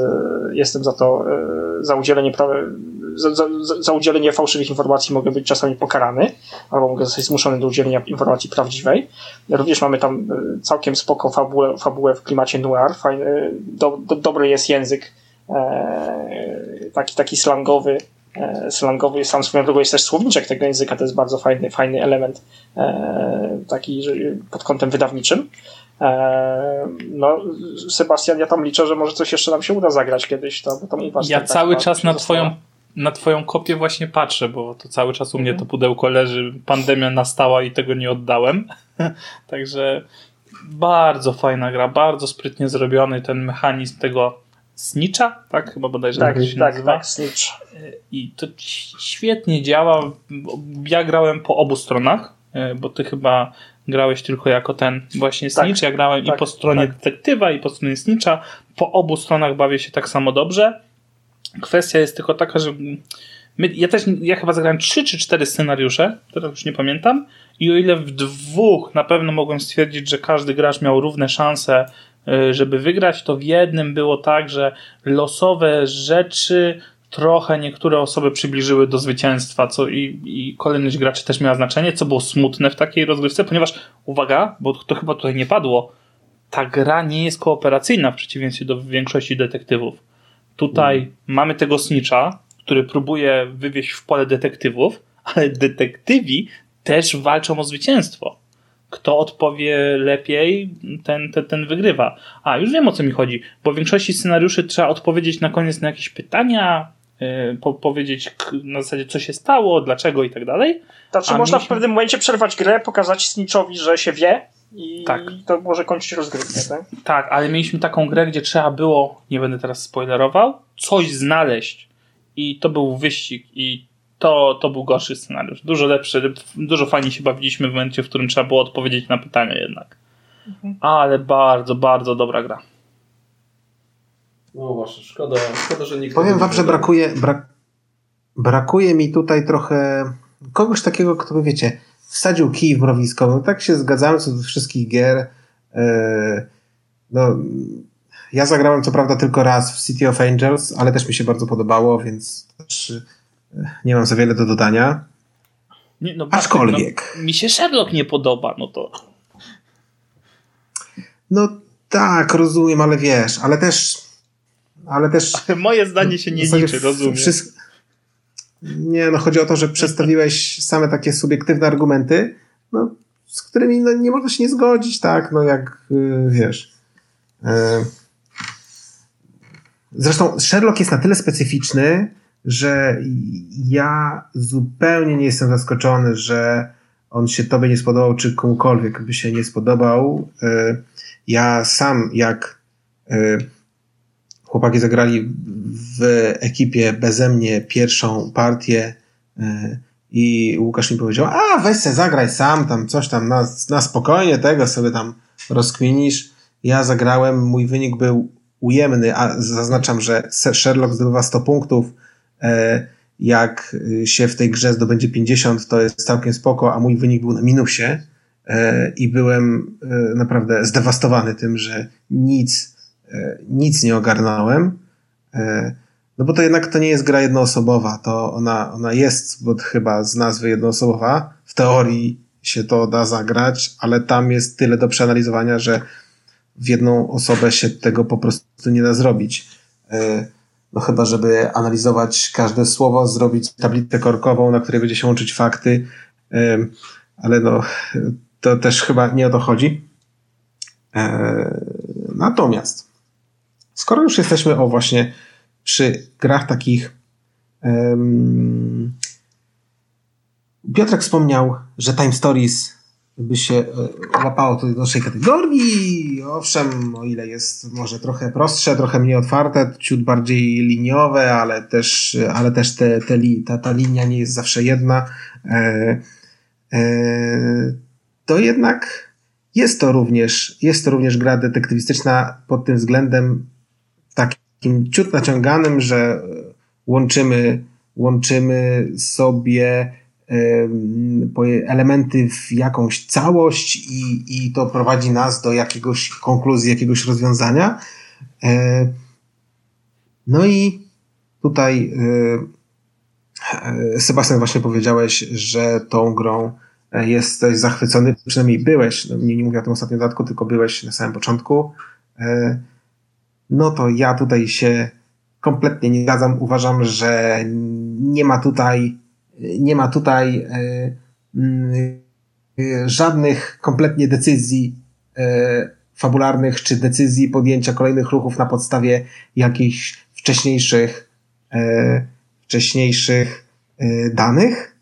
jestem za to, e, za udzielenie pra- za, za, za udzielenie fałszywych informacji mogę być czasami pokarany albo mogę zostać zmuszony do udzielenia informacji prawdziwej. Również mamy tam e, całkiem spoko fabułę, fabułę w klimacie noir. Fajny, do, do, dobry jest język E, taki, taki slangowy e, slangowy, sam swoją drogą jest też słowniczek tego języka, to jest bardzo fajny, fajny element e, taki że, pod kątem wydawniczym. E, no Sebastian, ja tam liczę, że może coś jeszcze nam się uda zagrać kiedyś. To, bo tam ja tak cały tak, czas na twoją, na twoją kopię właśnie patrzę, bo to cały czas u mnie mm. to pudełko leży, pandemia nastała i tego nie oddałem. Także bardzo fajna gra, bardzo sprytnie zrobiony ten mechanizm tego Snitcha, tak? Chyba bodajże tak, tak się tak, nazywa. Tak, Snitch. I to świetnie działa. Ja grałem po obu stronach, bo ty chyba grałeś tylko jako ten właśnie Snitch. Tak, ja grałem tak, i po stronie tak. detektywa, i po stronie Snitcha. Po obu stronach bawię się tak samo dobrze. Kwestia jest tylko taka, że my, ja też, ja chyba zagrałem trzy czy cztery scenariusze, teraz już nie pamiętam. I o ile w dwóch na pewno mogłem stwierdzić, że każdy gracz miał równe szanse, żeby wygrać, to w jednym było tak, że losowe rzeczy trochę niektóre osoby przybliżyły do zwycięstwa, co i, i kolejność graczy też miała znaczenie, co było smutne w takiej rozgrywce, ponieważ, uwaga, bo to chyba tutaj nie padło, ta gra nie jest kooperacyjna w przeciwieństwie do większości detektywów. Tutaj mm. mamy tego Snitcha, który próbuje wywieźć w pole detektywów, ale detektywi też walczą o zwycięstwo. Kto odpowie lepiej, ten, ten, ten wygrywa. A, już wiem, o co mi chodzi, bo w większości scenariuszy trzeba odpowiedzieć na koniec na jakieś pytania, yy, po, powiedzieć k- na zasadzie, co się stało, dlaczego i tak dalej. Znaczy można się... w pewnym momencie przerwać grę, pokazać Snitchowi, że się wie i tak. To może kończyć rozgrywkę. Tak? Tak, ale mieliśmy taką grę, gdzie trzeba było, nie będę teraz spoilerował, coś znaleźć i to był wyścig i To, to był gorszy scenariusz. Dużo lepszy, dużo fajniej się bawiliśmy w momencie, w którym trzeba było odpowiedzieć na pytania jednak. Mhm. Ale bardzo, bardzo dobra gra. No właśnie, szkoda, szkoda że nikt... Powiem wam, że brakuje, brak, brakuje mi tutaj trochę kogoś takiego, kto by, wiecie, wsadził kij w mrowisko. No, tak się zgadzałem co do wszystkich gier. Yy, no, ja zagrałem co prawda tylko raz w City of Angels, ale też mi się bardzo podobało, więc... Też, nie mam za wiele do dodania. Nie, no aczkolwiek. Bartek, no, mi się Sherlock nie podoba, no to... No tak, rozumiem, ale wiesz, ale też... Ale też... Ale moje zdanie się nie liczy, rozumiem. Wszystko, nie, no chodzi o to, że przedstawiłeś same takie subiektywne argumenty, no, z którymi no, nie można się nie zgodzić, tak? No jak, yy, wiesz... Yy. Zresztą Sherlock jest na tyle specyficzny, że ja zupełnie nie jestem zaskoczony, że on się tobie nie spodobał, czy komukolwiek by się nie spodobał. Ja sam, jak chłopaki zagrali w ekipie beze mnie pierwszą partię i Łukasz mi powiedział, a weź se zagraj sam, tam coś tam na, na spokojnie tego sobie tam rozkminisz. Ja zagrałem, mój wynik był ujemny, a zaznaczam, że Sherlock zdobywa sto punktów, jak się w tej grze zdobędzie pięćdziesiąt, to jest całkiem spoko, a mój wynik był na minusie i byłem naprawdę zdewastowany tym, że nic, nic nie ogarnąłem. No bo to jednak to nie jest gra jednoosobowa, to ona, ona jest, bo chyba z nazwy jednoosobowa, w teorii się to da zagrać, ale tam jest tyle do przeanalizowania, że w jedną osobę się tego po prostu nie da zrobić. No chyba, żeby analizować każde słowo, zrobić tablicę korkową, na której będzie się łączyć fakty, ale no to też chyba nie o to chodzi. Natomiast skoro już jesteśmy o właśnie przy grach takich, um, Piotrek wspomniał, że Time Stories by się e, łapało do naszej kategorii. Owszem, o ile jest może trochę prostsze, trochę mniej otwarte, ciut bardziej liniowe, ale też, ale też te, te li, ta, ta linia nie jest zawsze jedna. E, e, to jednak jest to również, jest to również gra detektywistyczna pod tym względem takim ciut naciąganym, że łączymy, łączymy sobie elementy w jakąś całość i, i to prowadzi nas do jakiegoś konkluzji, jakiegoś rozwiązania. No i tutaj Sebastian, właśnie powiedziałeś, że tą grą jesteś zachwycony, przynajmniej byłeś, no, nie, nie mówię o tym ostatnim dodatku, tylko byłeś na samym początku. No to ja tutaj się kompletnie nie zgadzam. Uważam, że nie ma tutaj nie ma tutaj yy, yy, żadnych kompletnie decyzji yy, fabularnych czy decyzji podjęcia kolejnych ruchów na podstawie jakichś wcześniejszych yy, wcześniejszych yy, danych,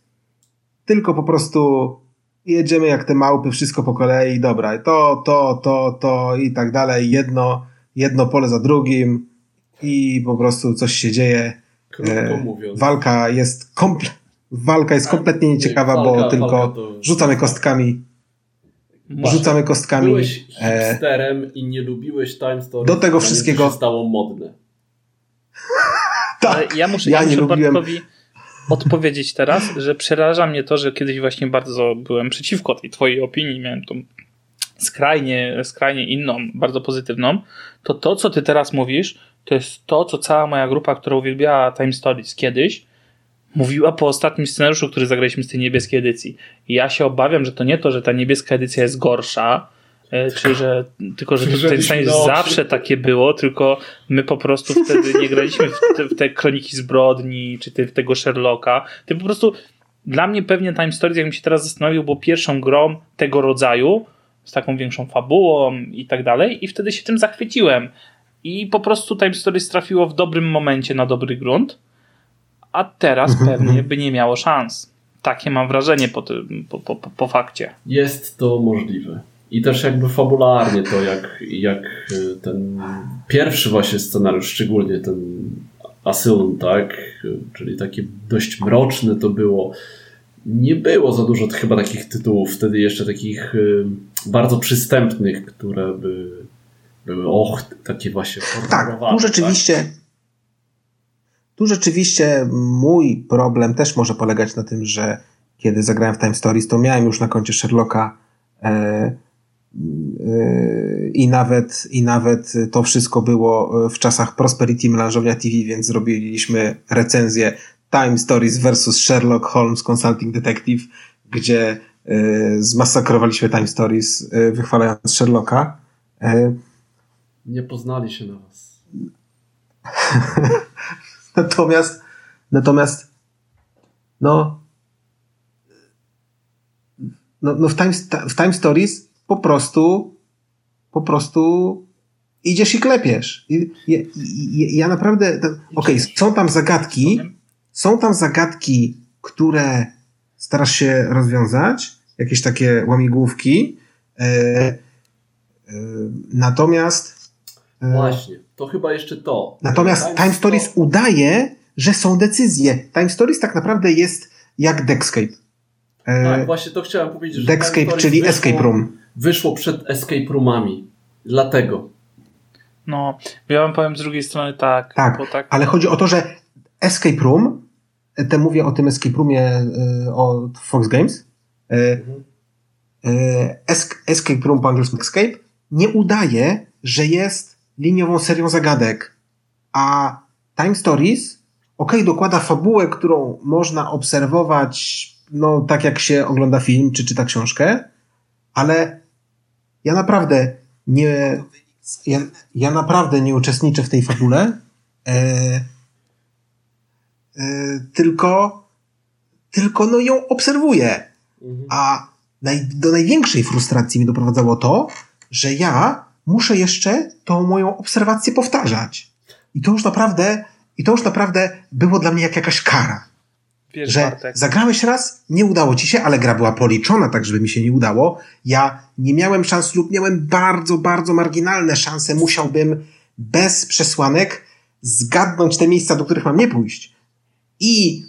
tylko po prostu jedziemy jak te małpy, wszystko po kolei, dobra, to, to, to, to i tak dalej, jedno jedno pole za drugim i po prostu coś się dzieje. Krótko mówiąc. Walka jest, komple- walka jest kompletnie nieciekawa, nie, walka, bo tylko to... rzucamy kostkami. Właśnie, rzucamy kostkami. Byłeś hipsterem e... i nie lubiłeś Time Stories. Do tego wszystkiego się stało modne. Tak, ja muszę, ja ja muszę nie Bartkowi lubiłem... odpowiedzieć teraz, że przeraża mnie to, że kiedyś właśnie bardzo byłem przeciwko tej twojej opinii. Miałem tą skrajnie, skrajnie inną, bardzo pozytywną, to to, co ty teraz mówisz, to jest to, co cała moja grupa, która uwielbiała Time Stories kiedyś, mówiła po ostatnim scenariuszu, który zagraliśmy z tej niebieskiej edycji. I ja się obawiam, że to nie to, że ta niebieska edycja jest gorsza, czy że tylko, że to ten zawsze takie było, tylko my po prostu wtedy nie graliśmy w te, w te Kroniki Zbrodni, czy te, w tego Sherlocka. Ty po prostu, dla mnie pewnie Time Stories, jakbym się teraz zastanowił, było pierwszą grą tego rodzaju, z taką większą fabułą i tak dalej, i wtedy się tym zachwyciłem. I po prostu Time Stories trafiło w dobrym momencie na dobry grunt, a teraz pewnie by nie miało szans. Takie mam wrażenie po, tym, po, po, po fakcie. Jest to możliwe. I też jakby fabularnie to, jak, jak ten pierwszy właśnie scenariusz, szczególnie ten Asylum, tak? Czyli taki dość mroczny to było. Nie było za dużo chyba takich tytułów wtedy jeszcze takich y, bardzo przystępnych, które by były och, takie właśnie tak, tu rzeczywiście tak? tu rzeczywiście mój problem też może polegać na tym, że kiedy zagrałem w Time Stories, to miałem już na koncie Sherlocka y, y, i nawet i nawet to wszystko było w czasach Prosperity Melanżownia T V, więc zrobiliśmy recenzję Time Stories versus Sherlock Holmes Consulting Detective, gdzie y, zmasakrowaliśmy Time Stories, y, wychwalając Sherlocka. Y, nie poznali się na was. natomiast natomiast no, no, no w, time, w Time Stories po prostu po prostu idziesz i klepiesz. I, ja, i, ja naprawdę okej, okay, są tam zagadki Są tam zagadki, które starasz się rozwiązać, jakieś takie łamigłówki. E, e, natomiast... E, Właśnie, to chyba jeszcze to. Natomiast Time, Time Stories to... udaje, że są decyzje. Time Stories tak naprawdę jest jak Deckscape. E, tak, właśnie to chciałem powiedzieć. Że Deckscape, czyli wyszło, Escape Room. wyszło przed Escape Roomami. Dlatego. No, ja wam powiem z drugiej strony tak. Tak, bo tak... ale chodzi o to, że Escape Room, te mówię o tym Escape Roomie od Fox Games, mhm. Escape Room po angielsku Escape nie udaje, że jest liniową serią zagadek, a Time Stories okej, okay, dokłada fabułę, którą można obserwować no tak jak się ogląda film czy czyta książkę, ale ja naprawdę nie ja, ja naprawdę nie uczestniczę w tej fabule, e, e, tylko tylko no ją obserwuję, a naj, do największej frustracji mi doprowadzało to, że ja muszę jeszcze tą moją obserwację powtarzać. I to już naprawdę, i to już naprawdę było dla mnie jak jakaś kara. Wiesz, że Bartek, zagrałeś raz, nie udało ci się, ale gra była policzona tak, żeby mi się nie udało. Ja nie miałem szans lub miałem bardzo, bardzo marginalne szanse. Musiałbym bez przesłanek zgadnąć te miejsca, do których mam nie pójść. I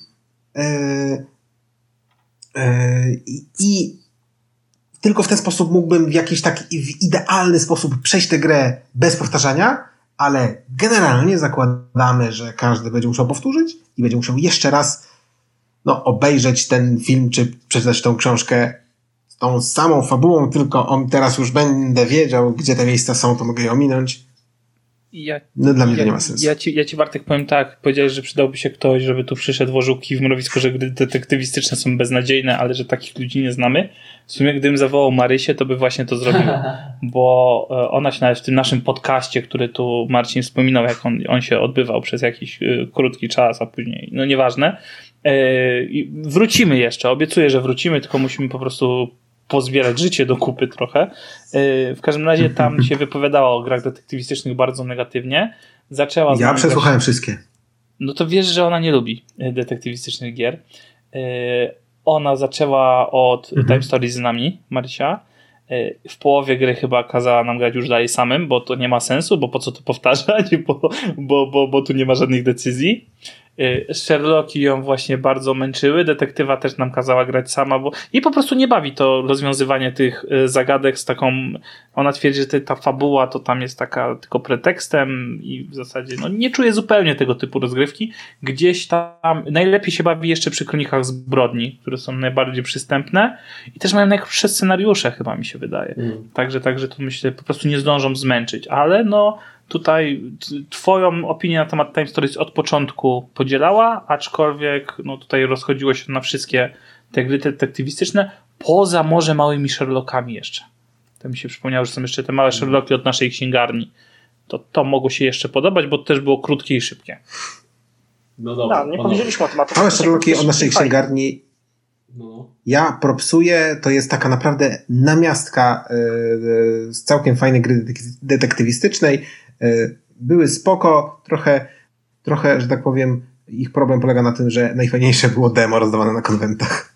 yy, yy, i tylko w ten sposób mógłbym w jakiś taki w idealny sposób przejść tę grę bez powtarzania, ale generalnie zakładamy, że każdy będzie musiał powtórzyć i będzie musiał jeszcze raz no, obejrzeć ten film, czy przeczytać tą książkę z tą samą fabułą, tylko on teraz już będę wiedział, gdzie te miejsca są, to mogę je ominąć. Ja, no dla mnie ja, to nie ma sensu. Ja ci, ja ci Bartek powiem tak, powiedziałeś, że przydałby się ktoś, żeby tu przyszedł, włożył kij w mrowisko, że gry detektywistyczne są beznadziejne, ale że takich ludzi nie znamy. W sumie gdybym zawołał Marysię, to by właśnie to zrobiła, bo ona się nawet w tym naszym podcaście, który tu Marcin wspominał, jak on, on się odbywał przez jakiś y, krótki czas, a później, no nieważne. Yy, wrócimy jeszcze, obiecuję, że wrócimy, tylko musimy po prostu pozbierać życie do kupy trochę. Yy, w każdym razie tam się wypowiadała o grach detektywistycznych bardzo negatywnie. Zaczęła ja przesłuchałem wszystkie. No to wiesz, że ona nie lubi detektywistycznych gier. Yy, ona zaczęła od mhm. Time Stories z nami, Marysia. W połowie gry chyba kazała nam grać już dalej samym, bo to nie ma sensu, bo po co to powtarzać, bo, bo, bo, bo tu nie ma żadnych decyzji. Sherlocki ją właśnie bardzo męczyły, detektywa też nam kazała grać sama, bo jej po prostu nie bawi to rozwiązywanie tych zagadek z taką, ona twierdzi, że ta fabuła to tam jest taka tylko pretekstem i w zasadzie no, nie czuje zupełnie tego typu rozgrywki. Gdzieś tam najlepiej się bawi jeszcze przy Kronikach Zbrodni, które są najbardziej przystępne i też mają najlepsze scenariusze, chyba mi się wydaje. Mm. Także, także to myślę, po prostu nie zdążą zmęczyć, ale no tutaj twoją opinię na temat Time Stories od początku podzielała, aczkolwiek no tutaj rozchodziło się na wszystkie te gry detektywistyczne, poza może małymi Sherlockami jeszcze. To mi się przypomniało, że są jeszcze te małe Sherlocki od naszej księgarni. To, to mogło się jeszcze podobać, bo to też było krótkie i szybkie. No dobra. No, nie powiedzieliśmy o tym. Małe Sherlocki od naszej księgarni no. Ja propsuję, to jest taka naprawdę namiastka yy, z całkiem fajnej gry detektywistycznej. Były spoko, trochę, trochę, że tak powiem, ich problem polega na tym, że najfajniejsze było demo rozdawane na konwentach.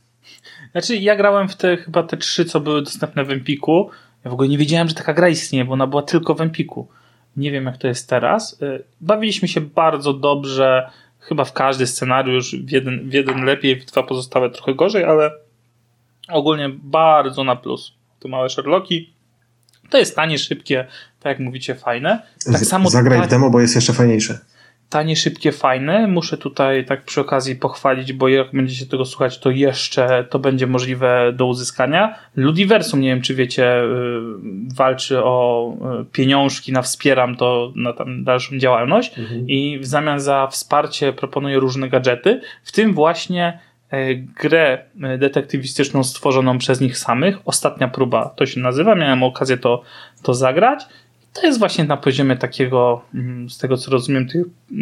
Znaczy ja grałem w te chyba te trzy, co były dostępne w Empiku. Ja w ogóle nie wiedziałem, że taka gra istnieje, bo ona była tylko w Empiku. Nie wiem, jak to jest teraz. Bawiliśmy się bardzo dobrze, chyba w każdy scenariusz, w jeden, w jeden lepiej, w dwa pozostałe trochę gorzej, ale ogólnie bardzo na plus. Tu małe Sherlocki. To jest tanie, szybkie, tak jak mówicie, fajne. Tak samo zagraj w demo, bo jest jeszcze fajniejsze. Tanie, szybkie, fajne. Muszę tutaj tak przy okazji pochwalić, bo jak będziecie tego słuchać, to jeszcze to będzie możliwe do uzyskania. Ludiversum, nie wiem czy wiecie, walczy o pieniążki na wspieram to na tam dalszą działalność mhm. i w zamian za wsparcie proponuje różne gadżety, w tym właśnie grę detektywistyczną stworzoną przez nich samych. Ostatnia próba to się nazywa. Miałem okazję to, to zagrać. To jest właśnie na poziomie takiego, z tego co rozumiem,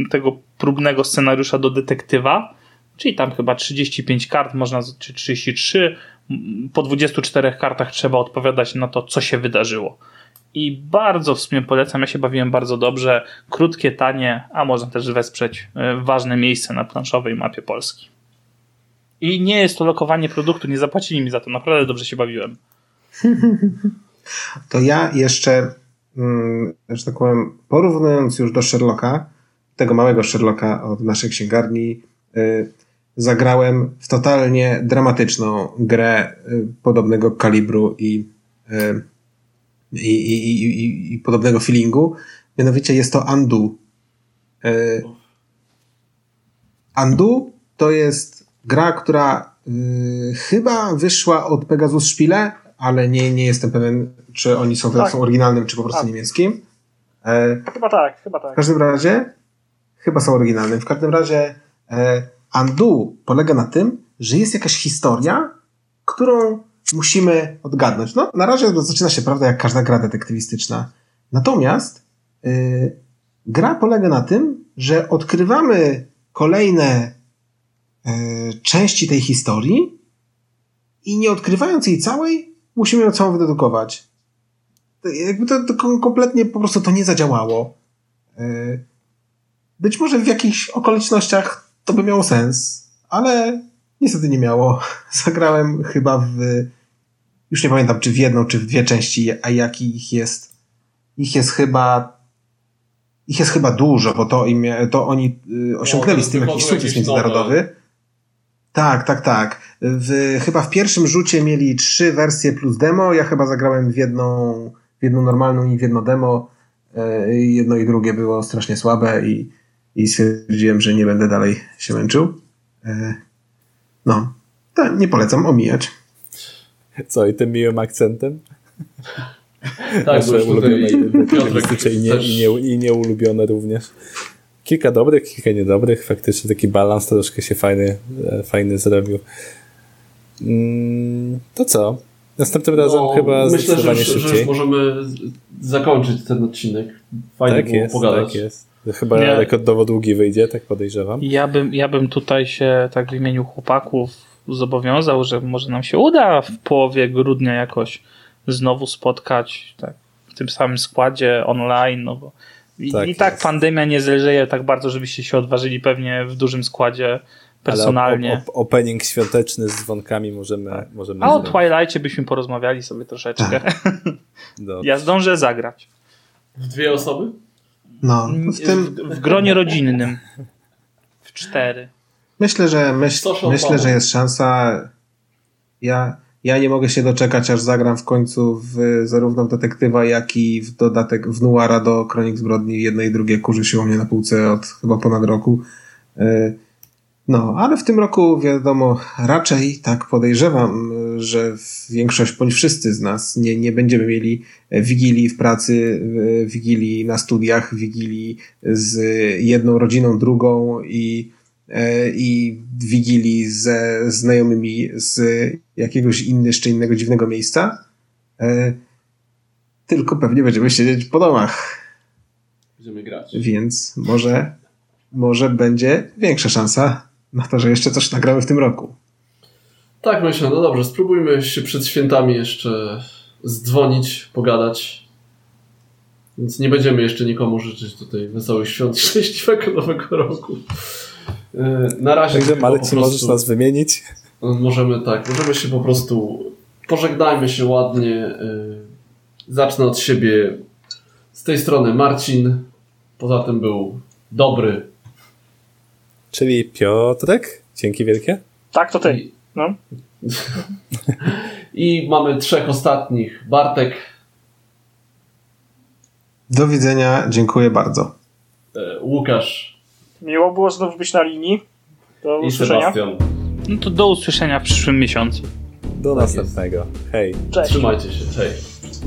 tego próbnego scenariusza do detektywa, czyli tam chyba trzydzieści pięć kart, można, czy trzydzieści trzy. Po dwudziestu czterech kartach trzeba odpowiadać na to, co się wydarzyło. I bardzo w sumie polecam. Ja się bawiłem bardzo dobrze. Krótkie, tanie, a można też wesprzeć ważne miejsce na planszowej mapie Polski. I nie jest to lokowanie produktu, nie zapłacili mi za to. Naprawdę dobrze się bawiłem. To ja jeszcze, że tak powiem, porównując już do Sherlocka, tego małego Sherlocka od naszej księgarni, zagrałem w totalnie dramatyczną grę podobnego kalibru i i, i, i, i podobnego feelingu. Mianowicie jest to Undo. Yy, Undo to jest gra, która yy, chyba wyszła od Pegasus Spiele, ale nie, nie jestem pewien, czy oni są tak. oryginalnym, czy po prostu tak. niemieckim. Yy, chyba tak, chyba tak. W każdym razie chyba są oryginalnym. W każdym razie yy, Undo polega na tym, że jest jakaś historia, którą musimy odgadnąć. No, na razie zaczyna się, prawda, jak każda gra detektywistyczna. Natomiast yy, gra polega na tym, że odkrywamy kolejne yy, części tej historii i nie odkrywając jej całej, musimy ją całą wydedukować. To, jakby to, to kompletnie po prostu to nie zadziałało. Yy, być może w jakichś okolicznościach to by miało sens, ale niestety nie miało. Zagrałem chyba w... Już nie pamiętam, czy w jedną, czy w dwie części, a jakich ich jest. Ich jest chyba... Ich jest chyba dużo, bo to, im, to oni y, osiągnęli o, z tym jakiś sukces międzynarodowy. Nowe. Tak, tak, tak. W, chyba w pierwszym rzucie mieli trzy wersje plus demo. Ja chyba zagrałem w jedną, w jedną normalną i w jedno demo. Y, jedno i drugie było strasznie słabe i, i stwierdziłem, że nie będę dalej się męczył. Y, No, to nie polecam omijać. Co, i tym miłym akcentem? Tak, bo ulubione i, nie, i, nie, i nieulubione również. Kilka dobrych, kilka niedobrych. Faktycznie taki balans troszkę się fajny, fajny zrobił. To co? Następnym razem no, chyba myślę, zdecydowanie że, szybciej. Myślę, że możemy zakończyć ten odcinek. Fajnie tak było jest, pogadać. Tak jest. Chyba nie. rekordowo długi wyjdzie, tak podejrzewam. Ja bym, ja bym tutaj się tak w imieniu chłopaków zobowiązał, że może nam się uda w połowie grudnia jakoś znowu spotkać tak, w tym samym składzie online. No bo I tak, i tak pandemia nie zależy tak bardzo, żebyście się odważyli pewnie w dużym składzie personalnie. Ale op- op- opening świąteczny z dzwonkami możemy... Tak. możemy A o Twilightie byśmy porozmawiali sobie troszeczkę. Ja zdążę zagrać. W dwie osoby? No, w, tym... w, w gronie rodzinnym. W cztery. Myślę, że myśl, myślę, że jest szansa. Ja, ja nie mogę się doczekać, aż zagram w końcu w, zarówno w Detektywa, jak i w dodatek w Nuara do Kronik Zbrodni. Jedno i drugie kurzy się u mnie na półce od chyba ponad roku. No, ale w tym roku wiadomo, raczej tak podejrzewam, że większość bądź wszyscy z nas nie, nie będziemy mieli wigilii w pracy, wigilii na studiach, wigilii z jedną rodziną, drugą i, i wigilii ze znajomymi z jakiegoś innego czy innego dziwnego miejsca. Tylko pewnie będziemy siedzieć po domach. Będziemy grać. Więc może, może będzie większa szansa na to, że jeszcze coś nagramy w tym roku. Tak myślę, no dobrze, spróbujmy się przed świętami jeszcze zdzwonić, pogadać. Więc nie będziemy jeszcze nikomu życzyć tutaj wesołych świąt, szczęśliwego nowego roku. Na razie... Także Marek, możesz nas wymienić? Możemy, tak, możemy się po prostu... Pożegnajmy się ładnie. Zacznę od siebie. Z tej strony Marcin. Poza tym był Dobry. Czyli Piotrek. Dzięki wielkie. Tak, to ty. No. I mamy trzech ostatnich. Bartek. Do widzenia. Dziękuję bardzo. Łukasz. Miło było znów być na linii. Do I usłyszenia. Sebastian. No to do usłyszenia w przyszłym miesiącu. Do tak następnego. Jest. Hej. Cześć. Trzymajcie się. Hej.